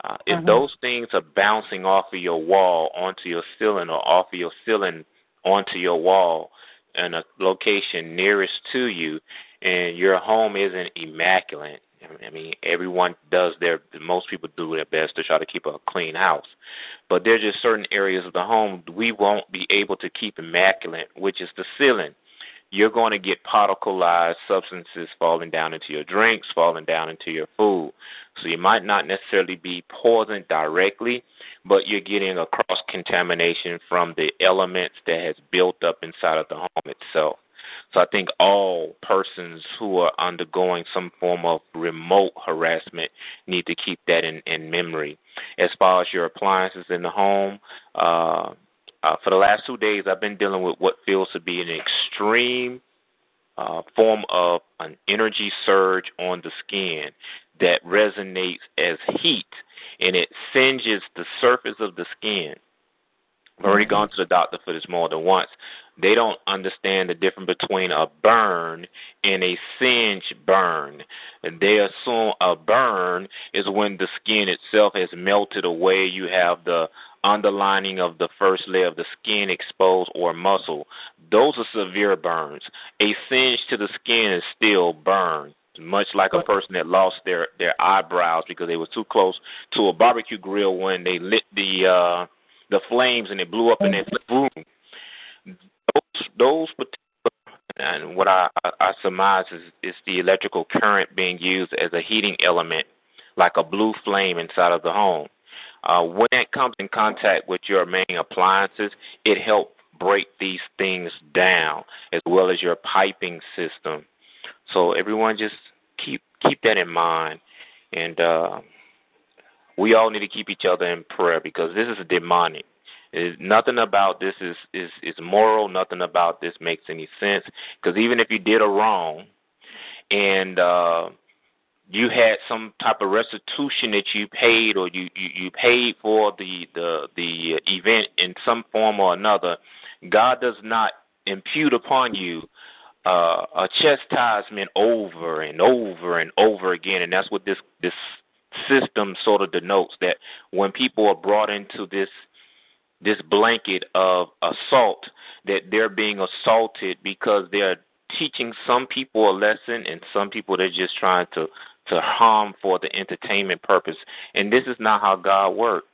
Uh, if mm-hmm. those things are bouncing off of your wall onto your ceiling or off of your ceiling onto your wall in a location nearest to you, and your home isn't immaculate, I mean, everyone does their, most people do their best to try to keep a clean house. But there are just certain areas of the home we won't be able to keep immaculate, which is the ceiling. You're going to get particleized substances falling down into your drinks, falling down into your food. So you might not necessarily be poisoned directly, but you're getting a cross-contamination from the elements that has built up inside of the home itself. So I think all persons who are undergoing some form of remote harassment need to keep that in, in memory. As far as your appliances in the home, uh, uh, for the last two days I've been dealing with what feels to be an extreme uh, form of an energy surge on the skin that resonates as heat, and it singes the surface of the skin. I've already gone to the doctor for this more than once. They don't understand the difference between a burn and a singe burn. They assume a burn is when the skin itself has melted away. You have the underlining of the first layer of the skin exposed or muscle. Those are severe burns. A singe to the skin is still burn. Much like a person that lost their, their eyebrows because they were too close to a barbecue grill when they lit the... Uh, the flames, and it blew up in their room. Those, those particular, and what I, I, I surmise is, is the electrical current being used as a heating element, like a blue flame inside of the home. Uh, when it comes in contact with your main appliances, it helps break these things down, as well as your piping system. So everyone just keep keep that in mind. And uh we all need to keep each other in prayer because this is demonic. There's nothing about this is, is, is moral. Nothing about this makes any sense because even if you did a wrong and uh, you had some type of restitution that you paid or you, you, you paid for the, the, the event in some form or another, God does not impute upon you uh, a chastisement over and over and over again, and that's what this this. system sort of denotes, that when people are brought into this this blanket of assault, that they're being assaulted because they're teaching some people a lesson and some people they're just trying to, to harm for the entertainment purpose. And this is not how God works.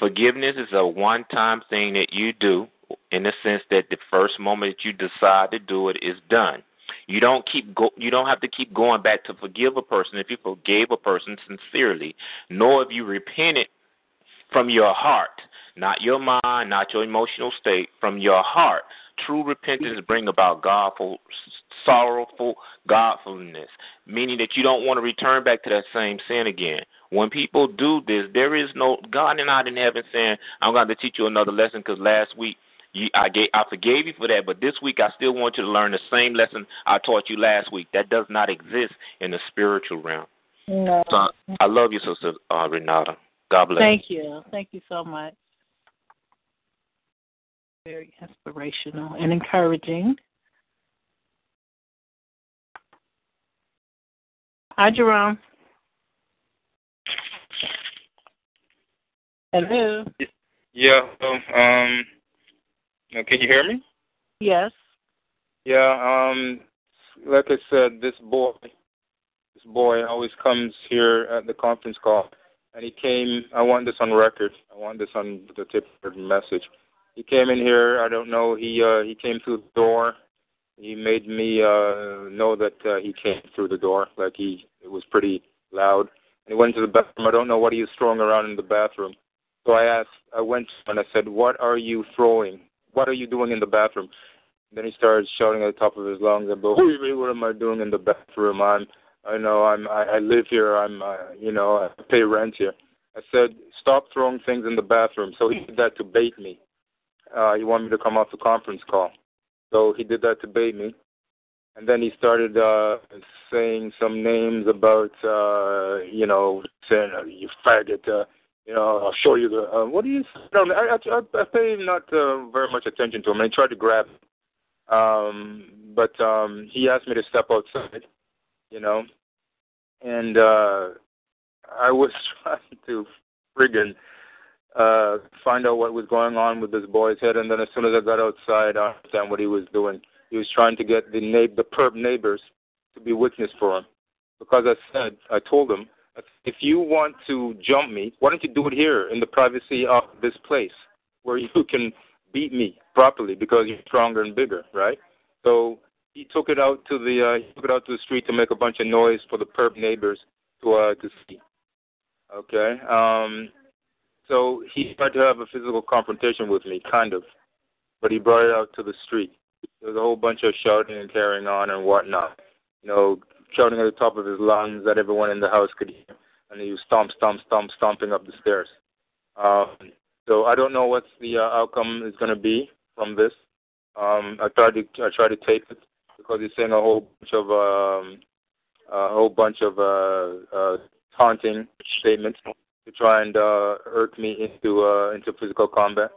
Forgiveness is a one-time thing that you do in the sense that the first moment that you decide to do it is done. You don't keep go, you don't have to keep going back to forgive a person if you forgave a person sincerely, nor if you repented from your heart, not your mind, not your emotional state, from your heart. True repentance brings about Godful, sorrowful Godfulness, meaning that you don't want to return back to that same sin again. When people do this, there is no God and I in heaven saying, I'm going to teach you another lesson because last week, You, I, gave, I forgave you for that, but this week I still want you to learn the same lesson I taught you last week. That does not exist in the spiritual realm. No. So I, I love you, Sister uh, Renata. God bless. Thank you. Thank you so much. Very inspirational and encouraging. Hi, Jerome. Hello. Yeah. Um. Now, can you hear me? Yes. Yeah, um, like I said, this boy, this boy always comes here at the conference call, and he came, I want this on record, I want this on the tip of the message. He came in here, I don't know, he uh, he came through the door, he made me uh, know that uh, he came through the door, like he, it was pretty loud, and he went to the bathroom, I don't know what he was throwing around in the bathroom. So I asked, I went and I said, what are you throwing? What are you doing in the bathroom? Then he started shouting at the top of his lungs, about, what am I doing in the bathroom? I'm, I know, I'm, I, I live here. I'm, uh, you know, I pay rent here. I said, stop throwing things in the bathroom. So he did that to bait me. Uh, he wanted me to come off the conference call. So he did that to bait me. And then he started uh, saying some names about, uh, you know, saying, you faggot, uh, you know, I'll show you the, uh, what do you, I don't, I, I, I pay not uh, very much attention to him. I tried to grab him, um, but um, he asked me to step outside, you know, and uh, I was trying to friggin' uh, find out what was going on with this boy's head, and then as soon as I got outside, I understand what he was doing. He was trying to get the na- the perp neighbors to be witness for him, because I said, I told him, if you want to jump me, why don't you do it here in the privacy of this place where you can beat me properly because you're stronger and bigger, right? So he took it out to the uh, he took it out to the street to make a bunch of noise for the perp neighbors to uh, to see. Okay, um, so he tried to have a physical confrontation with me, kind of, but he brought it out to the street. There was a whole bunch of shouting and carrying on and whatnot, you know, shouting at the top of his lungs that everyone in the house could hear, and he was stomp, stomp, stomp, stomping up the stairs. Um, so I don't know what the uh, outcome is going to be from this. Um, I tried to I tried to tape it because he's saying a whole bunch of um, a whole bunch of uh, uh, taunting statements to try and uh, irk me into uh, into physical combat.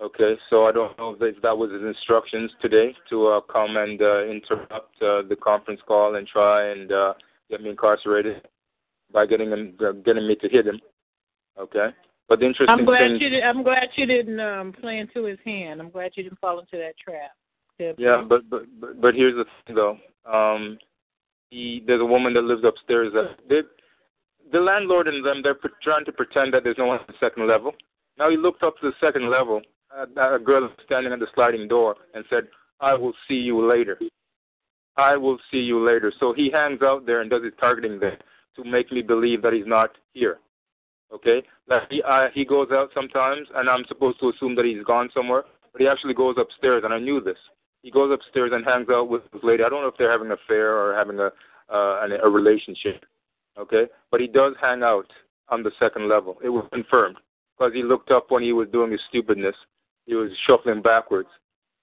Okay, so I don't know if that was his instructions today to uh, come and uh, interrupt uh, the conference call and try and uh, get me incarcerated by getting him, uh, getting me to hit him. Okay, but the interesting I'm glad thing. You did, I'm glad you didn't um, play into his hand. I'm glad you didn't fall into that trap. Definitely. Yeah, but, but but but here's the thing though. Um, he, there's a woman that lives upstairs. That they, the landlord and them, they're trying to pretend that there's no one on the second level. Now he looked up to the second level. A girl standing at the sliding door and said, I will see you later. I will see you later. So he hangs out there and does his targeting there to make me believe that he's not here. Okay? Like he, uh, he goes out sometimes, and I'm supposed to assume that he's gone somewhere, but he actually goes upstairs, and I knew this. He goes upstairs and hangs out with this lady. I don't know if they're having an affair or having a, uh, a relationship. Okay? But he does hang out on the second level. It was confirmed because he looked up when he was doing his stupidness. He was shuffling backwards,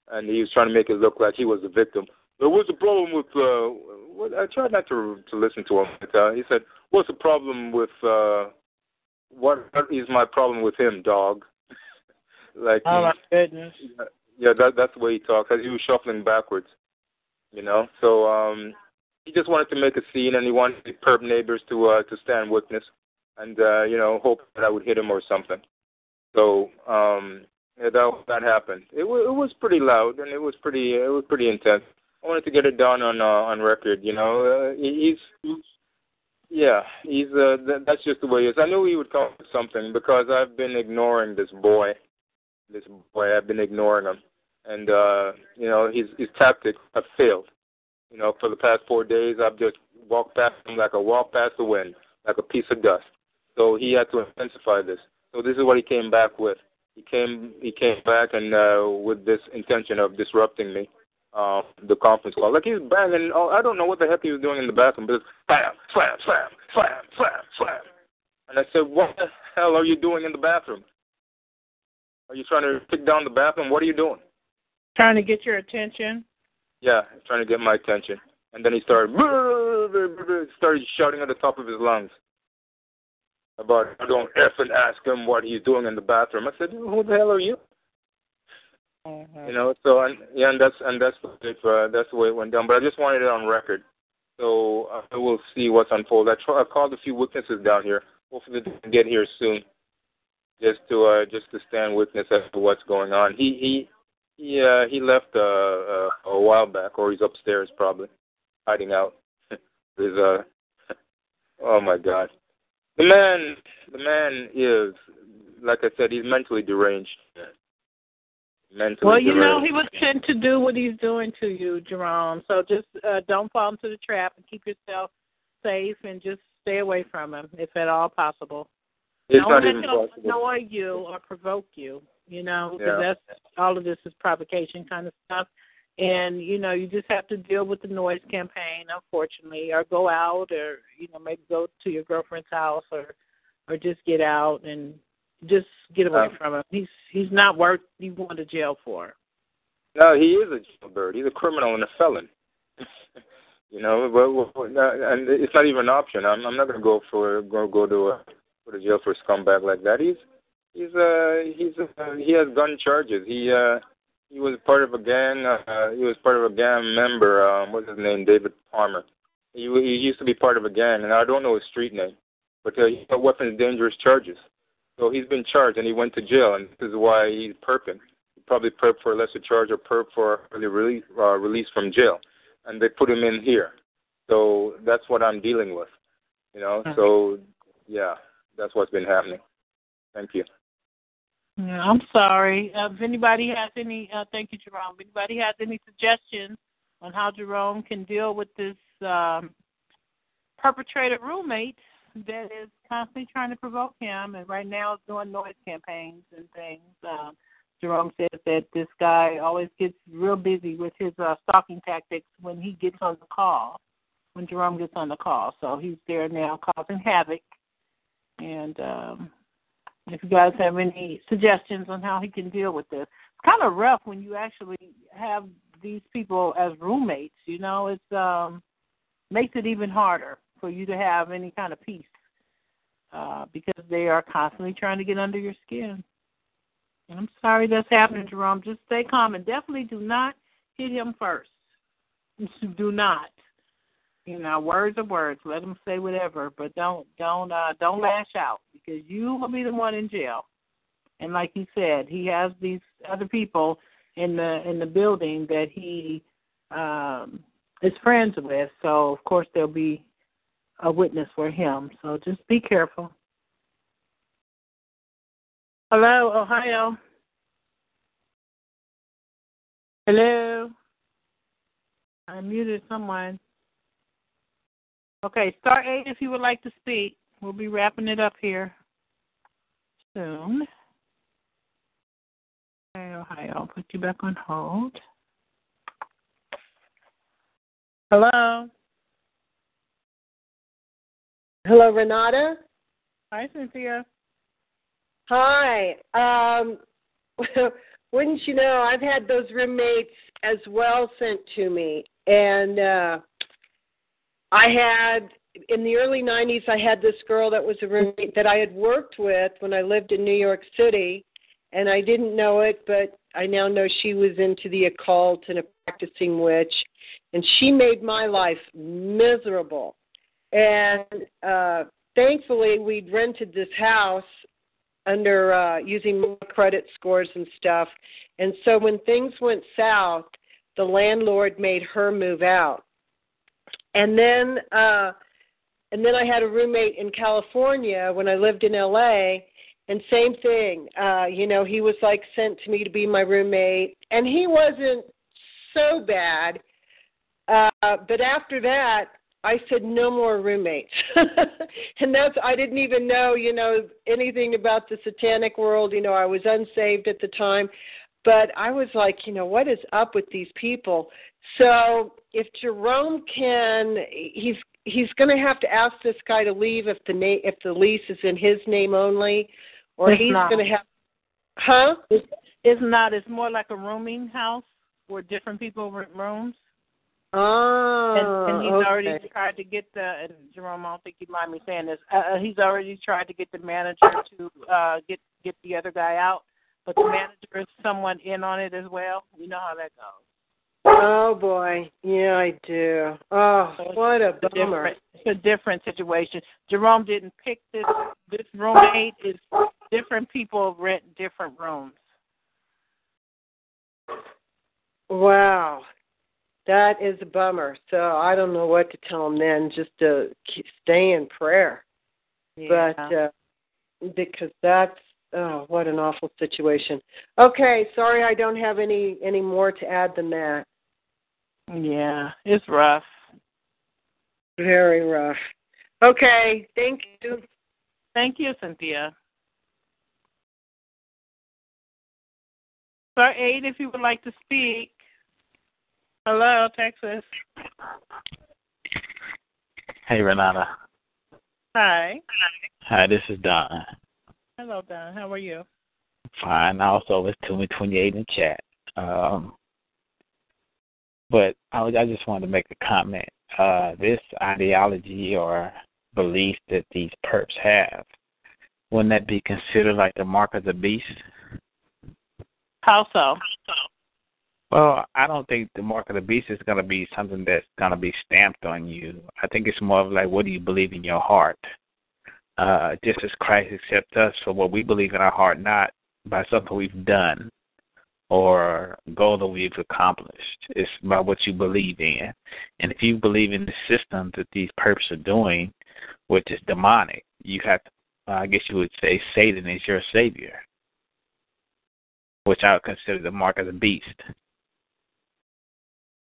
and he was trying to make it look like he was the victim. There was a problem with, uh, I tried not to to listen to him. But, uh, he said, what's the problem with, uh, what is my problem with him, dog? like, oh, my goodness. Yeah, that, that's the way he talks. He was shuffling backwards, you know. So um, he just wanted to make a scene, and he wanted the perp neighbors to, uh, to stand witness and, uh, you know, hope that I would hit him or something. So, um... Yeah, that that happened. It was it was pretty loud and it was pretty it was pretty intense. I wanted to get it done on uh, on record, you know. Uh, he's yeah, he's uh, th- that's just the way he is. I knew he would come up with something because I've been ignoring this boy, this boy. I've been ignoring him, and uh, you know his his tactics have failed. You know, for the past four days, I've just walked past him like a walk past the wind, like a piece of dust. So he had to intensify this. So this is what he came back with. He came. He came back and uh, with this intention of disrupting me, uh, the conference call. Like he was banging. Oh, I don't know what the heck he was doing in the bathroom, but slam, slam, slam, slam, slam, slam. And I said, "What the hell are you doing in the bathroom? Are you trying to kick down the bathroom? What are you doing?" Trying to get your attention. Yeah, trying to get my attention. And then he started started shouting at the top of his lungs. About I don't effing ask him what he's doing in the bathroom. I said, "Who the hell are you?" Mm-hmm. You know. So and yeah, and that's and that's uh, that's the way it went down. But I just wanted it on record, so uh, I will see what's unfolded. I, try, I called a few witnesses down here. Hopefully they can get here soon, just to uh, just to stand witness as to what's going on. He he he uh, he left uh, uh, a while back, or he's upstairs probably, hiding out. There's uh, oh my God. The man, the man is, like I said, he's mentally deranged. Mentally well, you deranged. Know, he would tend to do what he's doing to you, Jerome. So just uh, don't fall into the trap and keep yourself safe and just stay away from him, if at all possible. It's no not one even that can possible. Annoy you or provoke you, you know, because yeah. That's, all of this is provocation kind of stuff. And, you know, you just have to deal with the noise campaign, unfortunately, or go out or, you know, maybe go to your girlfriend's house or or just get out and just get away uh, from him. He's he's not worth you going to jail for. No, he is a jailbird. He's a criminal and a felon. You know, but, and it's not even an option. I'm, I'm not going to go for go go to a, go to jail for a scumbag like that. He's he's uh he's uh, he has gun charges. He uh. He was part of a gang. Uh, he was part of a gang member. Um, what's his name? David Palmer. He, he used to be part of a gang, and I don't know his street name, but uh, he got weapons dangerous charges. So he's been charged, and he went to jail, and this is why he's perping. He probably perp for a lesser charge or perp for early release, uh, release from jail, and they put him in here. So that's what I'm dealing with, you know. Mm-hmm. So, yeah, that's what's been happening. Thank you. Yeah, I'm sorry. Uh, if anybody has any, uh, thank you, Jerome. If anybody has any suggestions on how Jerome can deal with this um, perpetrator roommate that is constantly trying to provoke him and right now is doing noise campaigns and things. Uh, Jerome says that this guy always gets real busy with his uh, stalking tactics when he gets on the call, when Jerome gets on the call. So he's there now causing havoc. And um, if you guys have any suggestions on how he can deal with this, it's kind of rough when you actually have these people as roommates, you know. It um, makes it even harder for you to have any kind of peace uh, because they are constantly trying to get under your skin. And I'm sorry that's happening, Jerome. Just stay calm and definitely do not hit him first. Do not. You know, words are words. Let them say whatever, but don't don't uh, don't lash out because you will be the one in jail. And like you said, he has these other people in the in the building that he um, is friends with. So of course there'll be a witness for him. So just be careful. Hello, Ohio. Hello. I muted someone. Okay, star eight if you would like to speak. We'll be wrapping it up here soon. Okay, Ohio, I'll put you back on hold. Hello. Hello, Renata. Hi, Cynthia. Hi. Um, wouldn't you know, I've had those roommates as well sent to me, and uh, I had, in the early nineties, I had this girl that was a roommate that I had worked with when I lived in New York City, and I didn't know it, but I now know she was into the occult and a practicing witch, and she made my life miserable. And uh, thankfully, we'd rented this house under uh, using my credit scores and stuff, and so when things went south, the landlord made her move out. And then, uh, and then I had a roommate in California when I lived in L A, and same thing. Uh, you know, he was like sent to me to be my roommate, and he wasn't so bad. Uh, but after that, I said no more roommates, and that's I didn't even know, you know, anything about the satanic world. You know, I was unsaved at the time, but I was like, you know, what is up with these people? So if Jerome can, he's he's going to have to ask this guy to leave if the na- if the lease is in his name only, or it's he's going to have, huh? It's, it's not. It's more like a rooming house where different people rent rooms. Oh, and, and he's okay. already tried to get the. And Jerome, I don't think you mind me saying this. Uh, he's already tried to get the manager to uh, get get the other guy out, but the manager is someone in on it as well. You know how that goes. Oh, boy. Yeah, I do. Oh, so what a bummer. It's a different situation. Jerome didn't pick this, this roommate. It's different people rent different rooms. Wow. That is a bummer. So I don't know what to tell him then, just to stay in prayer. Yeah. But uh, because that's, oh, what an awful situation. Okay, sorry I don't have any, any more to add than that. Yeah, it's rough. Very rough. Okay, thank you. Thank you, Cynthia. Star eight, if you would like to speak. Hello, Texas. Hey, Renata. Hi. Hi, this is Don. Hello, Don. How are you? Fine. Also, it's two twenty-eight in chat. Um, but I, I just wanted to make a comment. Uh, this ideology or belief that these perps have, wouldn't that be considered like the mark of the beast? How so? How so? Well, I don't think the mark of the beast is going to be something that's going to be stamped on you. I think it's more of like, what do you believe in your heart? Uh, just as Christ accepts us for what we believe in our heart, not by something we've done or goal that we've accomplished. It's by what you believe in. And if you believe in the system that these perps are doing, which is demonic, you have to, uh, I guess you would say Satan is your savior, which I would consider the mark of the beast.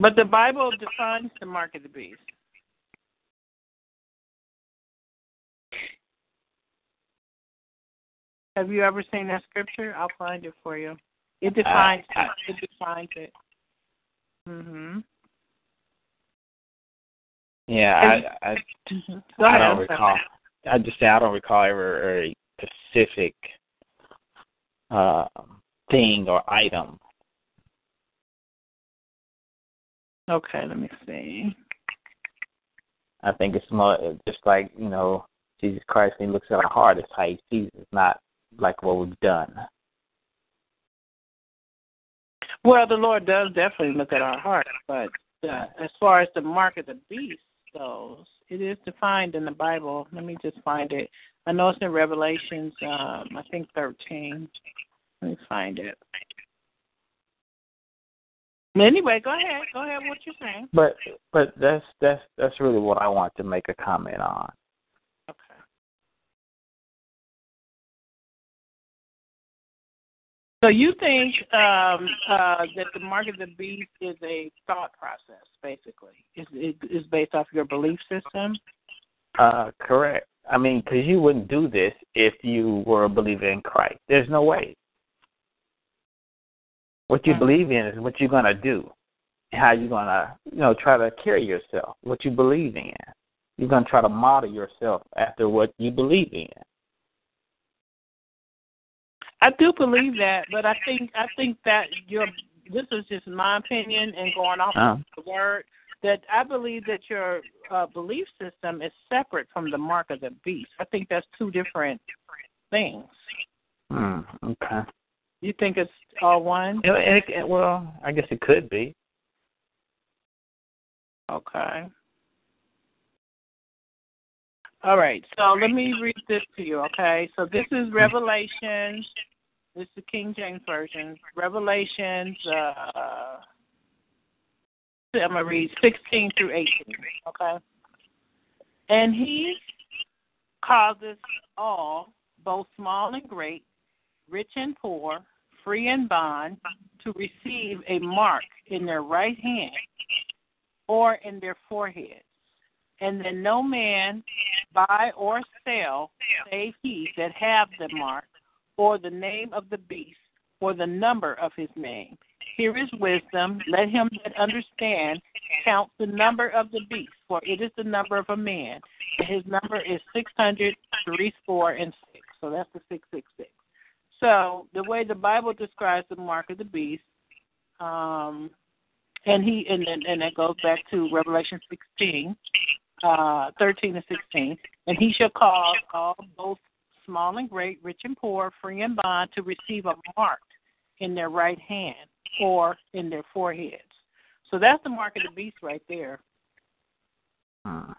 But the Bible defines the mark of the beast. Have you ever seen that scripture? I'll find it for you. It defines uh, it. It defines it. Mm-hmm. Yeah, I I, I don't recall. I just say I don't recall ever a specific uh, thing or item. Okay, let me see. I think it's more just like, you know, Jesus Christ, when he looks at our heart, it's how he sees it, not like what we've done. Well, the Lord does definitely look at our heart, but uh, as far as the mark of the beast goes, it is defined in the Bible. Let me just find it. I know it's in Revelations, um, I think thirteen. Let me find it. Anyway, go ahead. Go ahead. What you're saying? But but that's that's that's really what I want to make a comment on. So you think um, uh, that the mark of the beast is a thought process, basically? Is it is based off your belief system? Uh, correct. I mean, because you wouldn't do this if you were a believer in Christ. There's no way. What you mm-hmm. believe in is what you're gonna do, how you're gonna, you know, try to carry yourself. What you believe in, you're gonna try to model yourself after what you believe in. I do believe that, but I think I think that your this is just my opinion and going off uh-huh. of the word, that I believe that your uh, belief system is separate from the mark of the beast. I think that's two different things. Hmm, okay. You think it's all one? It, it, well, I guess it could be. Okay. All right, so let me read this to you, okay? So this is Revelation. This is the King James Version. Revelations, uh, I'm going to read sixteen through eighteen, okay? And he causes all, both small and great, rich and poor, free and bond, to receive a mark in their right hand or in their forehead, and that no man buy or sell save he that have the mark or the name of the beast or the number of his name. Here is wisdom. Let him that understand count the number of the beast, for it is the number of a man, and his number is six hundred threescore and six. So that's the six six six. So the way the Bible describes the mark of the beast, um, and he and and that goes back to Revelation sixteen. Uh, thirteen and sixteen, and he shall cause all, both small and great, rich and poor, free and bond, to receive a mark in their right hand or in their foreheads. So that's the mark of the beast right there. Hmm.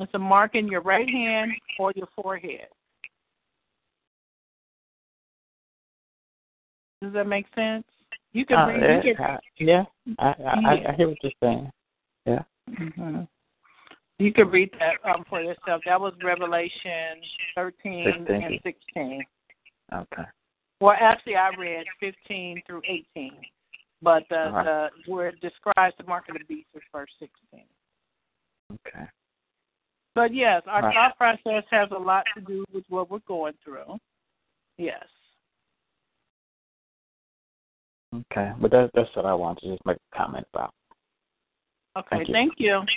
It's a mark in your right hand or your forehead. Does that make sense? You can uh, read it. You can, I, yeah, I, I, yeah, I hear what you're saying. Yeah. Mm-hmm. You can read that um, for yourself. That was Revelation thirteen and sixteen. Okay. Well, actually, I read fifteen through eighteen, but the, right. the where it describes the mark of the beast is verse sixteen. Okay. But, yes, our right. thought process has a lot to do with what we're going through. Yes. Okay. But that, that's what I want to just make a comment about. Okay. Thank you. Thank you. Thank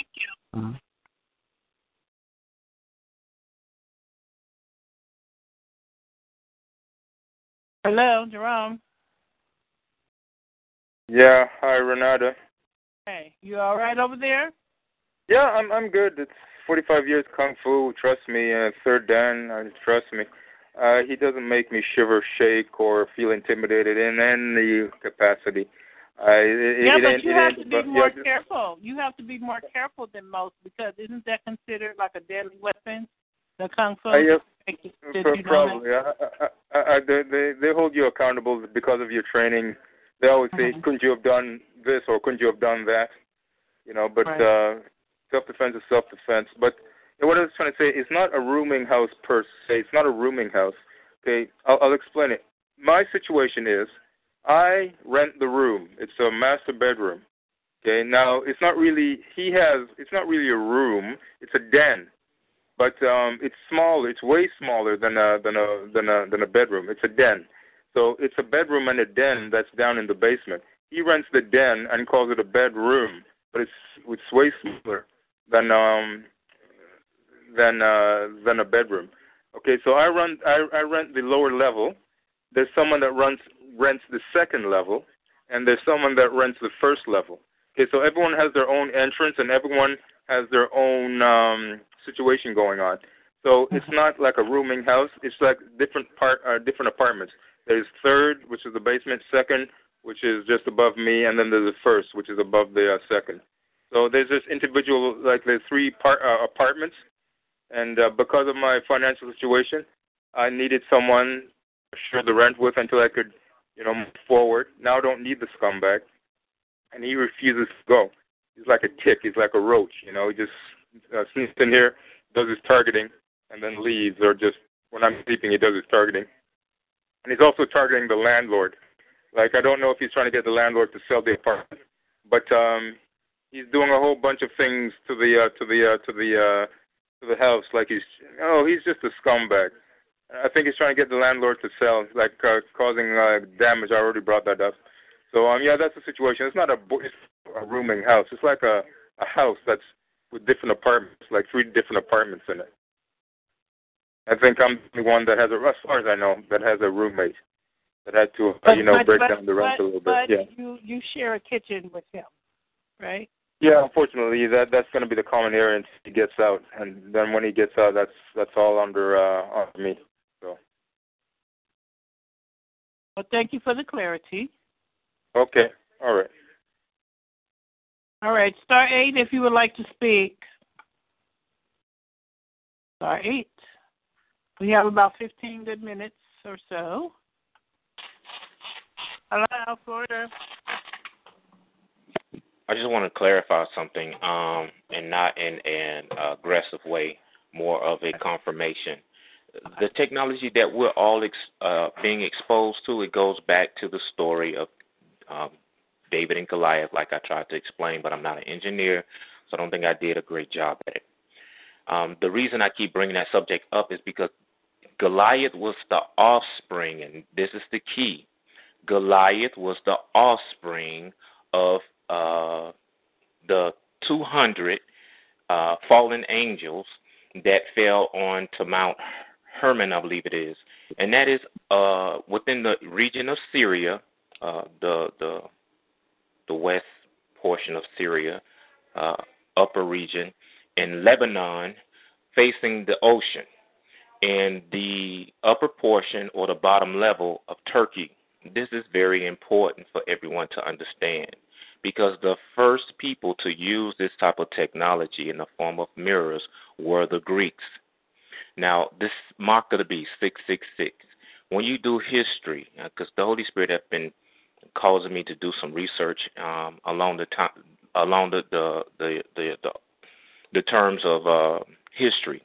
you. Mm-hmm. Hello, Jerome. Yeah, hi, Renata. Hey, you all right over there? Yeah, I'm I'm good. It's forty-five years Kung Fu, trust me, uh, third Dan, uh, trust me. Uh, he doesn't make me shiver, shake, or feel intimidated in any capacity. Uh, it, yeah, it, but you it, have it, to be more yeah. careful. You have to be more careful than most, because isn't that considered like a deadly weapon? The kung fu. Uh, yes. Did, did you know Probably. I, I, I, they, they they hold you accountable because of your training. They always say, mm-hmm. "Couldn't you have done this or couldn't you have done that?" You know, but right. uh, self-defense is self-defense. But you know, what I was trying to say, it's not a rooming house per se. It's not a rooming house. Okay, I'll, I'll explain it. My situation is, I rent the room. It's a master bedroom. Okay, now it's not really he has. It's not really a room. It's a den, but um, it's small. It's way smaller than a than a than a than a bedroom. It's a den. So it's a bedroom and a den that's down in the basement. He rents the den and calls it a bedroom, but it's it's way smaller than um than uh, than a bedroom. Okay, so I rent I, I rent the lower level. There's someone that runs. rents the second level, and there's someone that rents the first level. Okay, so everyone has their own entrance, and everyone has their own um, situation going on. So it's not like a rooming house. It's like different part, uh, different apartments. There's third, which is the basement, second, which is just above me, and then there's the first, which is above the uh, second. So there's this individual, like there's three par- uh, apartments, and uh, because of my financial situation, I needed someone to share the rent with until I could you know, move forward. Now I don't need the scumbag. And he refuses to go. He's like a tick. He's like a roach, you know. He just uh, sneaks in here, does his targeting, and then leaves. Or just when I'm sleeping, he does his targeting. And he's also targeting the landlord. Like, I don't know if he's trying to get the landlord to sell the apartment, but um, he's doing a whole bunch of things to the uh, to the uh, to the uh, to the house. Like he's oh, he's just a scumbag. I think he's trying to get the landlord to sell, like uh, causing uh, damage. I already brought that up. So um, yeah, that's the situation. It's not a, bo- it's a rooming house. It's like a, a house that's with different apartments, like three different apartments in it. I think I'm the one that has a, as far as I know, that has a roommate that had to, uh, you know, but, break but, down the rent but, a little but bit. Yeah. You you share a kitchen with him, right? Yeah, unfortunately, that that's going to be the common area until he gets out, and then when he gets out, that's that's all under uh, under me. Well, thank you for the clarity. Okay. All right. All right. Star eight, if you would like to speak. Star eight. We have about fifteen good minutes or so. Hello, Florida. I just want to clarify something, um, and not in an aggressive way, more of a confirmation. The technology that we're all ex- uh, being exposed to, it goes back to the story of um, David and Goliath, like I tried to explain, but I'm not an engineer, so I don't think I did a great job at it. Um, the reason I keep bringing that subject up is because Goliath was the offspring, and this is the key. Goliath was the offspring of uh, the two hundred uh, fallen angels that fell onto Mount Hermon, I believe it is, and that is uh, within the region of Syria, uh, the the the west portion of Syria, uh, upper region, and Lebanon, facing the ocean, and the upper portion or the bottom level of Turkey. This is very important for everyone to understand, because the first people to use this type of technology in the form of mirrors were the Greeks. Now, this mark of the beast, six six six, when you do history, because the Holy Spirit has been causing me to do some research um, along the time, along the the, the, the, the, the terms of uh, history.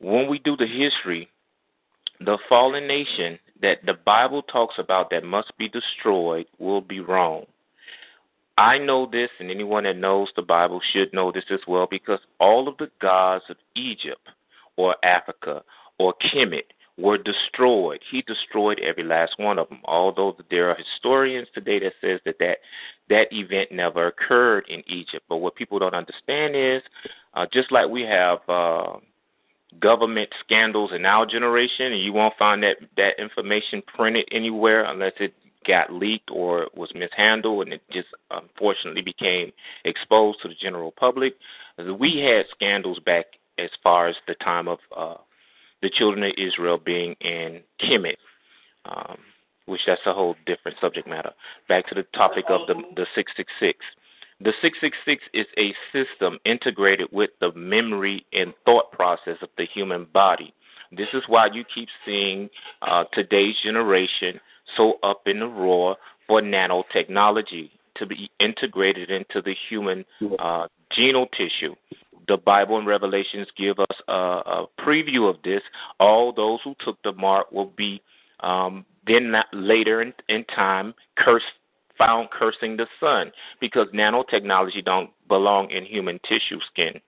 When we do the history, the fallen nation that the Bible talks about that must be destroyed will be Rome. I know this, and anyone that knows the Bible should know this as well, because all of the gods of Egypt or Africa, or Kemet, were destroyed. He destroyed every last one of them, although there are historians today that says that that, that event never occurred in Egypt. But what people don't understand is, uh, just like we have uh, government scandals in our generation, and you won't find that, that information printed anywhere unless it got leaked or was mishandled, and it just unfortunately became exposed to the general public. We had scandals back as far as the time of uh, the children of Israel being in Kemet. Um, which that's a whole different subject matter. Back to the topic of the the six six six. The six six six is a system integrated with the memory and thought process of the human body. This is why you keep seeing uh, today's generation so up in the roar for nanotechnology to be integrated into the human uh, genital tissue. The Bible and Revelations give us a, a preview of this. All those who took the mark will be um, then not later in, in time cursed, found cursing the sun, because nanotechnology don't belong in human tissue skin.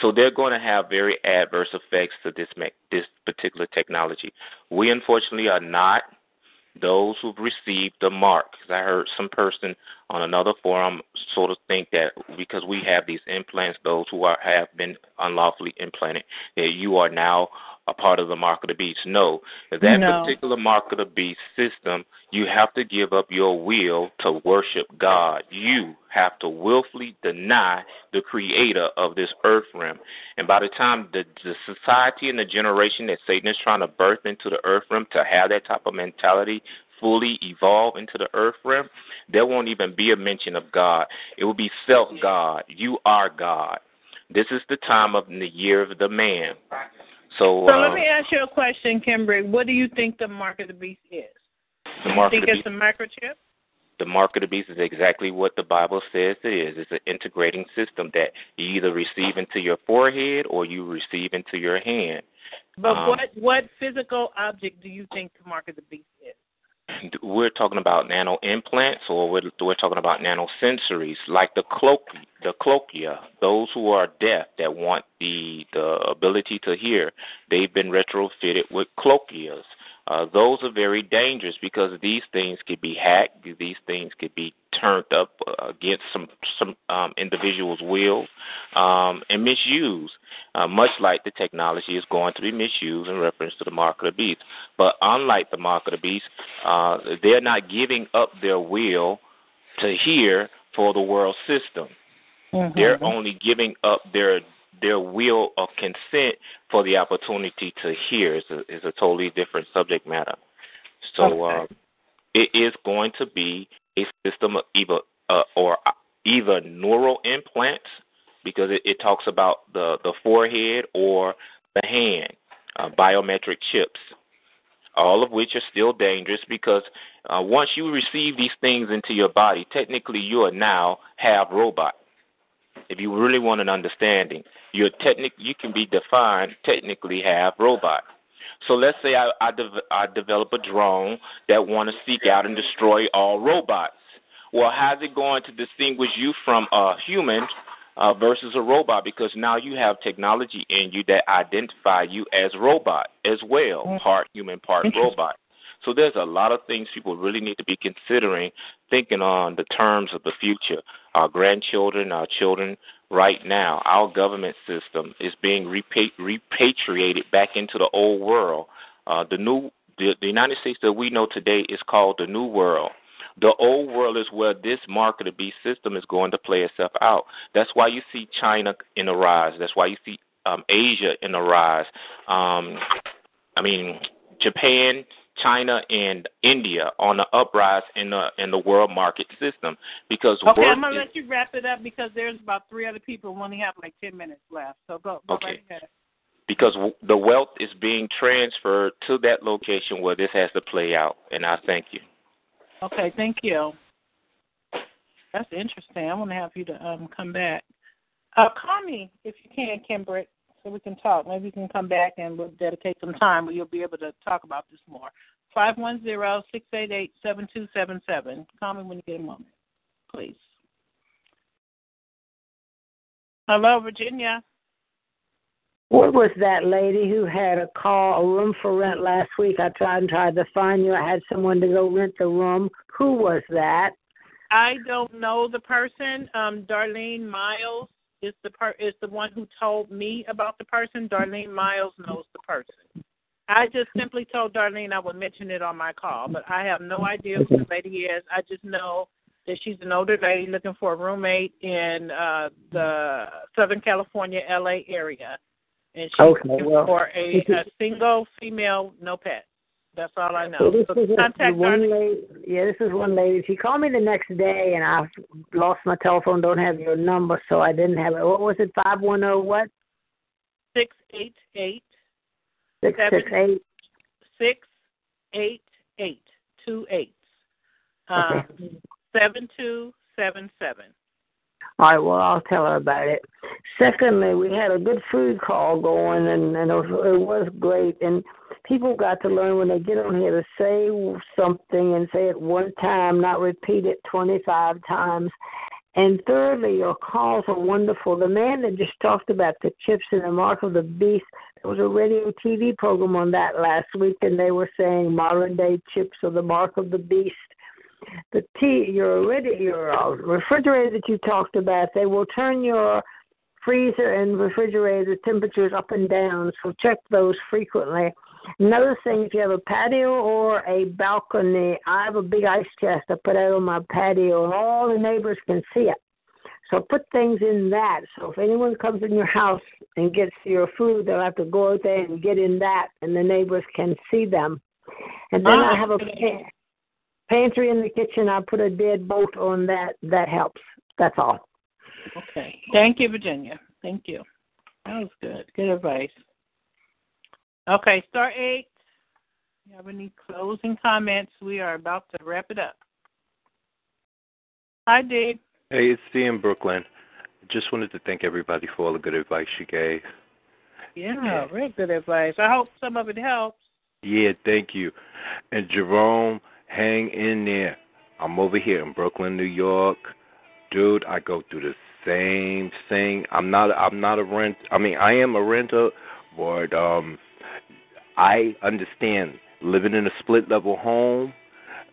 So they're going to have very adverse effects to this this particular technology. We, unfortunately, are not those who've received the mark. I heard some person on another forum sort of think that because we have these implants, those who are, have been unlawfully implanted, that you are now a part of the mark of the beast. No. That no. particular mark of the beast system, you have to give up your will to worship God. You have to willfully deny the creator of this earth realm. And by the time the, the society and the generation that Satan is trying to birth into the earth realm to have that type of mentality fully evolve into the earth realm, there won't even be a mention of God. It will be self-God. You are God. This is the time of the year of the man. So, so let me ask you a question, Kimberly. What do you think the mark of the beast is? The mark do you think of the it's beast, a microchip? The mark of the beast is exactly what the Bible says it is. It's an integrating system that you either receive into your forehead or you receive into your hand. But um, what, what physical object do you think the mark of the beast is? We're talking about nano implants, or we're, we're talking about nanosensories, like the cloak, the cloakia. Those who are deaf that want the the ability to hear, they've been retrofitted with cloakias. Uh, those are very dangerous because these things could be hacked. These things could be turned up uh, against some some um, individual's will um, and misused, uh, much like the technology is going to be misused in reference to the mark of the beast. But unlike the mark of the beast, uh, they're not giving up their will to hear for the world system. Mm-hmm. They're only giving up their their will of consent for the opportunity to hear. Is a, is a totally different subject matter. So okay. um, it is going to be a system of either uh, or either neural implants, because it, it talks about the, the forehead or the hand, uh, biometric chips, all of which are still dangerous because uh, once you receive these things into your body, technically you are now half robot. If you really want an understanding, you're technic- you can be defined technically half robot. So let's say I, I, de- I develop a drone that want to seek out and destroy all robots. Well, how's it going to distinguish you from a human uh, versus a robot? Because now you have technology in you that identify you as robot as well, part human, part robot. So there's a lot of things people really need to be considering, thinking on the terms of the future. Our grandchildren, our children right now, our government system is being repatri- repatriated back into the old world. Uh, the new, the, the United States that we know today is called the New World. The old world is where this mark of the beast system is going to play itself out. That's why you see China in a rise. That's why you see um, Asia in a rise. Um, I mean, Japan, China, and India on the uprise in the in the world market system. Because okay, I'm going to let you wrap it up because there's about three other people who only have like ten minutes left. So go, go okay. right ahead. Because w- the wealth is being transferred to that location where this has to play out, and I thank you. Okay, thank you. That's interesting. I want to have you to um, come back. Uh, call me if you can, Kimbrick. So we can talk. Maybe you can come back and we'll dedicate some time where you'll be able to talk about this more. five one zero, six eight eight, seven two seven seven. Call me when you get a moment, please. Hello, Virginia. What was that lady who had a call, a room for rent last week? I tried and tried to find you. I had someone to go rent the room. Who was that? I don't know the person. Um, Darlene Miles. Is the per- is the one who told me about the person. Darlene Miles knows the person. I just simply told Darlene I would mention it on my call, but I have no idea who the lady is. I just know that she's an older lady looking for a roommate in uh, the Southern California, L A area. And she's okay, looking well, for a, a single female, no pets. That's all I know. So this so is a, one lady, yeah, this is one lady. She called me the next day, and I lost my telephone, don't have your number, so I didn't have it. What was it, five one zero what? six eight eight. six six eight. six eight eight. Two eights. Um, okay. seven two seven seven. All right, well, I'll tell her about it. Secondly, we had a good food call going, and, and it, was, it was great. And people got to learn when they get on here to say something and say it one time, not repeat it twenty-five times. And thirdly, your calls are wonderful. The man that just talked about the chips and the mark of the beast, there was a radio T V program on that last week, and they were saying modern-day chips are the mark of the beast. The tea, your, your refrigerator that you talked about, they will turn your freezer and refrigerator temperatures up and down, so check those frequently. Another thing, if you have a patio or a balcony, I have a big ice chest I put out on my patio, and all the neighbors can see it. So put things in that. So if anyone comes in your house and gets your food, they'll have to go out there and get in that, and the neighbors can see them. And then I have a pan- pantry in the kitchen. I put a deadbolt on that. That helps. That's all. Okay. Thank you, Virginia. Thank you. That was good. Good advice. Okay, star eight. You have any closing comments? We are about to wrap it up. Hi, Dave. Hey, it's Dee in Brooklyn. Just wanted to thank everybody for all the good advice you gave. Yeah, very good advice. I hope some of it helps. Yeah, thank you. And Jerome, hang in there. I'm over here in Brooklyn, New York. Dude, I go through the same thing. I'm not. I'm not a rent. I mean, I am a renter, but um. I understand living in a split-level home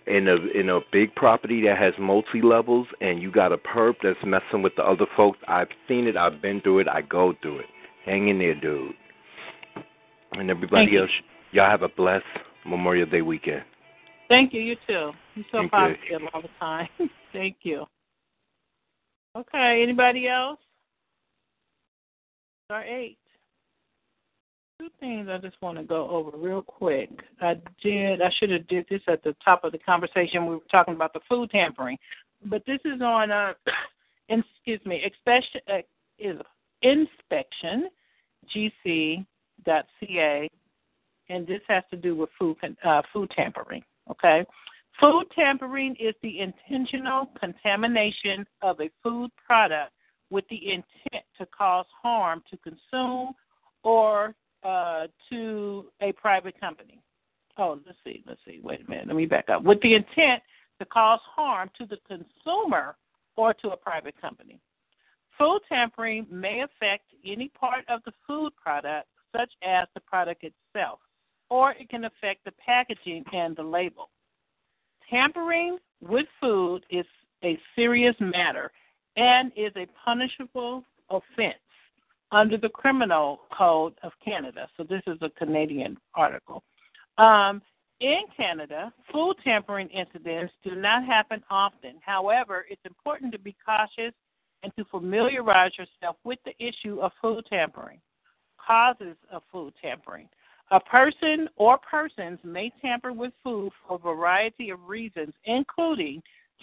in a in a big property that has multi-levels, and you got a perp that's messing with the other folks. I've seen it. I've been through it. I go through it. Hang in there, dude. And everybody Thank else, you. Y'all have a blessed Memorial Day weekend. Thank you. You too. You're so Thank positive you. All the time. Thank you. Okay. Anybody else? Star eight. Two things I just want to go over real quick. I did. I should have did this at the top of the conversation. We were talking about the food tampering, but this is on uh, excuse me, inspection uh, inspection g c dot c a, and this has to do with food uh, food tampering. Okay, food tampering is the intentional contamination of a food product with the intent to cause harm to consume or Uh, to a private company. Oh, let's see, let's see. Wait a minute, let me back up. With the intent to cause harm to the consumer or to a private company. Food tampering may affect any part of the food product, such as the product itself, or it can affect the packaging and the label. Tampering with food is a serious matter and is a punishable offense under the Criminal Code of Canada. So this is a Canadian article. Um, in Canada, food tampering incidents do not happen often. However, it's important to be cautious and to familiarize yourself with the issue of food tampering. Causes of food tampering. A person or persons may tamper with food for a variety of reasons, including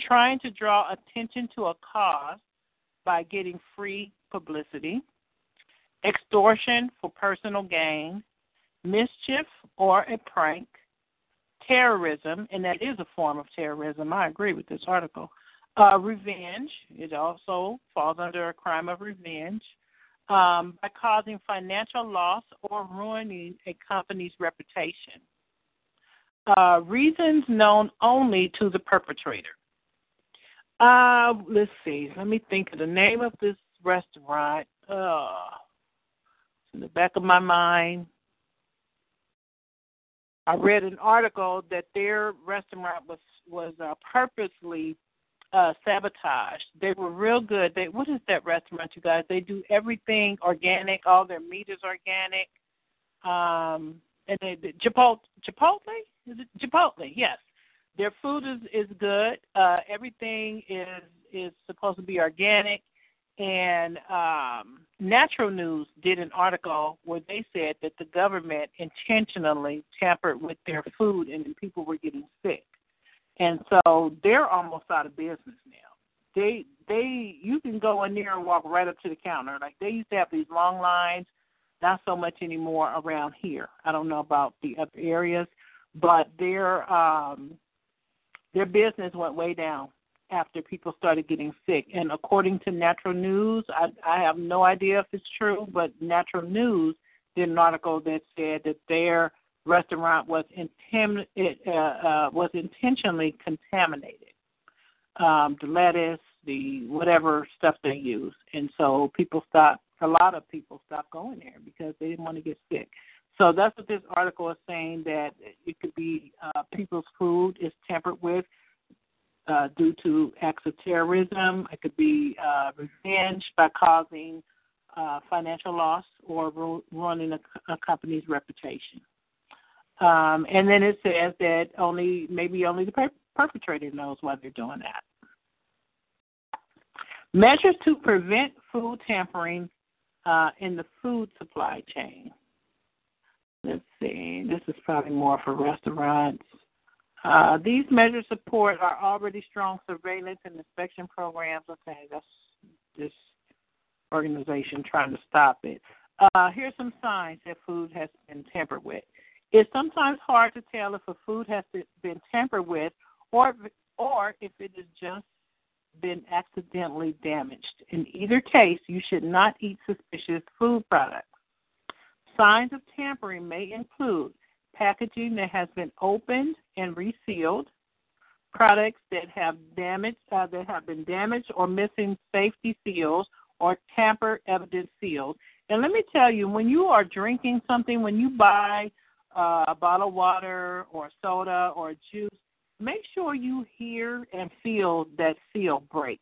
trying to draw attention to a cause by getting free publicity, extortion for personal gain, mischief or a prank, terrorism, and that is a form of terrorism. I agree with this article. Uh, revenge, it also falls under a crime of revenge, um, by causing financial loss or ruining a company's reputation. Uh, reasons known only to the perpetrator. Uh, let's see. Let me think of the name of this restaurant. Uh In the back of my mind, I read an article that their restaurant was was uh, purposely uh, sabotaged. They were real good. They what is that restaurant, you guys? They do everything organic. All their meat is organic. Um, and they, they Chipotle, Chipotle, is it Chipotle? Yes, their food is is good. Uh, everything is is supposed to be organic. and um, Natural News did an article where they said that the government intentionally tampered with their food and people were getting sick. And so they're almost out of business now. They, they, you can go in there and walk right up to the counter. Like, they used to have these long lines, not so much anymore around here. I don't know about the other areas, but their um, their business went way down after people started getting sick. And according to Natural News, I, I have no idea if it's true, but Natural News did an article that said that their restaurant was intim- it, uh, uh, was intentionally contaminated. Um, the lettuce, the whatever stuff they use. And so people stopped, a lot of people stopped going there because they didn't want to get sick. So that's what this article is saying, that it could be uh, people's food is tampered with uh, due to acts of terrorism. It could be uh, revenge by causing uh, financial loss or ru- ruining a, a company's reputation. Um, and then it says that only maybe only the per- perpetrator knows why they're doing that. Measures to prevent food tampering uh, in the food supply chain. Let's see. This is probably more for restaurants. Uh, these measures support our already strong surveillance and inspection programs. Okay, that's this organization trying to stop it. Uh, here's some signs that food has been tampered with. It's sometimes hard to tell if a food has been tampered with or or if it has just been accidentally damaged. In either case, you should not eat suspicious food products. Signs of tampering may include packaging that has been opened and resealed, products that have damaged uh, that have been damaged or missing safety seals or tamper evidence seals. And let me tell you, when you are drinking something, when you buy Uh, a bottle of water or soda or juice, make sure you hear and feel that seal break,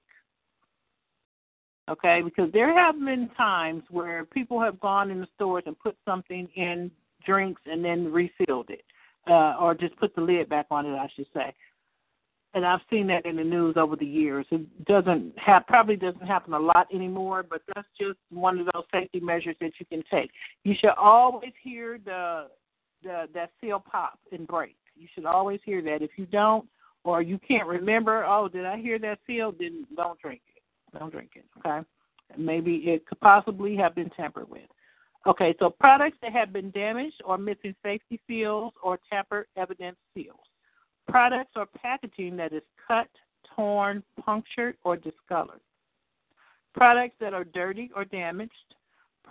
okay? Because there have been times where people have gone in the stores and put something in drinks and then resealed it, uh, or just put the lid back on it, I should say. And I've seen that in the news over the years. It doesn't have, probably doesn't happen a lot anymore, but that's just one of those safety measures that you can take. You should always hear the The, that seal pop and break. You should always hear that. If you don't, or you can't remember, oh, did I hear that seal? Then don't drink it. Don't drink it, okay? Maybe it could possibly have been tampered with. Okay, so products that have been damaged or missing safety seals or tamper evidence seals. Products or packaging that is cut, torn, punctured, or discolored. Products that are dirty or damaged.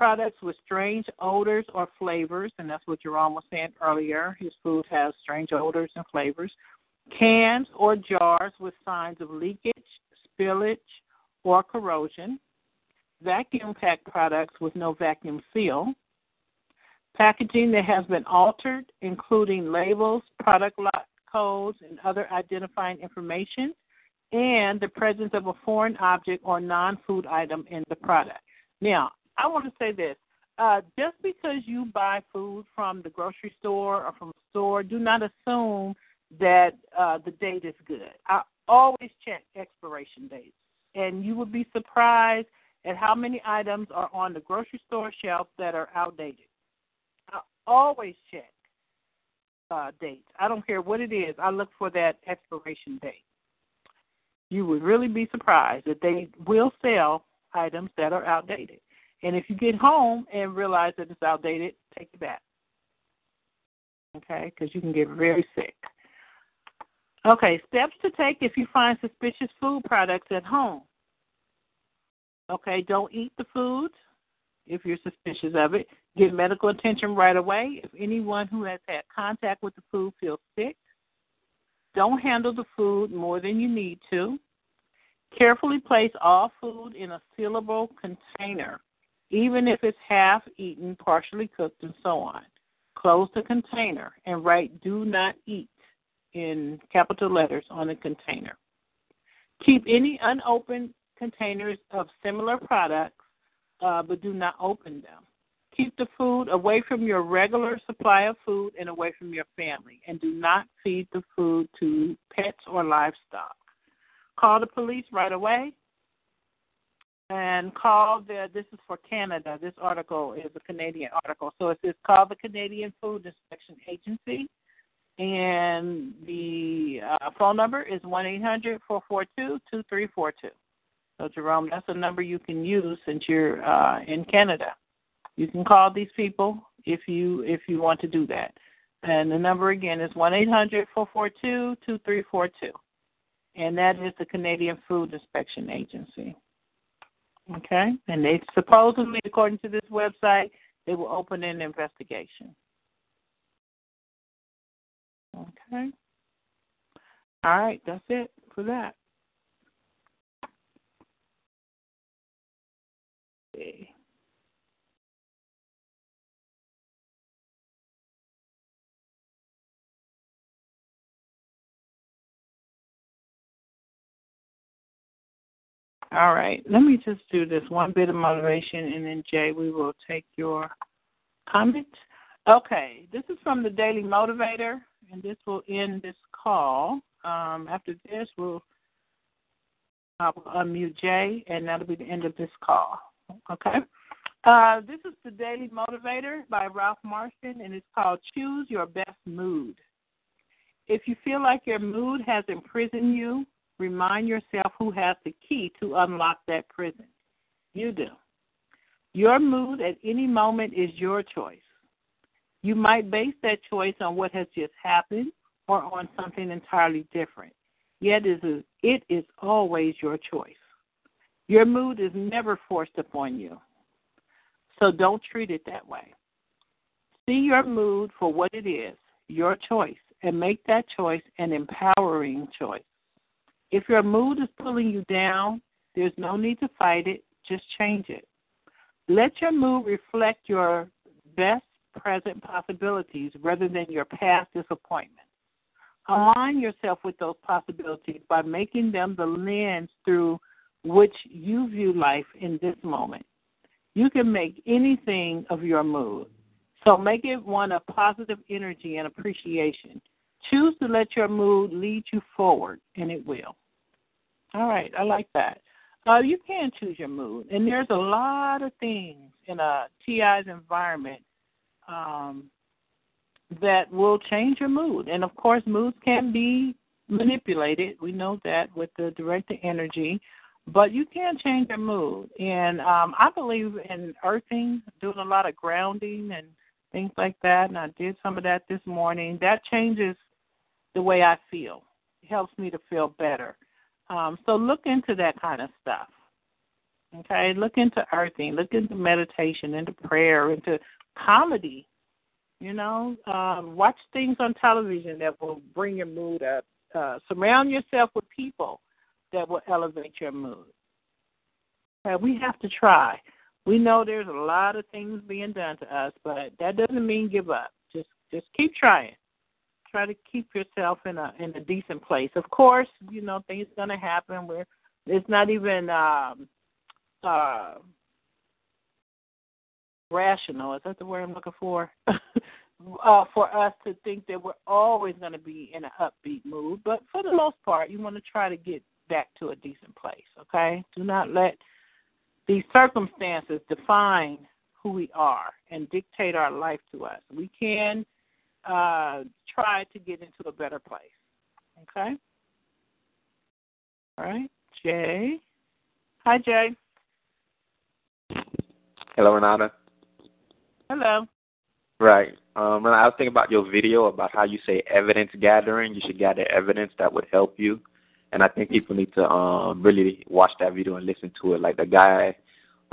Products with strange odors or flavors, and that's what Jerome was saying earlier. His food has strange odors and flavors. Cans or jars with signs of leakage, spillage, or corrosion. Vacuum-packed products with no vacuum seal. Packaging that has been altered, including labels, product lot codes, and other identifying information, and the presence of a foreign object or non-food item in the product. Now, I want to say this. Uh, just because you buy food from the grocery store or from a store, do not assume that uh, the date is good. I always check expiration dates, and you would be surprised at how many items are on the grocery store shelf that are outdated. I always check uh, dates. I don't care what it is. I look for that expiration date. You would really be surprised that they will sell items that are outdated. And if you get home and realize that it's outdated, take it back, okay, because you can get very sick. Okay, steps to take if you find suspicious food products at home. Okay, don't eat the food if you're suspicious of it. Get medical attention right away if anyone who has had contact with the food feels sick. Don't handle the food more than you need to. Carefully place all food in a sealable container, even if it's half-eaten, partially cooked, and so on. Close the container and write "Do not eat" in capital letters on the container. Keep any unopened containers of similar products, uh, but do not open them. Keep the food away from your regular supply of food and away from your family, and do not feed the food to pets or livestock. Call the police right away. and call their, this is for Canada, this article is a Canadian article, so it says call the Canadian Food Inspection Agency, and the uh, phone number is one eight hundred, four four two, two three four two. So, Jerome, that's a number you can use since you're uh, in Canada. You can call these people if you if you want to do that. And the number, again, is one eight hundred, four four two, two three four two. And that is the Canadian Food Inspection Agency. Okay? And they supposedly, according to this website, they will open an investigation. Okay. All right. That's it for that. Okay. All right. Let me just do this one bit of motivation, and then, Jay, we will take your comment. Okay. This is from the Daily Motivator, and this will end this call. Um, after this, we'll I'll unmute Jay, and that'll be the end of this call. Okay. Uh, this is the Daily Motivator by Ralph Marston, and it's called Choose Your Best Mood. If you feel like your mood has imprisoned you, remind yourself who has the key to unlock that prison. You do. Your mood at any moment is your choice. You might base that choice on what has just happened or on something entirely different. Yet it is, it is always your choice. Your mood is never forced upon you, so don't treat it that way. See your mood for what it is, your choice, and make that choice an empowering choice. If your mood is pulling you down, there's no need to fight it. Just change it. Let your mood reflect your best present possibilities rather than your past disappointments. Align yourself with those possibilities by making them the lens through which you view life in this moment. You can make anything of your mood, so make it one of positive energy and appreciation. Choose to let your mood lead you forward, and it will. All right, I like that. Uh, you can choose your mood, and there's a lot of things in a T I's environment um, that will change your mood. And, of course, moods can be manipulated. We know that with the directed energy. But you can change your mood. And um, I believe in earthing, doing a lot of grounding and things like that, and I did some of that this morning. That changes the way I feel. It helps me to feel better. Um, so look into that kind of stuff, okay? Look into earthing. Look into meditation, into prayer, into comedy, you know. Uh, watch things on television that will bring your mood up. Uh, surround yourself with people that will elevate your mood. Okay, we have to try. We know there's a lot of things being done to us, but that doesn't mean give up. Just just keep trying. Try to keep yourself in a in a decent place. Of course, you know, things are going to happen. Where it's not even um, uh, rational. Is that the word I'm looking for? uh, for us to think that we're always going to be in an upbeat mood. But for the most part, you want to try to get back to a decent place, okay? Do not let these circumstances define who we are and dictate our life to us. We can uh, try to get into a better place. Okay? All right. Jay. Hi, Jay. Hello, Renata. Hello. Right. Um, I was thinking about your video about how you say evidence gathering. You should gather evidence that would help you. And I think people need to um, really watch that video and listen to it. Like the guy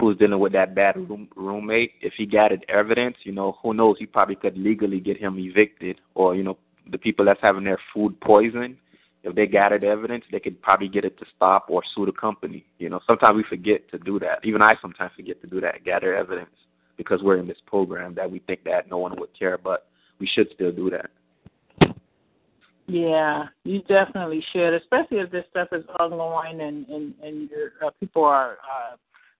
who's dealing with that bad room, roommate, if he gathered evidence, you know, who knows, he probably could legally get him evicted. Or, you know, the people that's having their food poisoned, if they gathered evidence, they could probably get it to stop or sue the company. You know, sometimes we forget to do that. Even I sometimes forget to do that, gather evidence, because we're in this program that we think that no one would care, but we should still do that. Yeah, you definitely should, especially if this stuff is ongoing and, and, and your, uh, people are uh,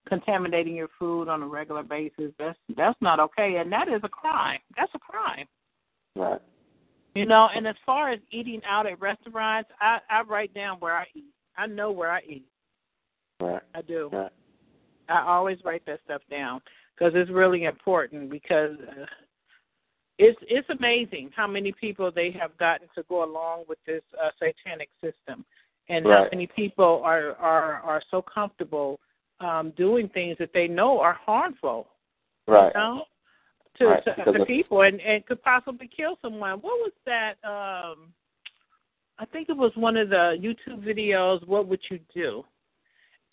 contaminating your food on a regular basis. That's that's not okay, and that is a crime. That's a crime. Right. You know, and as far as eating out at restaurants, I, I write down where I eat. I know where I eat. Right. I do. Right. I always write that stuff down because it's really important, because uh, it's it's amazing how many people they have gotten to go along with this uh, satanic system, and right. how many people are, are, are so comfortable um, doing things that they know are harmful, right? You know, to, right. to, to people and, and could possibly kill someone. What was that? Um, I think it was one of the YouTube videos, What Would You Do?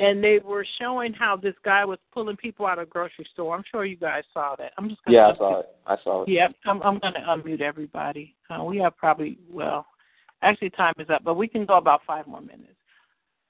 And they were showing how this guy was pulling people out of a grocery store. I'm sure you guys saw that. I'm just gonna yeah, I saw it. it. I saw it. Yeah, I'm, I'm going to unmute everybody. Uh, we have probably, well, actually time is up, but we can go about five more minutes.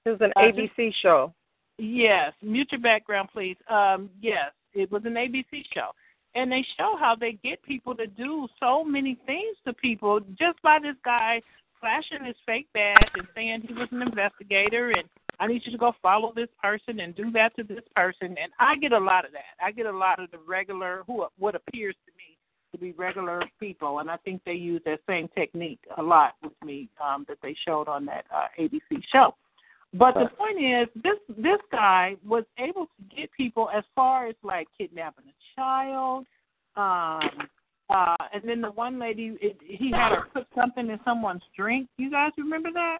It was an uh, A B C show. Yes. Mute your background, please. Um, yes, it was an A B C show. And they show how they get people to do so many things to people just by this guy flashing his fake badge and saying he was an investigator and I need you to go follow this person and do that to this person. And I get a lot of that. I get a lot of the regular, who what appears to me to be regular people, and I think they use that same technique a lot with me um, that they showed on that uh, A B C show. But the point is, this this guy was able to get people as far as, like, kidnapping a child, um, uh, and then the one lady, it, he had her put something in someone's drink. You guys remember that?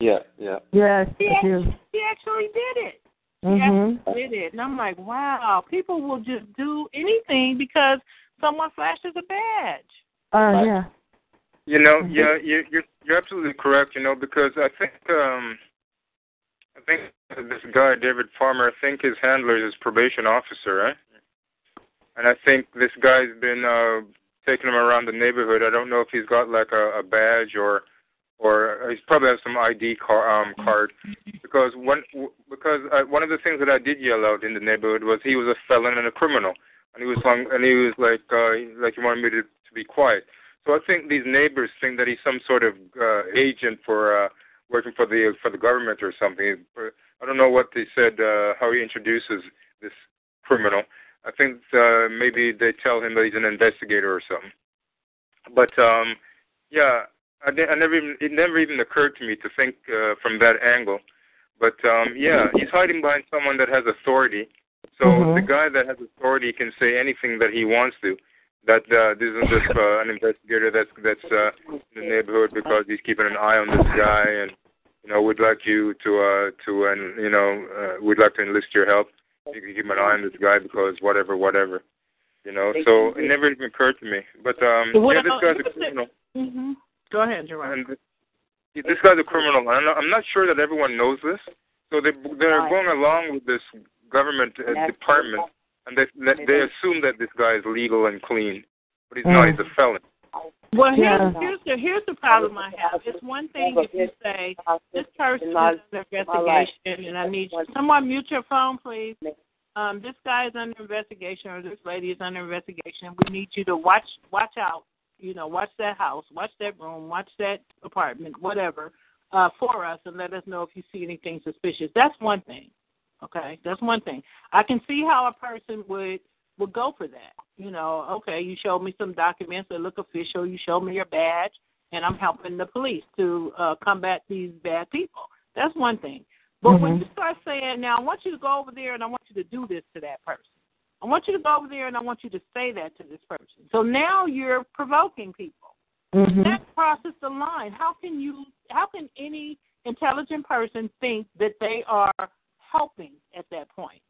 Yeah, yeah. Yes, he actually, he actually did it. Mm-hmm. He actually did it. And I'm like, wow, people will just do anything because someone flashes a badge. Oh, uh, like, yeah. You know, mm-hmm. yeah, you're, you're, you're absolutely correct, you know, because I think um, I think this guy, David Farmer, I think his handler is his probation officer, right? And I think this guy's been uh, taking him around the neighborhood. I don't know if he's got, like, a, a badge or... or he's probably has some I D car, um, card, because one because I, one of the things that I did yell out in the neighborhood was he was a felon and a criminal, and he was long, and he was like uh, like he wanted me to, to be quiet. So I think these neighbors think that he's some sort of uh, agent for uh, working for the for the government or something. I don't know what they said uh, how he introduces this criminal. I think uh, maybe they tell him that he's an investigator or something. But um, yeah. I never even, it never even occurred to me to think uh, from that angle. But, um, yeah, he's hiding behind someone that has authority. So mm-hmm. the guy that has authority can say anything that he wants to, that uh, this is just uh, an investigator that's that's uh, in the neighborhood because he's keeping an eye on this guy and, you know, would like you to, uh, to and you know, uh, would like to enlist your help. You can keep an eye on this guy because whatever, whatever. You know, so it never even occurred to me. But, um, yeah, this guy's a criminal. Mm-hmm. Go ahead, Jerome. And this guy's a criminal. I'm not sure that everyone knows this. So they, they're going along with this government uh, department, and they they assume that this guy is legal and clean, but he's not. He's a felon. Well, here's, here's, the, here's the problem I have. It's one thing if you say, this person is under investigation, and I need you. Someone mute your phone, please. Um, this guy is under investigation, or this lady is under investigation. We need you to watch watch out. You know, watch that house, watch that room, watch that apartment, whatever, uh, for us, and let us know if you see anything suspicious. That's one thing, okay? That's one thing. I can see how a person would, would go for that. You know, okay, you showed me some documents that look official, you showed me your badge, and I'm helping the police to uh, combat these bad people. That's one thing. But mm-hmm. when you start saying, now, I want you to go over there and I want you to do this to that person. I want you to go over there, and I want you to say that to this person. So now you're provoking people. Mm-hmm. That crosses the line. How can you? How can any intelligent person think that they are helping at that point?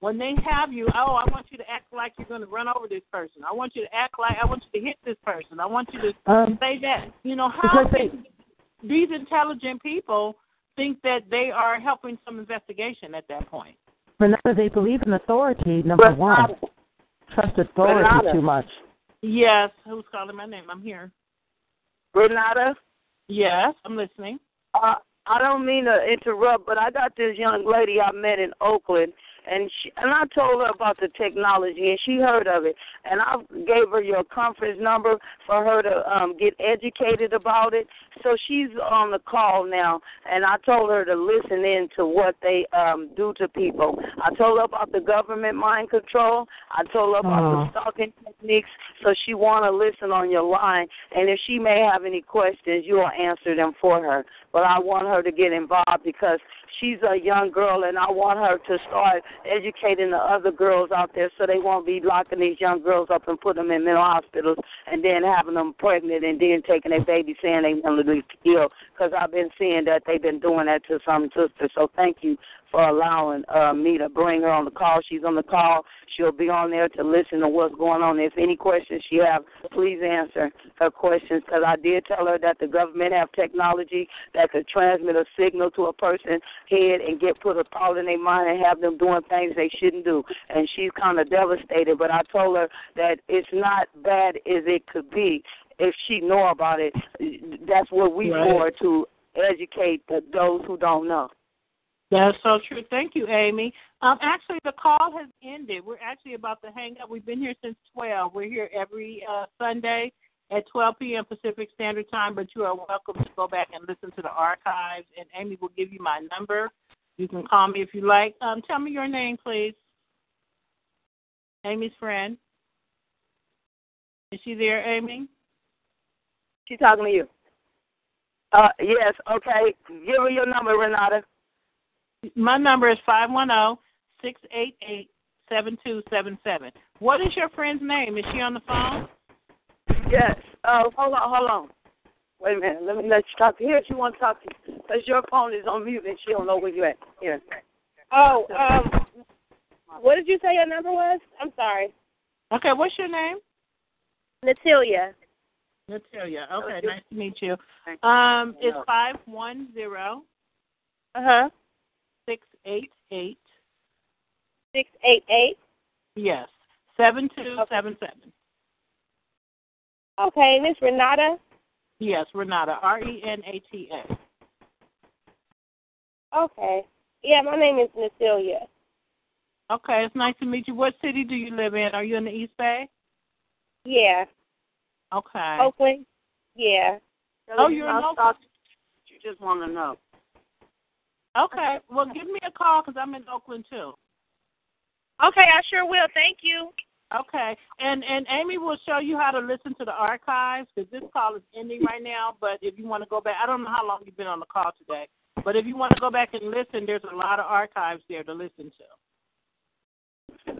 When they have you, oh, I want you to act like you're going to run over this person. I want you to act like I want you to hit this person. I want you to um, say that. You know, how can they, these intelligent people think that they are helping some investigation at that point? Renata, they believe in authority, number Renata. one. Trust authority Renata. too much. Yes. Who's calling my name? I'm here. Renata? Yes, I'm listening. Uh, I don't mean to interrupt, but I got this young lady I met in Oakland, and she, and I told her about the technology, and she heard of it. And I gave her your conference number for her to um, get educated about it. So she's on the call now, and I told her to listen in to what they um, do to people. I told her about the government mind control. I told her about oh. the stalking techniques. So she want to listen on your line, and if she may have any questions, you will answer them for her. But I want her to get involved because she's a young girl, and I want her to start educating the other girls out there so they won't be locking these young girls up and putting them in mental hospitals and then having them pregnant and then taking their baby saying they mentally ill, because I've been seeing that they've been doing that to some sisters. So thank you for allowing uh, me to bring her on the call. She's on the call. She'll be on there to listen to what's going on. If any questions she has, please answer her questions, because I did tell her that the government have technology that could transmit a signal to a person's head and get put a thought in their mind and have them doing things they shouldn't do. And she's kind of devastated, but I told her that it's not bad as it could be. If she know about it, that's what we right. for, to educate the, those who don't know. That's so true. Thank you, Amy. Um, actually, the call has ended. We're actually about to hang up. We've been here since twelve. We're here every uh, Sunday at twelve p.m. Pacific Standard Time, but you are welcome to go back and listen to the archives, and Amy will give you my number. You can call me if you like. Um, tell me your name, please. Amy's friend. Is she there, Amy? She's talking to you. Uh, yes, okay. Give her your number, Renata. My number is five one zero, six eight eight, seven two seven seven. What is your friend's name? Is she on the phone? Yes. Uh, hold on, hold on. Wait a minute. Let me let you talk to her. She wants to talk to you. Because your phone is on mute and she don't know where you're at. Here. Oh, um, what did you say your number was? I'm sorry. Okay, what's your name? Natalia. Natalia. Okay, nice to meet you. Um, it's five one zero. Uh-huh. Six eight eight. Six eight eight. Yes. Seven two okay. seven seven. Okay, Miss Renata. Yes, Renata. R E N A T A. Okay. Yeah, my name is Natalia. Okay, it's nice to meet you. What city do you live in? Are you in the East Bay? Yeah. Okay. Oakland. Yeah. Oh, you're in Oakland. You just want to know. Okay, well, give me a call because I'm in Oakland, too. Okay, I sure will. Thank you. Okay, and, and Amy will show you how to listen to the archives because this call is ending right now, but if you want to go back, I don't know how long you've been on the call today, but if you want to go back and listen, there's a lot of archives there to listen to.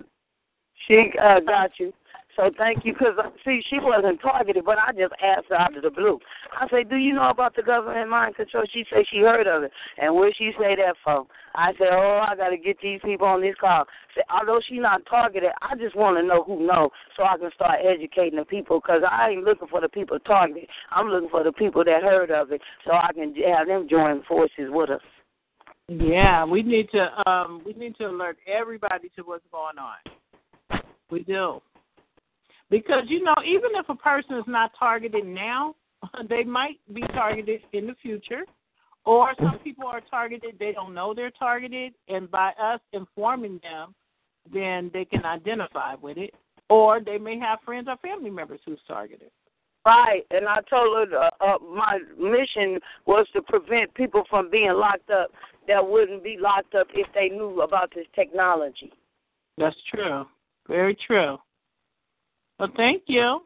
She uh, got you. So thank you, because, see, she wasn't targeted, but I just asked her out of the blue. I said, do you know about the government mind control? She said she heard of it. And where she say that from? I said, oh, I got to get these people on this call. Said, although she's not targeted, I just want to know who knows so I can start educating the people, because I ain't looking for the people targeted. I'm looking for the people that heard of it so I can have them join forces with us. Yeah, we need to, um, we need to alert everybody to what's going on. We do. Because, you know, even if a person is not targeted now, they might be targeted in the future. Or some people are targeted, they don't know they're targeted, and by us informing them, then they can identify with it. Or they may have friends or family members who's targeted. Right, and I told her uh, uh, my mission was to prevent people from being locked up that wouldn't be locked up if they knew about this technology. That's true. Very true. Well, thank you.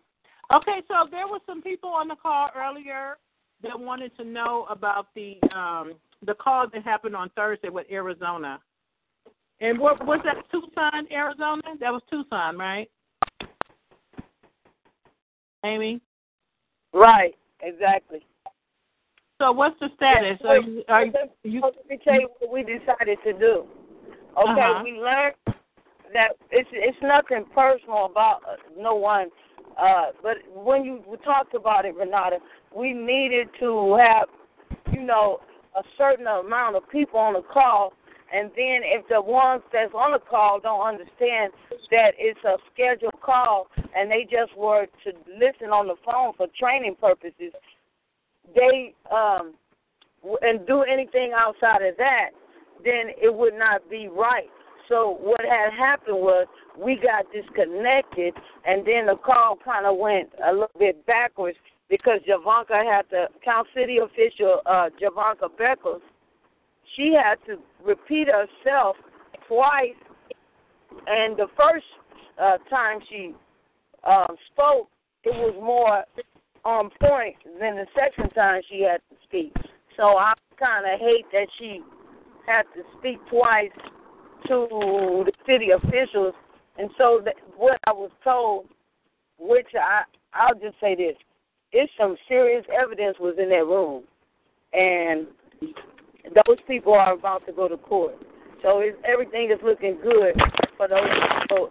Okay, so there were some people on the call earlier that wanted to know about the um, the call that happened on Thursday with Arizona. And what was that, Tucson, Arizona? That was Tucson, right? Amy? Right, exactly. So what's the status? Yes, are you, are let, you, let me tell you what we decided to do. Okay, uh-huh. we learned... that it's it's nothing personal about no one, uh, but when you talked about it, Renata, we needed to have, you know, a certain amount of people on the call, and then if the ones that's on the call don't understand that it's a scheduled call and they just were to listen on the phone for training purposes, they um, and do anything outside of that, then it would not be right. So what had happened was we got disconnected, and then the call kind of went a little bit backwards because Javanka had to, Count City official uh, Javanka Beckles, she had to repeat herself twice, and the first uh, time she uh, spoke, it was more on point than the second time she had to speak. So I kind of hate that she had to speak twice to the city officials. And so that, what I was told, which I, I'll just say this, it's some serious evidence was in that room. And those people are about to go to court. So it's, everything is looking good for those people.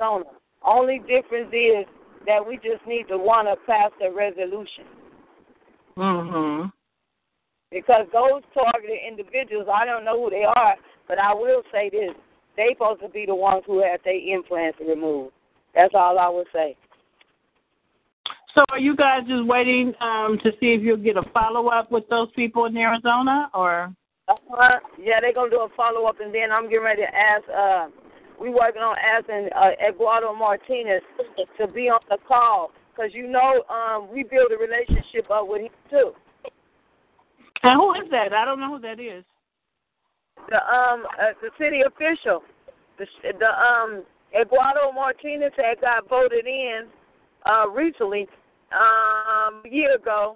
Arizona. Only difference is that we just need to want to pass a resolution. Mm-hmm. Because those targeted individuals, I don't know who they are, but I will say this. They're supposed to be the ones who have their implants removed. That's all I would say. So are you guys just waiting um, to see if you'll get a follow-up with those people in Arizona? Or uh, yeah, they're going to do a follow-up, and then I'm getting ready to ask uh, – we're working on asking uh, Eduardo Martinez to be on the call because, you know, um, we build a relationship up with him, too. And who is that? I don't know who that is. The um uh, the city official, the the um Eduardo Martinez had got voted in uh, recently um, a year ago.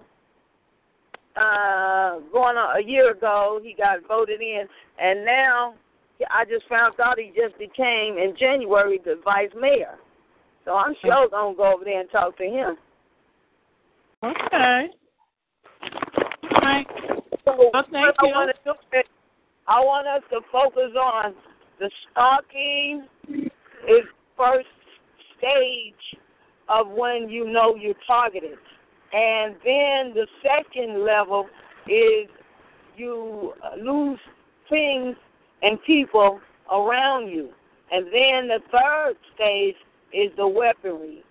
Uh, going on a year ago, he got voted in, and now I just found out he just became in January the vice mayor. So I'm sure gonna go over there and talk to him. Okay. All right. So well, thank you. I want to do is I want us to focus on the stalking is first stage of when you know you're targeted. And then the second level is you lose things and people around you. And then the third stage is the weaponry,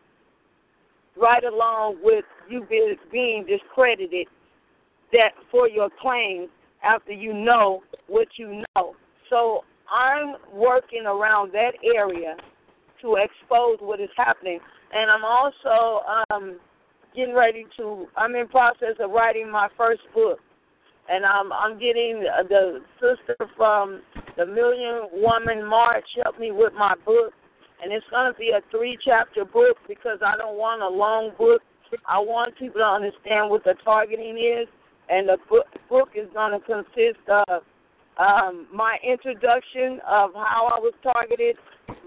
right along with you being discredited that for your claims after you know what you know. So I'm working around that area to expose what is happening. And I'm also um, getting ready to, I'm in process of writing my first book. And I'm, I'm getting the sister from the Million Woman March help me with my book. And it's going to be a three-chapter book because I don't want a long book. I want people to understand what the targeting is. And the book, book is going to consist of um, my introduction of how I was targeted.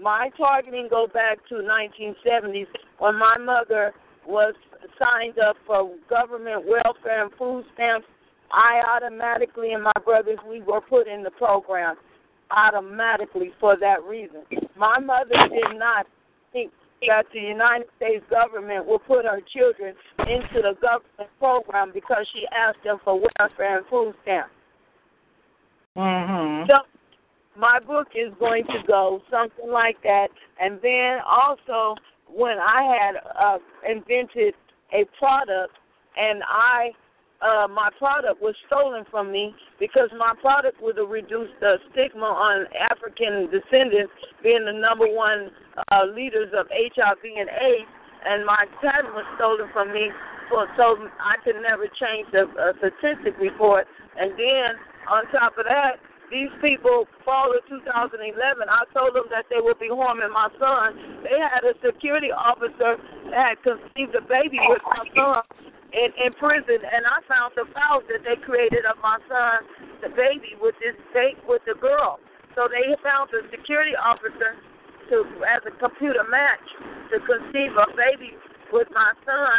My targeting goes back to nineteen seventies when my mother was signed up for government welfare and food stamps. I automatically and my brothers, we were put in the program automatically for that reason. My mother did not think that the United States government would put her children into the government program because she asked them for welfare and food stamps. Mm-hmm. So my book is going to go something like that. And then also when I had uh, invented a product and I Uh, my product was stolen from me because my product would have reduced the stigma on African descendants being the number one uh, leaders of H I V and AIDS, and my patent was stolen from me for, so I could never change the uh, statistic report. And then on top of that, these people, fall of two thousand eleven, I told them that they would be harming my son. They had a security officer that had conceived a baby with my son In, in prison, and I found the files that they created of my son, the baby, with this date with the girl. So they found the security officer to, as a computer match, to conceive a baby with my son,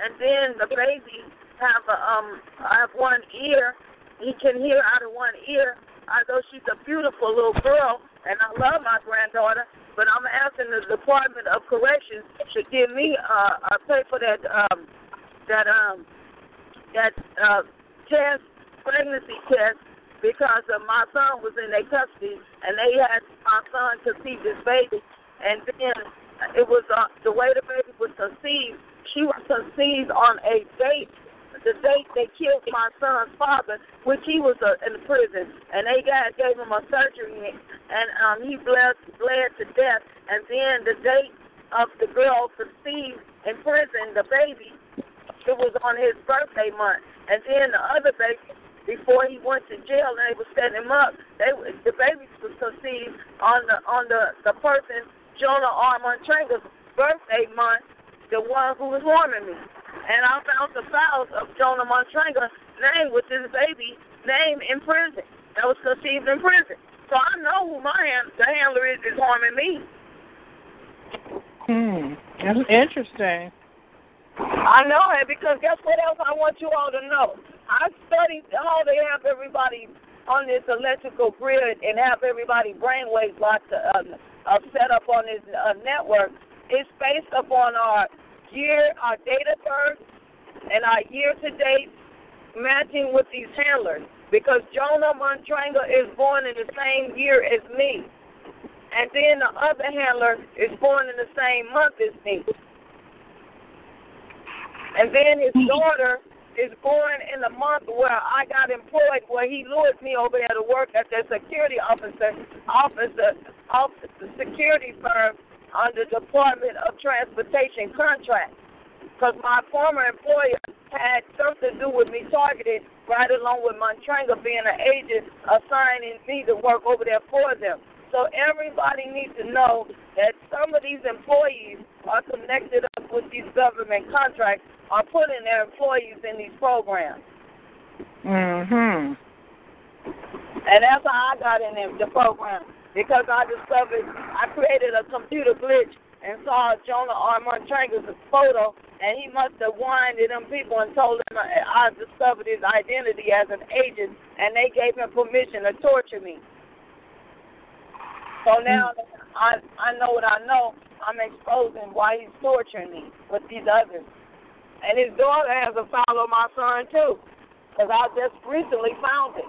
and then the baby have a um have one ear. He can hear out of one ear. Although she's a beautiful little girl, and I love my granddaughter, but I'm asking the Department of Corrections to give me uh, a pay for that. Um, that um that uh, test, pregnancy test, because uh, my son was in their custody, and they had my son conceive this baby, and then it was uh, the way the baby was conceived, she was conceived on a date, the date they killed my son's father, which he was uh, in prison, and they got, gave him a surgery, and um, he bled, bled to death, and then the date of the girl conceived in prison, the baby, it was on his birthday month. And then the other baby, before he went to jail and they were setting him up, they the baby was conceived on the on the, the person, Jonah R. Montrega's birthday month, the one who was warming me. And I found the files of Jonah Montrega's name with his baby name in prison. that was conceived in prison. So I know who my hand, the handler is is harming me. Hmm. That's interesting. I know it because guess what else I want you all to know? I studied how they have everybody on this electrical grid and have everybody brainwaves locked uh, uh, set up on this uh, network. It's based upon our year, our date of birth, and our year-to-date matching with these handlers. Because Jonah Montranga is born in the same year as me. And then the other handler is born in the same month as me. And then his daughter is born in the month where I got employed, where he lured me over there to work at the security officer, officer, officer security firm under Department of Transportation contract. Because my former employer had something to do with me targeted right along with Montranga being an agent assigning me to work over there for them. So everybody needs to know that some of these employees are connected up with these government contracts, are putting their employees in these programs. Mm-hmm. And that's how I got in the program, because I discovered, I created a computer glitch and saw Jonah R. Montranga's photo, and he must have whined to them people and told them I discovered his identity as an agent, and they gave him permission to torture me. So now I I know what I know. I'm exposing why he's torturing me with these others. And his daughter has a file on my son, too, because I just recently found it.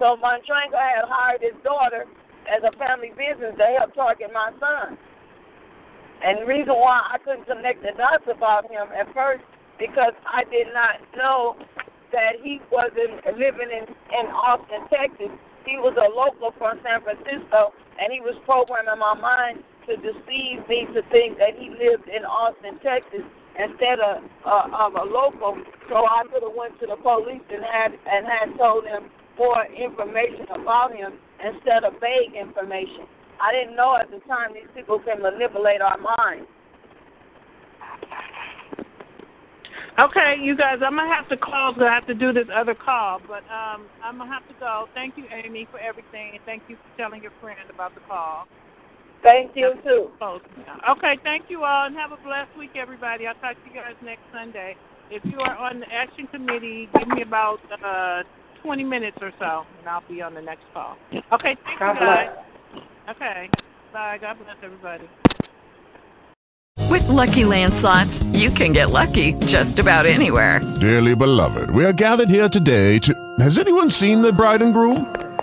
So Montranga had hired his daughter as a family business to help target my son. And the reason why I couldn't connect the dots about him at first, because I did not know that he wasn't living in, in Austin, Texas. He was a local from San Francisco, and he was programming my mind to deceive me to think that he lived in Austin, Texas, instead of uh, of a local. So I could have went to the police and had and had told them more information about him instead of vague information. I didn't know at the time these people can manipulate our minds. Okay, you guys, I'm going to have to call because I have to do this other call, but um, I'm going to have to go. Thank you, Amy, for everything, and thank you for telling your friend about the call. Thank you, too. Okay, thank you all, and have a blessed week, everybody. I'll talk to you guys next Sunday. If you are on the action committee, give me about uh, twenty minutes or so, and I'll be on the next call. Okay, thank God you, guys. Bless. Okay, bye. God bless everybody. With Lucky Land Slots, you can get lucky just about anywhere. Dearly beloved, we are gathered here today to... Has anyone seen the bride and groom?